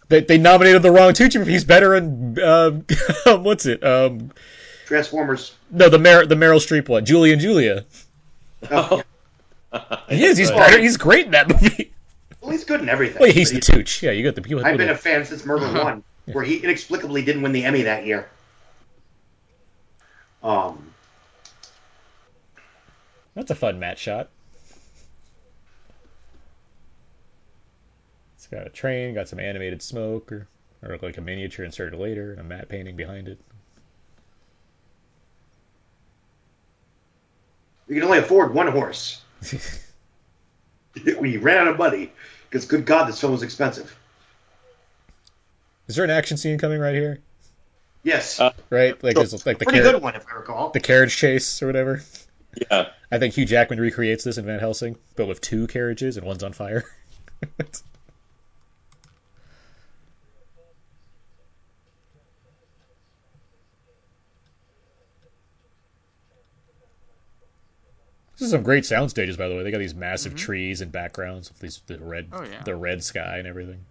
They nominated the wrong Tucci. He's better in what's it? Transformers. No, the Meryl Streep one, Julie and Julia. Oh. He is. He's better. He's great in that movie. Well, he's good in everything. Well, he's the Tooch. Yeah, you got the. I've been a fan since Murder One, where he inexplicably didn't win the Emmy that year. That's a fun Matt shot. Got a train, got some animated smoke, or like a miniature inserted later, and a matte painting behind it. We can only afford one horse. We ran out of money, because good God, this film was expensive. Is there an action scene coming right here? Yes. Right? Like, there's, like the pretty good one, if I recall. The carriage chase or whatever. Yeah. I think Hugh Jackman recreates this in Van Helsing, but with two carriages and one's on fire. This is some great sound stages, by the way. They got these massive trees and backgrounds with the red sky and everything.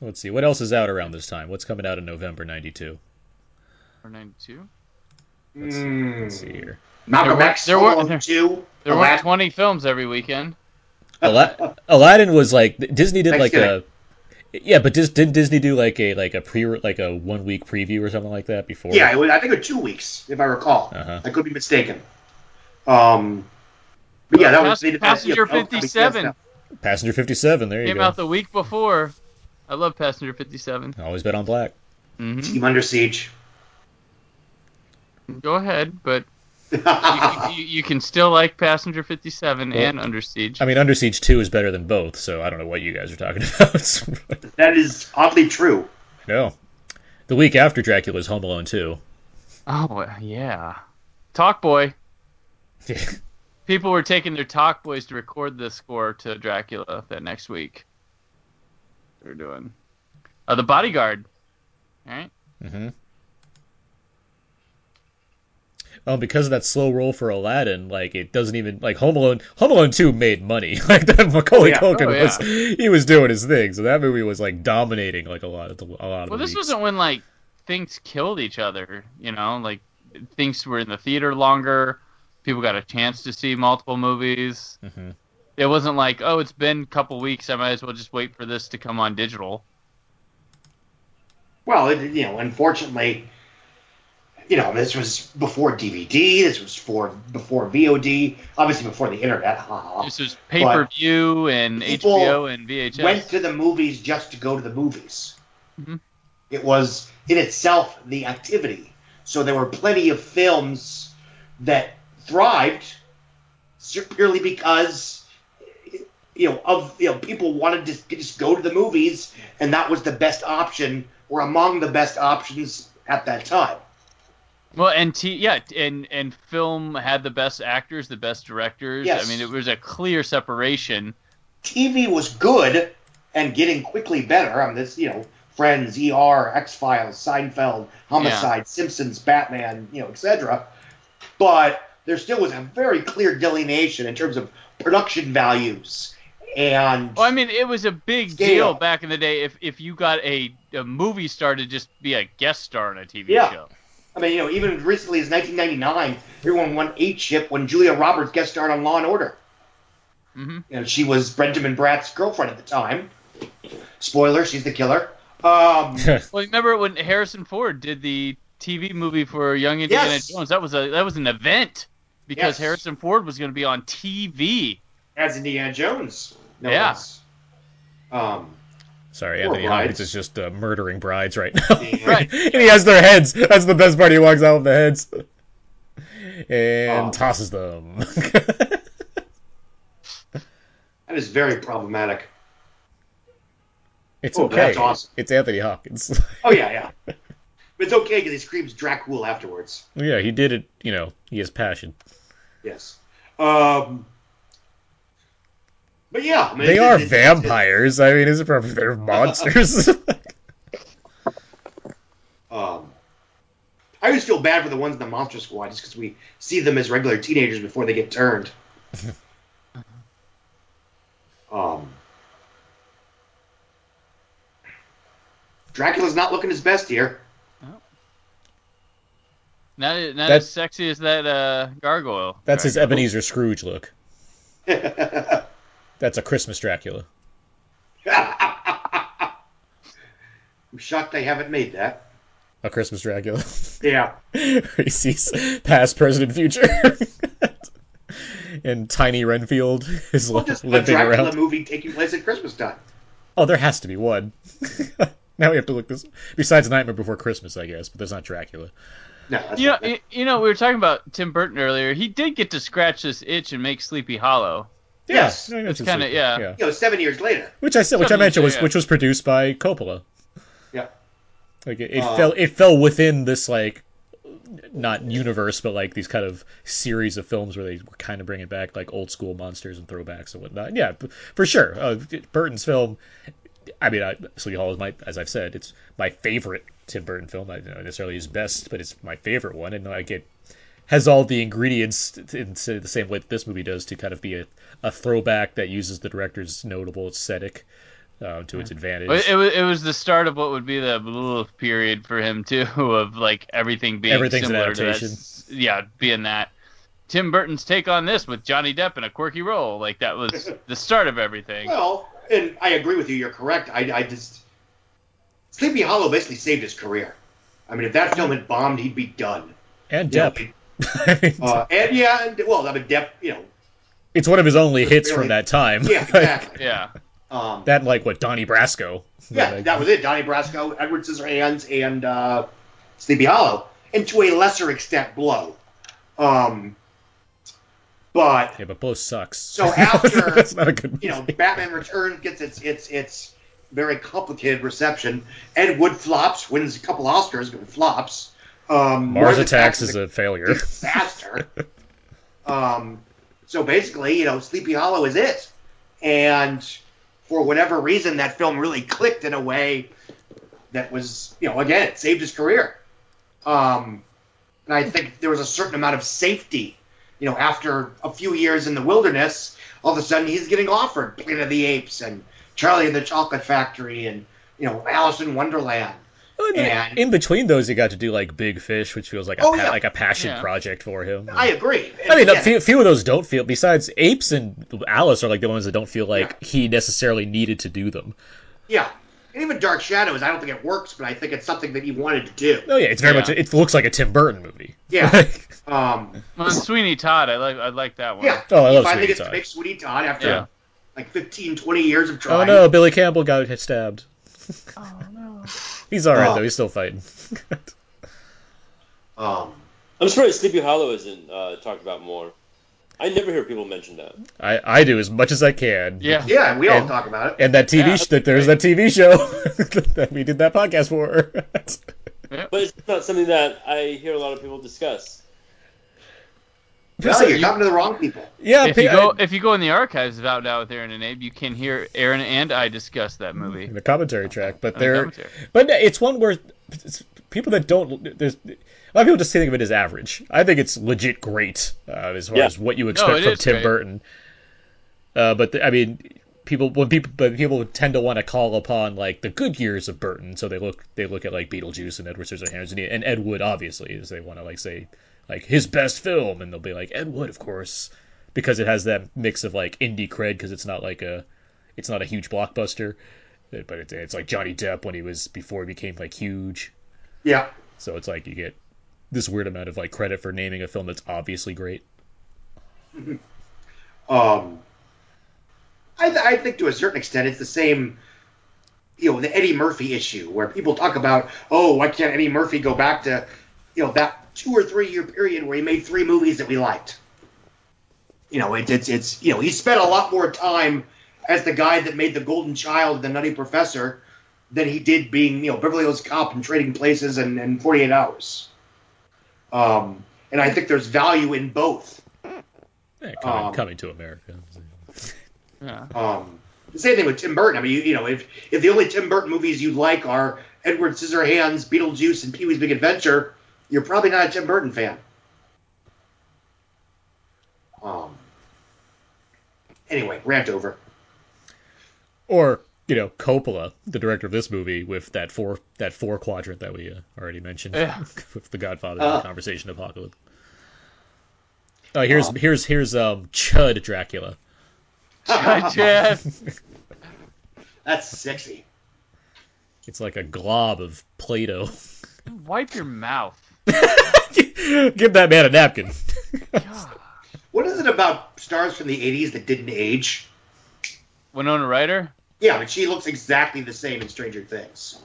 Let's see. What else is out around this time? What's coming out in November 92? Or 92? Let's see here. Malcolm X, there were 20 films every weekend. Aladdin was like... Disney did like a... Yeah, but didn't Disney do like a 1 week preview or something like that before? Yeah, I think it was 2 weeks, if I recall. Uh-huh. I could be mistaken. But yeah, that was... Passenger 57. Passenger 57, there you go. Came out the week before... I love Passenger 57. Always bet on black. Mm-hmm. Team Under Siege. Go ahead, but you can still like Passenger 57 and Under Siege. I mean, Under Siege 2 is better than both, so I don't know what you guys are talking about. That is oddly true. No. The week after Dracula's Home Alone 2. Oh, yeah. Talk Boy. People were taking their Talk Boys to record the score to Dracula that next week. They're doing The Bodyguard, all right. Mm-hmm. Oh, because of that slow roll for Aladdin, like it doesn't even like Home Alone 2 made money. Like that Macaulay Culkin he was doing his thing, so that movie was like dominating like a lot of. Well, this wasn't when like things killed each other, you know, like things were in the theater longer. People got a chance to see multiple movies. Mm-hmm. It wasn't like, oh, it's been a couple weeks, I might as well just wait for this to come on digital. Well, unfortunately, this was before DVD, this was before VOD, obviously before the internet. This was pay-per-view and HBO and VHS. Went to the movies just to go to the movies. Mm-hmm. It was, in itself, the activity. So there were plenty of films that thrived purely because... people wanted to just go to the movies, and that was the best option, or among the best options at that time. Well, and film had the best actors, the best directors. Yes. I mean, it was a clear separation. TV was good and getting quickly better. I mean, this, Friends, ER, X-Files, Seinfeld, Homicide, Simpsons, Batman, etc. But there still was a very clear delineation in terms of production values. And well, I mean, it was a big deal back in the day if you got a movie star to just be a guest star on a TV show. I mean, even as recently as 1999, everyone won 8-Ship when Julia Roberts guest starred on Law & Order. Mm-hmm. She was Benjamin Bratt's girlfriend at the time. Spoiler, she's the killer. Well, remember when Harrison Ford did the TV movie for young Indiana Jones. That was an event because Harrison Ford was going to be on TV as Indiana Jones. Sorry, Anthony Hopkins is just murdering brides right now. Right. And he has their heads. That's the best part. He walks out with the heads and tosses them. That is very problematic. It's okay. That's awesome. It's Anthony Hopkins. Oh, yeah, yeah. But it's okay because he screams Dracula afterwards. Yeah, he did it. You know, he has passion. Yes. But yeah, I mean, they are vampires. I mean, it's probably they're monsters. I always feel bad for the ones in the Monster Squad just because we see them as regular teenagers before they get turned. Dracula's not looking his best here. Not as sexy as that gargoyle. That's his Ebenezer Scrooge look. That's a Christmas Dracula. I'm shocked they haven't made that. A Christmas Dracula? Yeah. He sees past, present, and future. And Tiny Renfield is limping around. A Dracula movie taking place at Christmas time. Oh, there has to be one. Now we have to look this... Besides Nightmare Before Christmas, I guess, but there's not Dracula. No, you know, we were talking about Tim Burton earlier. He did get to scratch this itch and make Sleepy Hollow. Yes, yeah, it's kind of yeah. You know, 7 years later, which was produced by Coppola. Yeah, like it fell within this like not universe, but like these kind of series of films where they were kind of bringing back like old school monsters and throwbacks and whatnot. Yeah, for sure. Burton's film. I mean, Sleepy Hollow is as I've said, it's my favorite Tim Burton film. I don't necessarily his best, but it's my favorite one, and has all the ingredients in the same way that this movie does to kind of be a throwback that uses the director's notable aesthetic to its advantage. It was the start of what would be the Blue period for him, too, of like everything being similar to that. Yeah, being that. Tim Burton's take on this with Johnny Depp in a quirky role. Like, that was the start of everything. Well, and I agree with you. You're correct. Sleepy Hollow basically saved his career. I mean, if that film had bombed, he'd be done. And Depp. You know, Depp, you know, it's one of his only hits from that time. Yeah, exactly. Yeah, Donnie Brasco. Yeah, that was it. Donnie Brasco, Edward Scissorhands, and Sleepy Hollow, and to a lesser extent, Blow. But Blow sucks. So after that's not a good movie. You know, Batman Returns gets its very complicated reception. Ed Wood flops, wins a couple Oscars, but flops. Mars Attacks is a failure. Disaster. So basically, you know, Sleepy Hollow is it. And for whatever reason, that film really clicked in a way that was, you know, again, it saved his career. And I think there was a certain amount of safety. You know, after a few years in the wilderness, all of a sudden he's getting offered Planet of the Apes and Charlie and the Chocolate Factory and, you know, Alice in Wonderland. Well, and in between those, he got to do like Big Fish, which feels like a passion project for him. I agree. I mean, a few of those don't feel. Besides, Apes and Alice are like the ones that don't feel like he necessarily needed to do them. Yeah, and even Dark Shadows, I don't think it works, but I think it's something that he wanted to do. Oh yeah, it's very much. It looks like a Tim Burton movie. Yeah. Sweeney Todd, I like that one. Yeah. Oh, I love Sweeney Todd. He finally gets to make Sweeney Todd after like 15, 20 years of trying. Oh no, Billy Campbell got stabbed. Oh no. He's alright though, he's still fighting. I'm surprised Sleepy Hollow isn't talked about more. I never hear people mention that. I do as much as I can. Yeah, yeah, we all talk about it. And that TV that TV show that we did that podcast for. But it's not something that I hear a lot of people discuss. Well, you're talking to the wrong people. Yeah, if you go in the archives of Out Now with Aaron and Abe, you can hear Aaron and I discuss that movie in the commentary track. But it's one where people that don't. There's a lot of people just think of it as average. I think it's legit great as far as what you expect from Tim Burton. People tend to want to call upon like the good years of Burton, so they look at like Beetlejuice and Edward Scissorhands and Ed Wood obviously, as they want to like say. Like, his best film, and they'll be like, Ed Wood, of course, because it has that mix of, like, indie cred, because it's not a huge blockbuster, but it's like Johnny Depp when he was, before he became, like, huge. Yeah. So it's like you get this weird amount of like credit for naming a film that's obviously great. I think to a certain extent it's the same, you know, the Eddie Murphy issue where people talk about, oh, why can't Eddie Murphy go back to, you know, that 2 or 3 year period where he made 3 movies that we liked. You know, it's you know, he spent a lot more time as the guy that made The Golden Child and The Nutty Professor than he did being, you know, Beverly Hills Cop and Trading Places and 48 Hours. And I think there's value in both. Yeah, Coming to America. Yeah. The same thing with Tim Burton. I mean, you know, if the only Tim Burton movies you like are Edward Scissorhands, Beetlejuice, and Pee-wee's Big Adventure, you're probably not a Tim Burton fan. Anyway, rant over. Or, you know, Coppola, the director of this movie, with that four quadrant that we already mentioned, with The Godfather, The Conversation, Apocalypse. Here's Chud Dracula. Chud. That's sexy. It's like a glob of Play-Doh. Wipe your mouth. Give that man a napkin. God. What is it about stars from the 80s that didn't age? Winona Ryder? Yeah, but she looks exactly the same in Stranger Things.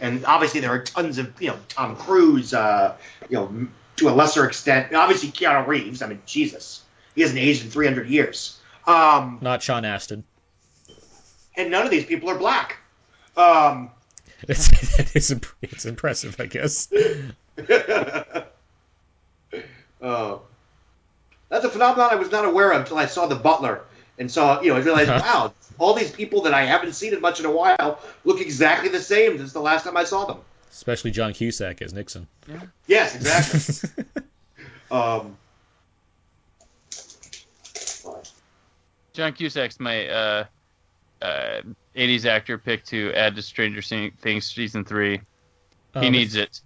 And obviously there are tons of, you know, Tom Cruise, you know, to a lesser extent. Obviously Keanu Reeves. I mean, Jesus. He hasn't aged in 300 years. Not Sean Astin. And none of these people are black. It's impressive, I guess. That's a phenomenon I was not aware of until I saw The Butler and saw, you know, I realized, wow, all these people that I haven't seen much in a while look exactly the same since the last time I saw them. Especially John Cusack as Nixon. Yeah. Yes, exactly. John Cusack's my 80s actor pick to add to Stranger Things Season 3. He needs it.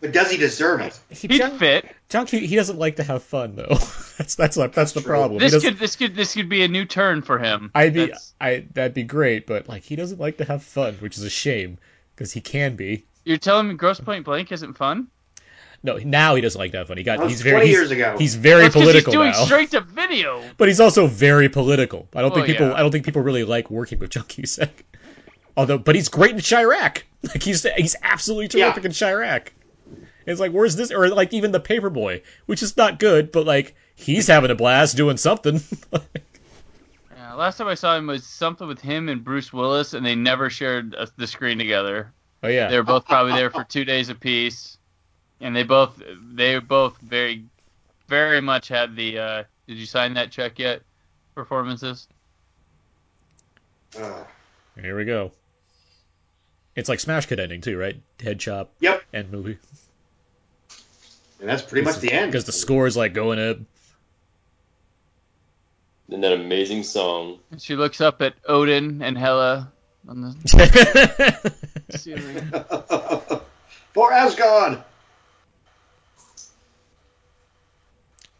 But does he deserve it? He'd fit. John Q, he doesn't like to have fun, though. That's the problem. This could be a new turn for him. That'd be great, but like he doesn't like to have fun, which is a shame because he can be. You're telling me Gross Point Blank isn't fun? No, now he doesn't like to have fun. He's 20 years ago. He's very political now. He's doing straight to video. But he's also very political. I don't think people really like working with John Cusack. But he's great in Chirac. Like he's absolutely terrific in Chirac. It's like, where's this? Or like even The Paperboy, which is not good, but like he's having a blast doing something. Last time I saw him was something with him and Bruce Willis, and they never shared the screen together. Oh yeah, they were both probably there for 2 days apiece, and they both very, very much had the "Did you sign that check yet?" performances. Here we go. It's like Smash Cut ending too, right? Head chop. Yep. End movie. And that's pretty much the end. Because the score is like going up. And that amazing song. And she looks up at Odin and Hela on the ceiling. For Asgard.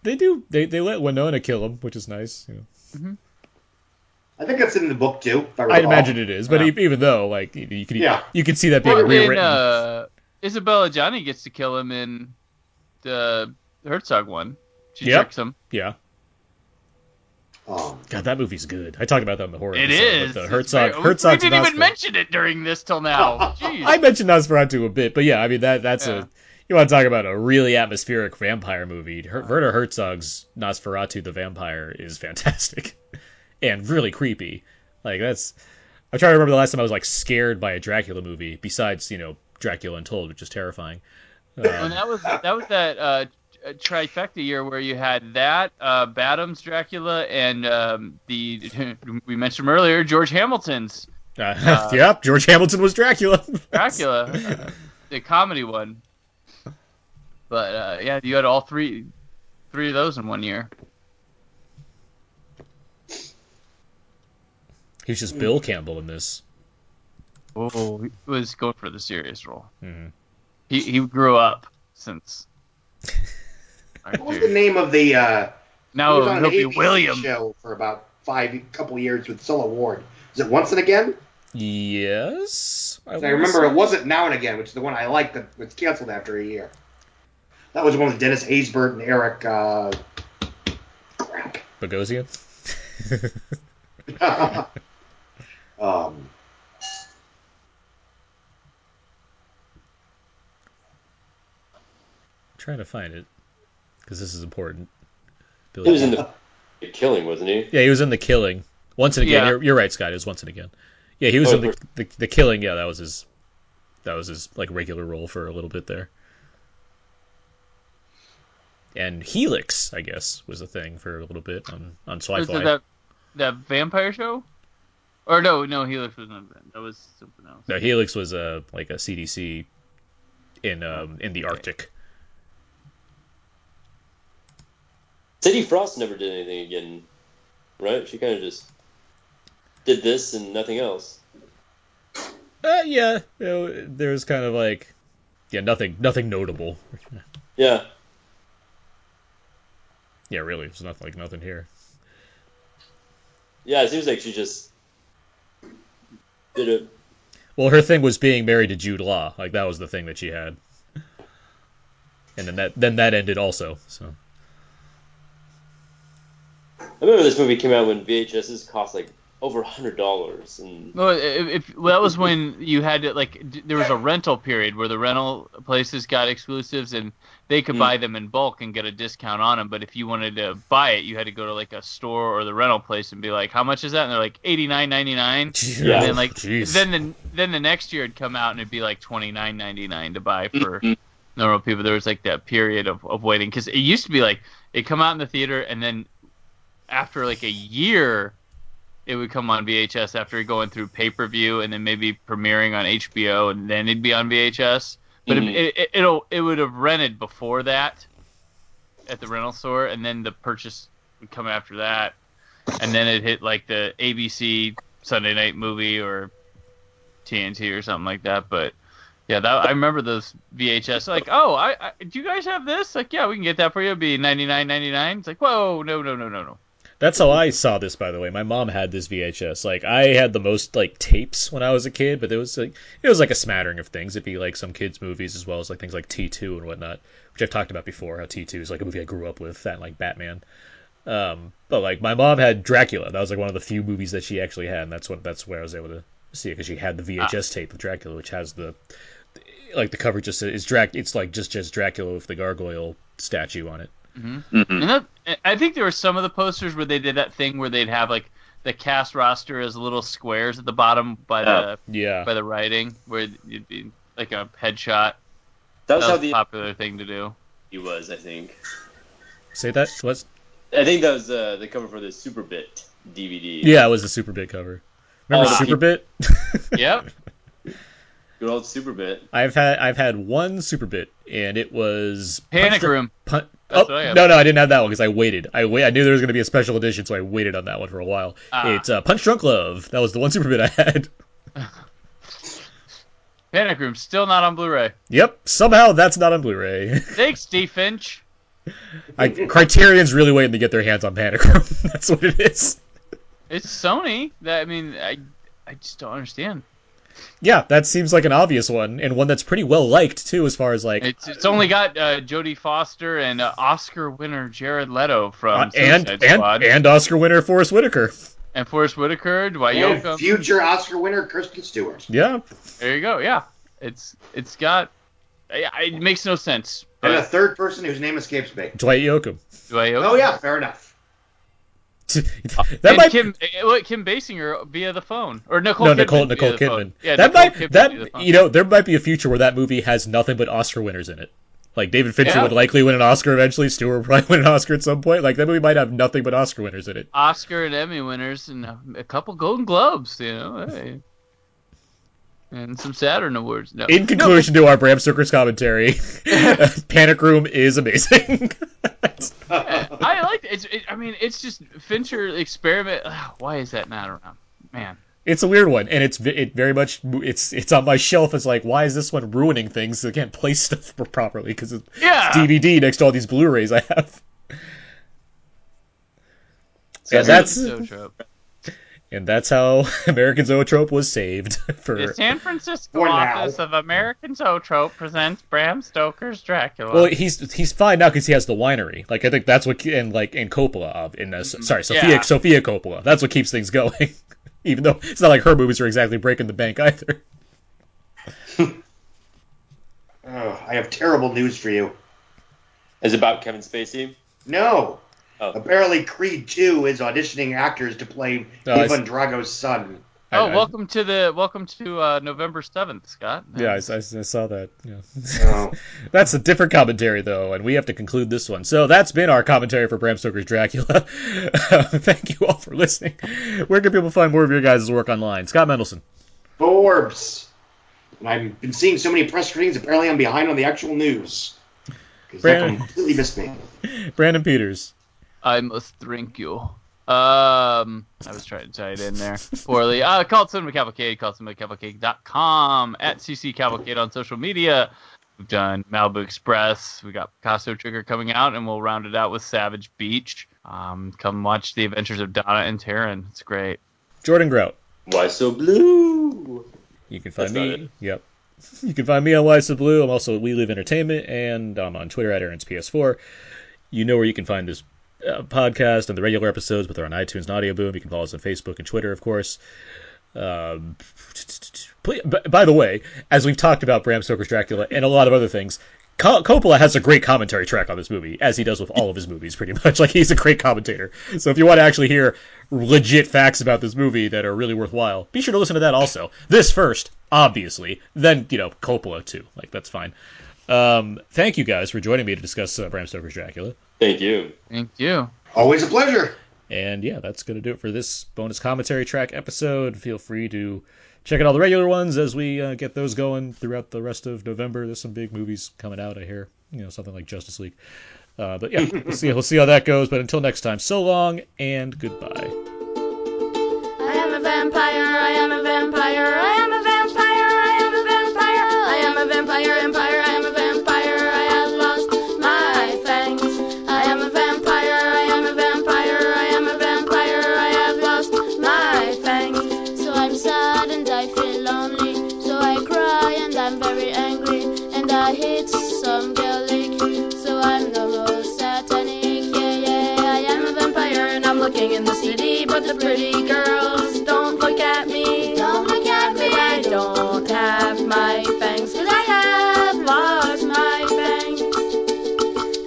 They do. They let Winona kill him, which is nice. You know. Mm-hmm. I think that's in the book too. I'd imagine it is, but even though, like, you could see that being rewritten. Isabella Gianni gets to kill him in the Herzog one. She tricks him. Yeah. God, that movie's good. I talked about that in the horror. It is. But the Herzog's we didn't even mention it during this till now. Jeez. I mentioned Nosferatu a bit, but yeah, I mean that's you want to talk about a really atmospheric vampire movie? Werner Herzog's Nosferatu the Vampire is fantastic. And really creepy. Like, that's... I'm trying to remember the last time I was, like, scared by a Dracula movie, besides, you know, Dracula Untold, which is terrifying. And that was that trifecta year where you had that, Badham's Dracula, and the... We mentioned earlier, George Hamilton's. Yep, George Hamilton was Dracula. Dracula. The comedy one. But, yeah, you had all three of those in 1 year. He's just Bill Campbell in this. Oh, he was going for the serious role. Mm-hmm. He grew up since. What was the name of the? Now he'll be William. Show for about couple years with Scylla Ward. Is it Once and Again? Yes. I remember it wasn't Now and Again, which is the one I liked that was canceled after a year. That was one with Dennis Haysbert and Eric... crap. Bogosian? I'm trying to find it, because this is important. Billy he was in the Killing, wasn't he? Yeah, he was in The Killing. Once and Again. Yeah. You're right, Scott. It was Once and Again. Yeah, he was in the Killing. Yeah, that was his like regular role for a little bit there. And Helix, I guess, was a thing for a little bit on Sci-Fi. Was that vampire show? Or no, Helix wasn't. That was something else. No, Helix was a CDC in the Arctic. Cindy Frost never did anything again, right? She kind of just did this and nothing else. Yeah, you know, there was kind of like, yeah, nothing notable. Yeah. Yeah, really, it's not like nothing here. Yeah, it seems like she just did it. Well, her thing was being married to Jude Law. Like that was the thing that she had, and then that ended also. So. I remember this movie came out when VHSs cost like over $100, and that was when you had to, like there was a rental period where the rental places got exclusives and they could buy them in bulk and get a discount on them. But if you wanted to buy it, you had to go to like a store or the rental place and be like, "How much is that?" And they're like $89.99. Yeah. And then like Jeez. then the next year it'd come out and it'd be like $29.99 to buy for normal people. There was like that period of waiting because it used to be like it'd come out in the theater and then. After like a year, it would come on VHS after going through pay-per-view and then maybe premiering on HBO and then it'd be on VHS. But it would have rented before that at the rental store and then the purchase would come after that. And then it hit like the ABC Sunday night movie or TNT or something like that. But yeah, I remember those VHS. Like, oh, do you guys have this? Like, yeah, we can get that for you. It'd be $99.99. It's like, whoa, no. That's how I saw this, by the way. My mom had this VHS. Like, I had the most, like, tapes when I was a kid, but there was, like, it was, like, a smattering of things. It'd be, like, some kids' movies as well as, like, things like T2 and whatnot, which I've talked about before, how T2 is, like, a movie I grew up with, that, like, Batman. But, like, my mom had Dracula. That was, like, one of the few movies that she actually had, and that's where I was able to see it, because she had the VHS tape of Dracula, which has the, like, the cover just is Dracula. It's, like, just Dracula with the gargoyle statue on it. Mm-hmm. Mm-hmm. And I think there were some of the posters where they did that thing where they'd have like the cast roster as little squares at the bottom by the writing where you'd be like a headshot. That was a popular thing to do. He was, I think. Say that was. I think that was the cover for the Superbit DVD. Yeah, it was the Superbit cover. Remember Superbit? Yep. Good old Superbit. I've had one Superbit, and it was Panic Room. No, I didn't have that one because I waited. I knew there was going to be a special edition, so I waited on that one for a while. It's Punch Drunk Love. That was the one Superbit I had. Panic Room still not on Blu-ray. Yep, somehow that's not on Blu-ray. Thanks, D. Finch. Criterion's really waiting to get their hands on Panic Room. That's what it is. It's Sony. I just don't understand. Yeah, that seems like an obvious one, and one that's pretty well liked too, as far as like it's only got Jodie Foster and Oscar winner Jared Leto from Suicide Squad. And Oscar winner Forrest Whitaker Dwight Yoakam, future Oscar winner Kristen Stewart. Yeah, there you go. Yeah, it's got it makes no sense. And a third person whose name escapes me, Dwight Yoakam. Oh yeah, fair enough. Kim Basinger via the phone or Nicole Kidman. Yeah, there might be a future where that movie has nothing but Oscar winners in it. Like David Fincher would likely win an Oscar eventually. Stewart would probably win an Oscar at some point. Like that movie might have nothing but Oscar winners in it. Oscar and Emmy winners and a couple Golden Globes, you know, hey. And some Saturn awards. No. In conclusion to our Bram Stoker's commentary, Panic Room is amazing. I like it. It's just Fincher experiment. Why is that not around? Man, it's a weird one, and it very much it's on my shelf. It's like, why is this one ruining things? I can't play stuff properly because it's DVD next to all these Blu-rays I have. So yeah, that's. And that's how American Zoetrope was saved. The San Francisco office of American Zoetrope presents Bram Stoker's Dracula. Well, he's fine now because he has the winery. Like, I think that's what, and Coppola, Sofia Coppola. That's what keeps things going. Even though it's not like her movies are exactly breaking the bank either. I have terrible news for you. Is it about Kevin Spacey? No. Oh. Apparently, Creed 2 is auditioning actors to play Ivan Drago's son. Welcome to November 7th, Scott. Nice. Yeah, I saw that. Yeah. Oh. That's a different commentary, though, and we have to conclude this one. So that's been our commentary for Bram Stoker's Dracula. Thank you all for listening. Where can people find more of your guys' work online? Scott Mendelson. Forbes. I've been seeing so many press screens. Apparently, I'm behind on the actual news. Brandon completely missed me. Brandon Peters. I must drink you. I was trying to tie it in there poorly. Call it Cinema Cavalcade, CallCinemaCavalcade.com, @CCCavalcade on social media. We've done Malibu Express. We got Picasso Trigger coming out, and we'll round it out with Savage Beach. Come watch The Adventures of Donna and Taryn. It's great. Jordan Grout. Why So Blue? You can find me. Yep. You can find me on Why So Blue. I'm also at We Live Entertainment, and I'm on Twitter at Aaron's PS4. You know where you can find this podcast and the regular episodes, but they're on iTunes and Audio Boom. You can follow us on Facebook and Twitter, of course. Please, by the way, as we've talked about Bram Stoker's Dracula and a lot of other things, Coppola has a great commentary track on this movie, as he does with all of his movies, pretty much. Like, he's a great commentator. So if you want to actually hear legit facts about this movie that are really worthwhile, be sure to listen to that also. This first, obviously. Then, Coppola, too. Like, that's fine. Thank you guys for joining me to discuss Bram Stoker's Dracula. Thank you. Thank you. Always a pleasure. And yeah, that's going to do it for this bonus commentary track episode. Feel free to check out all the regular ones as we get those going throughout the rest of November. There's some big movies coming out, I hear. Something like Justice League. But yeah, we'll see how that goes. But until next time, so long and goodbye. I am a vampire. I am a vampire. I am a vampire. I am a vampire. I am a vampire empire. I am a vampire. I have lost my fangs. I am a vampire. I am a vampire. I am a vampire. I have lost my fangs. So I'm sad and I feel lonely. So I cry and I'm very angry. And I hate some garlic. So I'm no more satanic. Yeah, yeah. I am a vampire and I'm looking in the city. But the pretty girls don't look at me. Don't look at me. I don't have my fangs. Cause I have lost my fangs.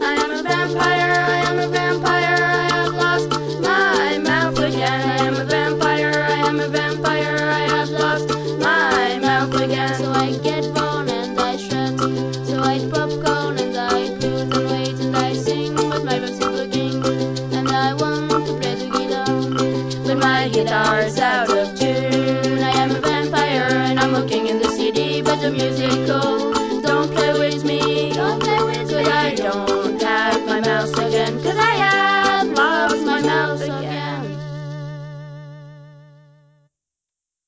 I am a vampire, I am a vampire, I have lost my mouth again. I am a vampire, I am a vampire, I have lost my mouth again. So I get bone and I shred. So I eat popcorn and I breathe and wait and I sing. But my voice is looking and I want to play the guitar. But my guitar's out of tune. I am a vampire and I'm looking in the CD, but the music, oh, don't play with me.